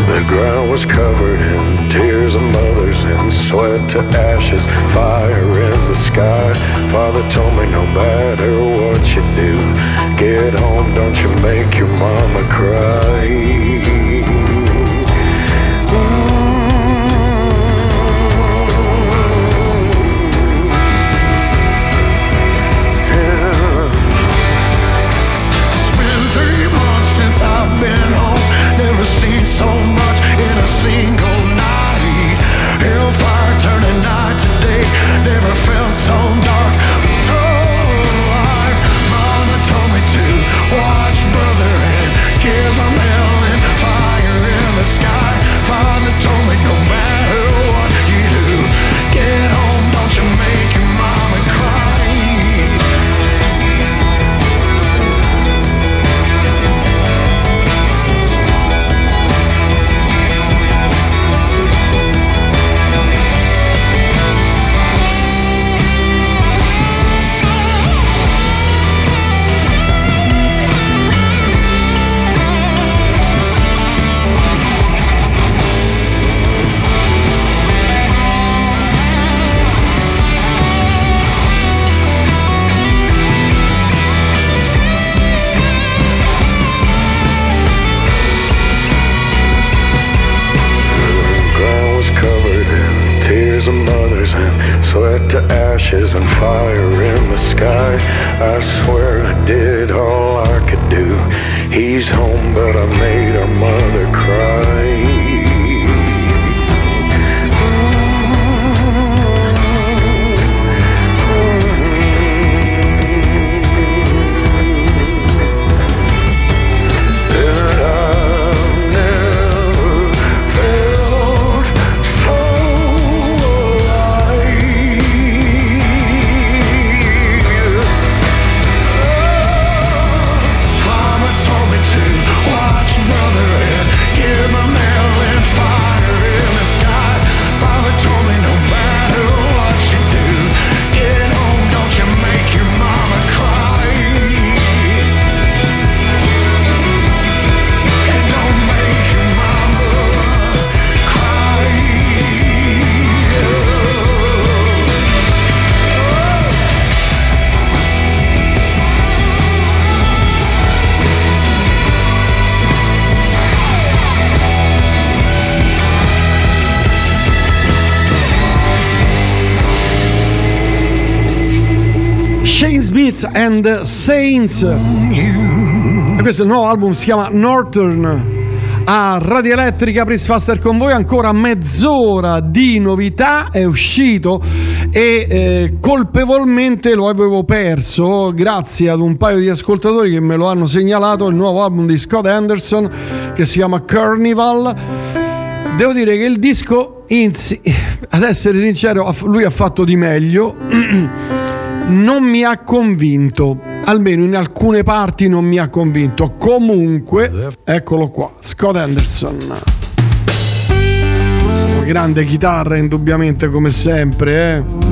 The ground was covered in tears of mothers and sweat to ashes, fire in the sky. Father told me no matter what you do, get home, don't you make your mama cry. I've been home, never seen so much in a single night. Hellfire turning night to day, never felt so dark, so alive. Mama told me to watch brother and give him hell and fire in the sky. Father told me no matter what you do, get home, don't you make your mama cry. Sweat to ashes and fire in the sky. I swear I did all I could do. He's home, but I made our mother cry. And the Saints, e questo nuovo album si chiama Northern. A Radio Elettrica, Prince Faster con voi, ancora mezz'ora di novità. È uscito e colpevolmente lo avevo perso, grazie ad un paio di ascoltatori che me lo hanno segnalato, il nuovo album di Scott Henderson che si chiama Carnival. Devo dire che il disco, ad essere sincero, lui ha fatto di meglio non mi ha convinto, almeno in alcune parti non mi ha convinto. Comunque, eccolo qua, Scott Anderson, una grande chitarra indubbiamente come sempre, eh?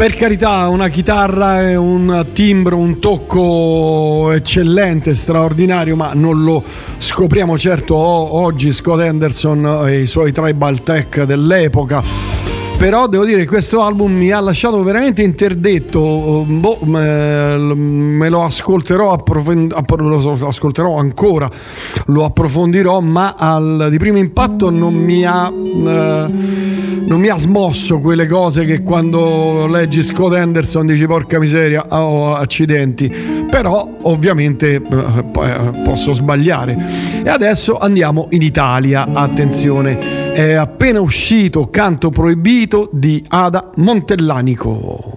per carità, una chitarra e un timbro, un tocco eccellente, straordinario, ma non lo scopriamo certo oggi Scott Henderson e i suoi tribal tech dell'epoca. Però devo dire che questo album mi ha lasciato veramente interdetto, me lo ascolterò, lo ascolterò ancora, lo approfondirò, ma di primo impatto non mi ha smosso quelle cose che quando leggi Scott Henderson dici porca miseria, oh, accidenti. Però ovviamente posso sbagliare. E adesso andiamo in Italia, attenzione, è appena uscito Canto proibito di Ada Montellanico.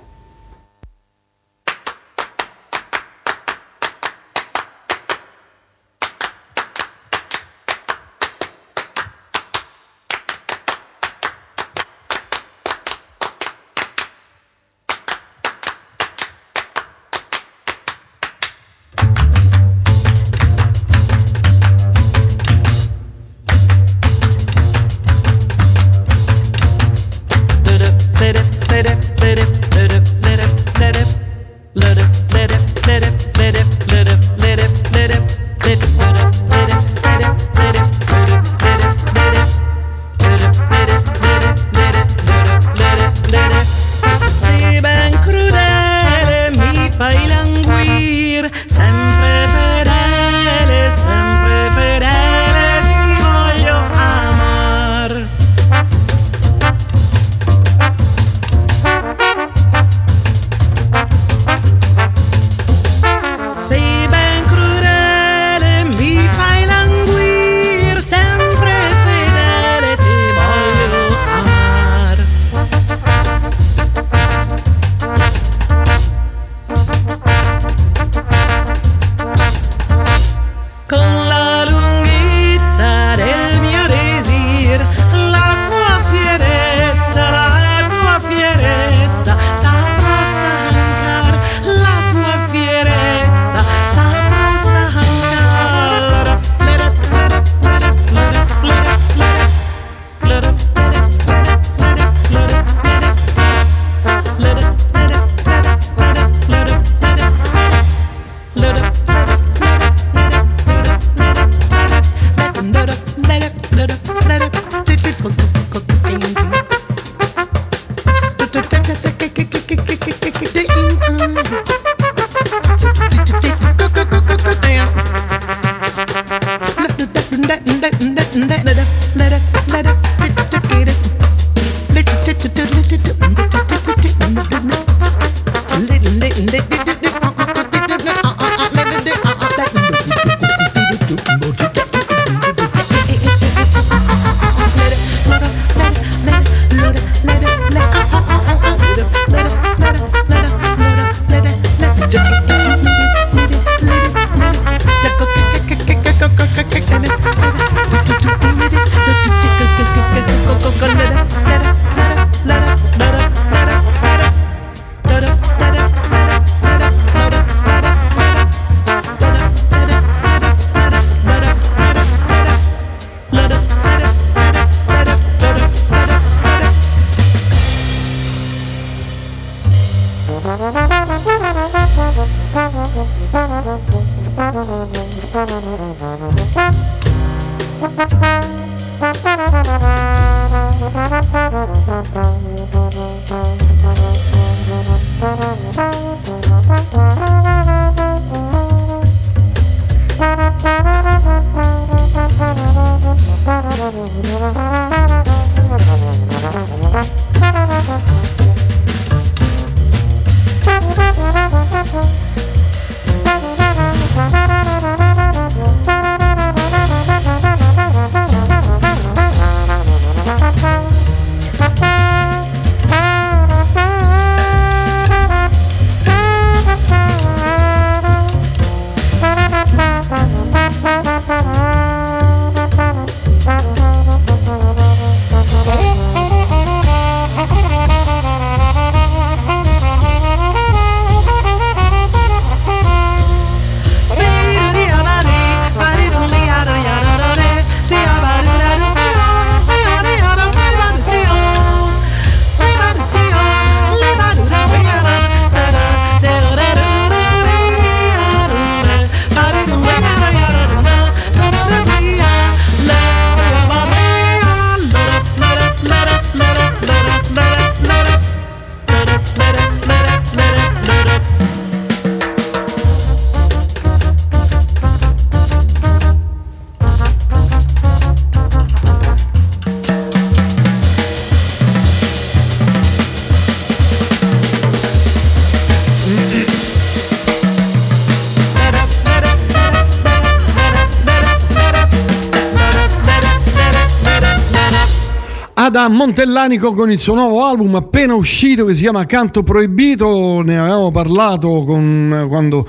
Adam Montellanico con il suo nuovo album appena uscito che si chiama Canto Proibito. Ne avevamo parlato quando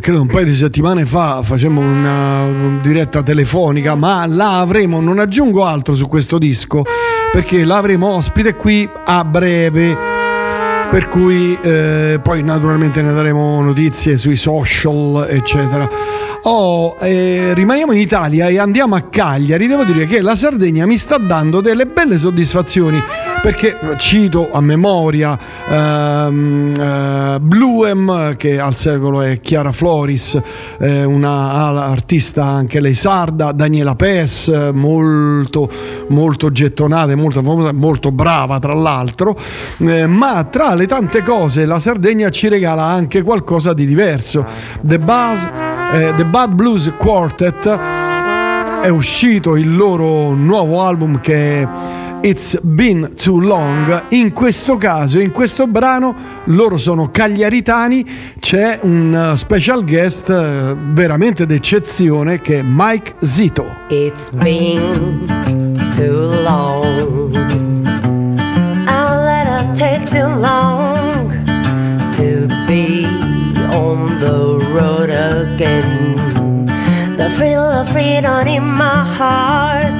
credo un paio di settimane fa facemmo una diretta telefonica, ma la avremo, non aggiungo altro su questo disco perché l'avremo ospite qui a breve, per cui poi naturalmente ne daremo notizie sui social eccetera. Rimaniamo in Italia e andiamo a Cagliari. Devo dire che la Sardegna mi sta dando delle belle soddisfazioni, perché cito a memoria Bluem, che al secolo è Chiara Floris, una artista anche lei sarda, Daniela Pes, molto molto gettonata, molto famosa, molto brava tra l'altro, ma tra le tante cose la Sardegna ci regala anche qualcosa di diverso. The Bad Blues Quartet, è uscito il loro nuovo album che It's Been Too Long. In questo caso, in questo brano, loro sono cagliaritani, c'è un special guest veramente d'eccezione che è Mike Zito. It's been too long, I'll let it take too long to be on the road again. The feel of freedom in my heart,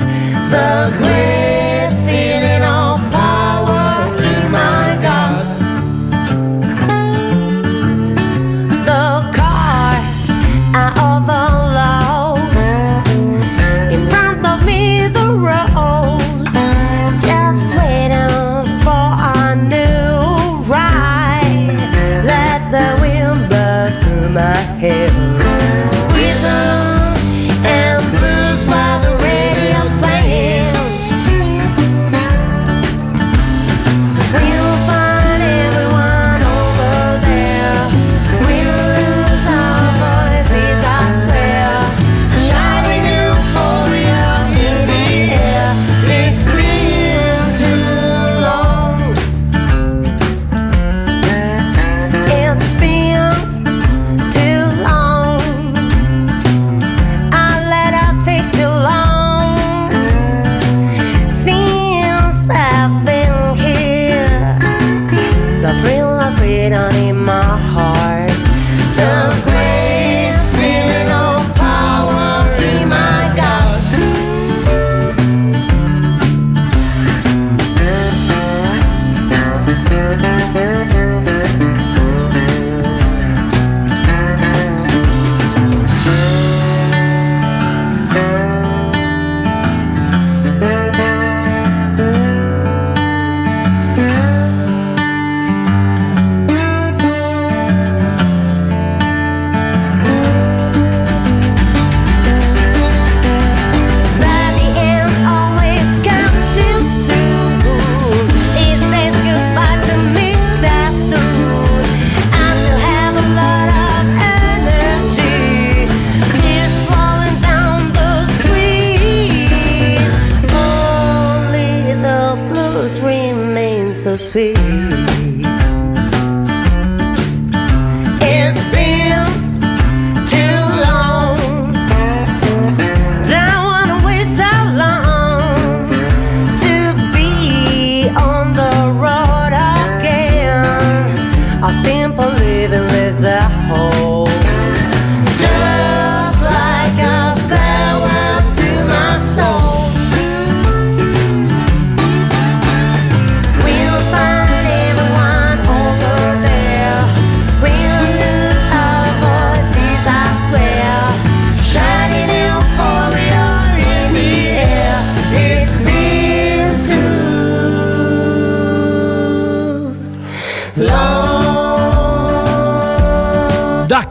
the great feeling of power in my gut. The car I overload, in front of me the road, just waiting for a new ride. Let the wind blow through my hair.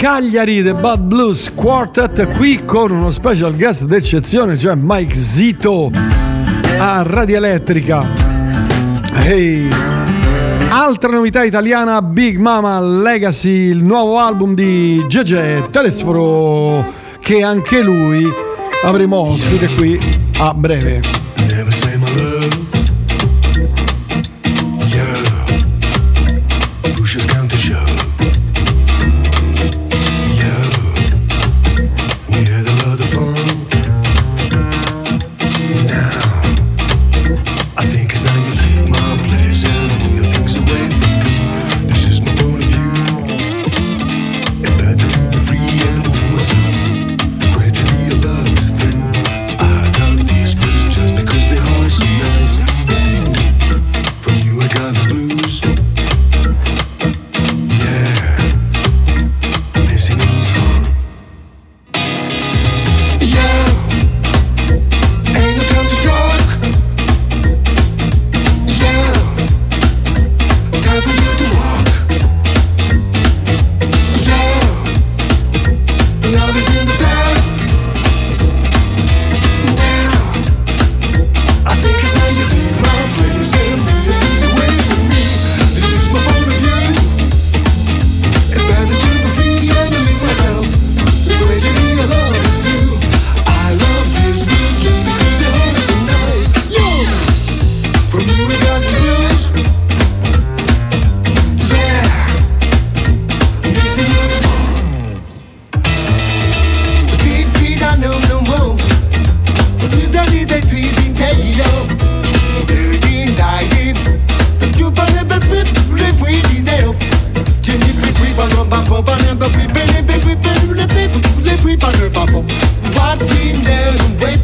Cagliari, The Bad Blues Quartet, qui con uno special guest d'eccezione, cioè Mike Zito a Radio Elettrica. Hey. Altra novità italiana, Big Mama Legacy, il nuovo album di Gegè Telesforo, che anche lui avremo ospite qui a breve. Never say my love. I think it's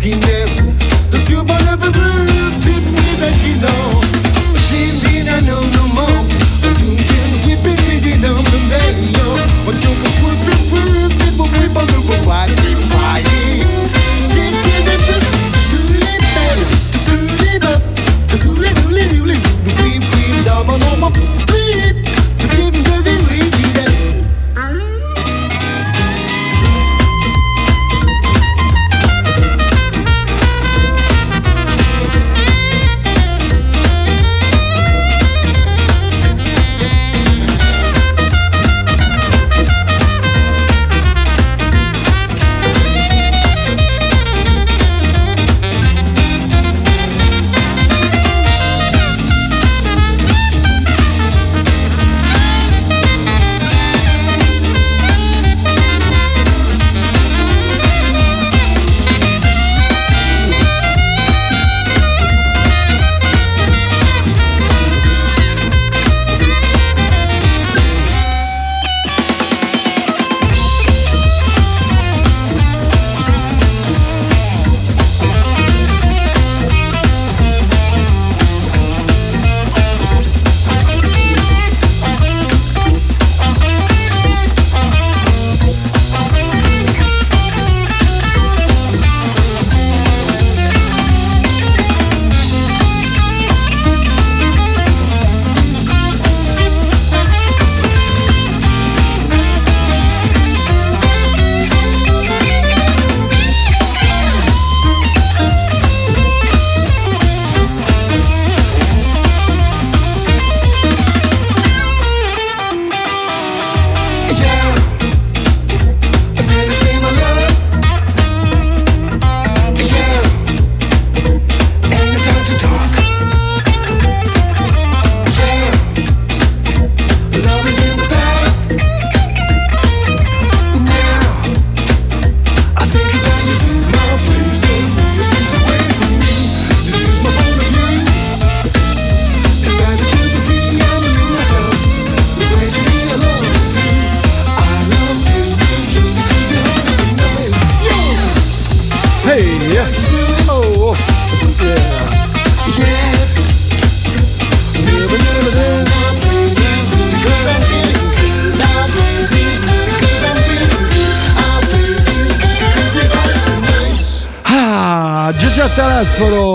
immagineu do que o balé bebeu, tu me imaginou. Imagina não no mundo, tu me tendo e pedindo não me deu. Mas eu vou te pedir para me poupar de pai.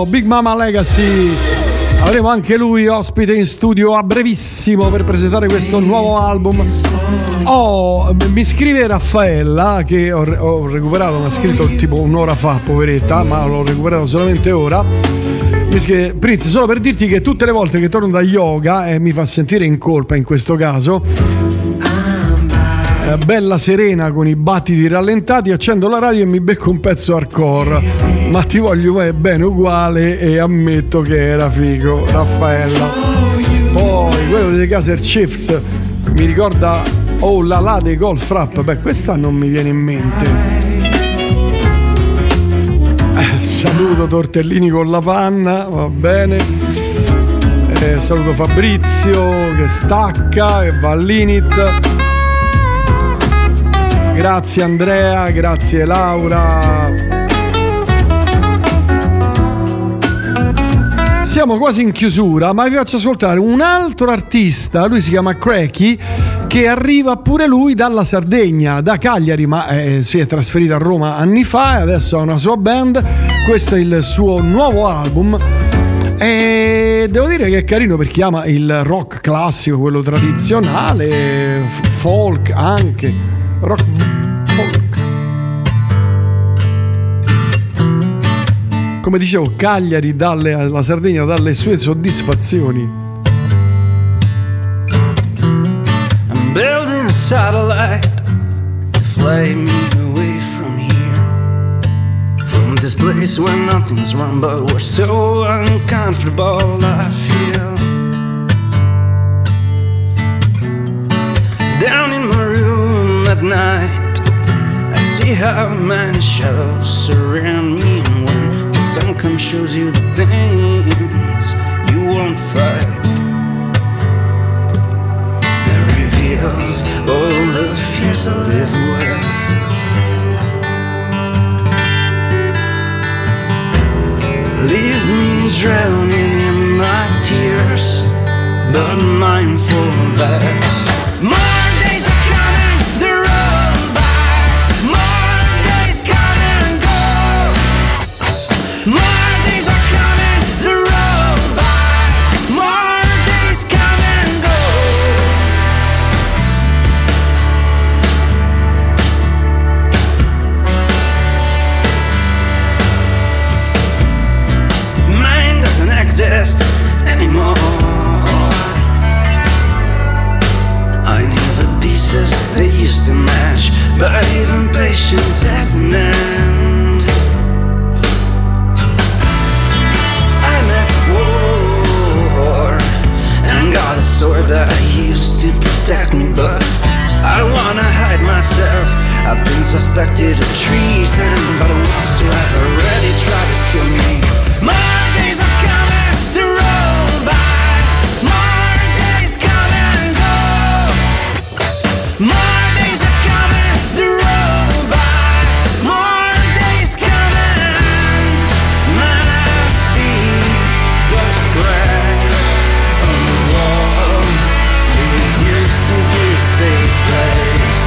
Big Mama Legacy, avremo anche lui ospite in studio a brevissimo per presentare questo nuovo album. Oh, mi scrive Raffaella che ho recuperato, mi ha scritto tipo un'ora fa, poveretta, ma l'ho recuperato solamente ora. Mi scrive: Prince, solo per dirti che tutte le volte che torno da yoga e mi fa sentire in colpa in questo caso, bella serena con i battiti rallentati, accendo la radio e mi becco un pezzo hardcore, ma ti voglio bene uguale e ammetto che era figo. Raffaella. Poi quello dei Kaiser Chiefs mi ricorda Oh La La dei Golf Rap. Beh, questa non mi viene in mente. Saluto tortellini con la panna, va bene. Saluto Fabrizio che stacca e va all'init. Grazie Andrea, grazie Laura. Siamo quasi in chiusura, ma vi faccio ascoltare un altro artista, lui si chiama Cracky, che arriva pure lui dalla Sardegna, da Cagliari, ma si è trasferito a Roma anni fa e adesso ha una sua band. Questo è il suo nuovo album e devo dire che è carino per chi ama il rock classico, quello tradizionale, folk anche. Rock folk. Come dicevo, Cagliari alla Sardegna dalle sue soddisfazioni. I'm building a satellite to fly me away from here, from this place where nothing's wrong, but we're so uncomfortable I feel. Down in my room at night, I see how many shadows surround me, and when the sun comes shows you the things you won't fight. It reveals all the fears I live with. but mindful that more days are coming, they roll by. More days come and go. More days are coming, they roll by. More days come and go. Mine doesn't exist anymore. They used to match, but even patience has an end. I'm at war, and got a sword that I used to protect me, but I don't wanna hide myself. I've been suspected of treason, but I once you have already tried to kill me. My days are coming, they roll by. More days are coming, they roll by. More days coming, must be those cracks on the wall. It used to be a safe place.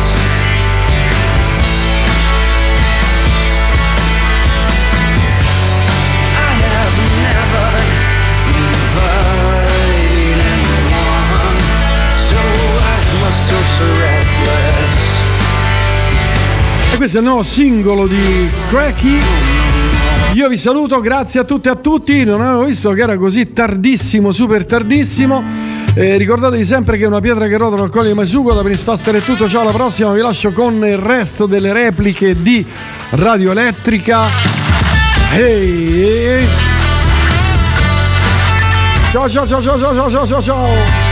I have never invited anyone, so as my social. E questo è il nuovo singolo di Cracky. Io vi saluto, grazie a tutte e a tutti. Non avevo visto che era così tardissimo, super tardissimo. Ricordatevi sempre che una pietra che rotola accoglie mai sugo. Da Prince Faster è tutto, ciao, alla prossima. Vi lascio con il resto delle repliche di Radio Elettrica. Hey. Ciao ciao ciao ciao ciao ciao ciao ciao.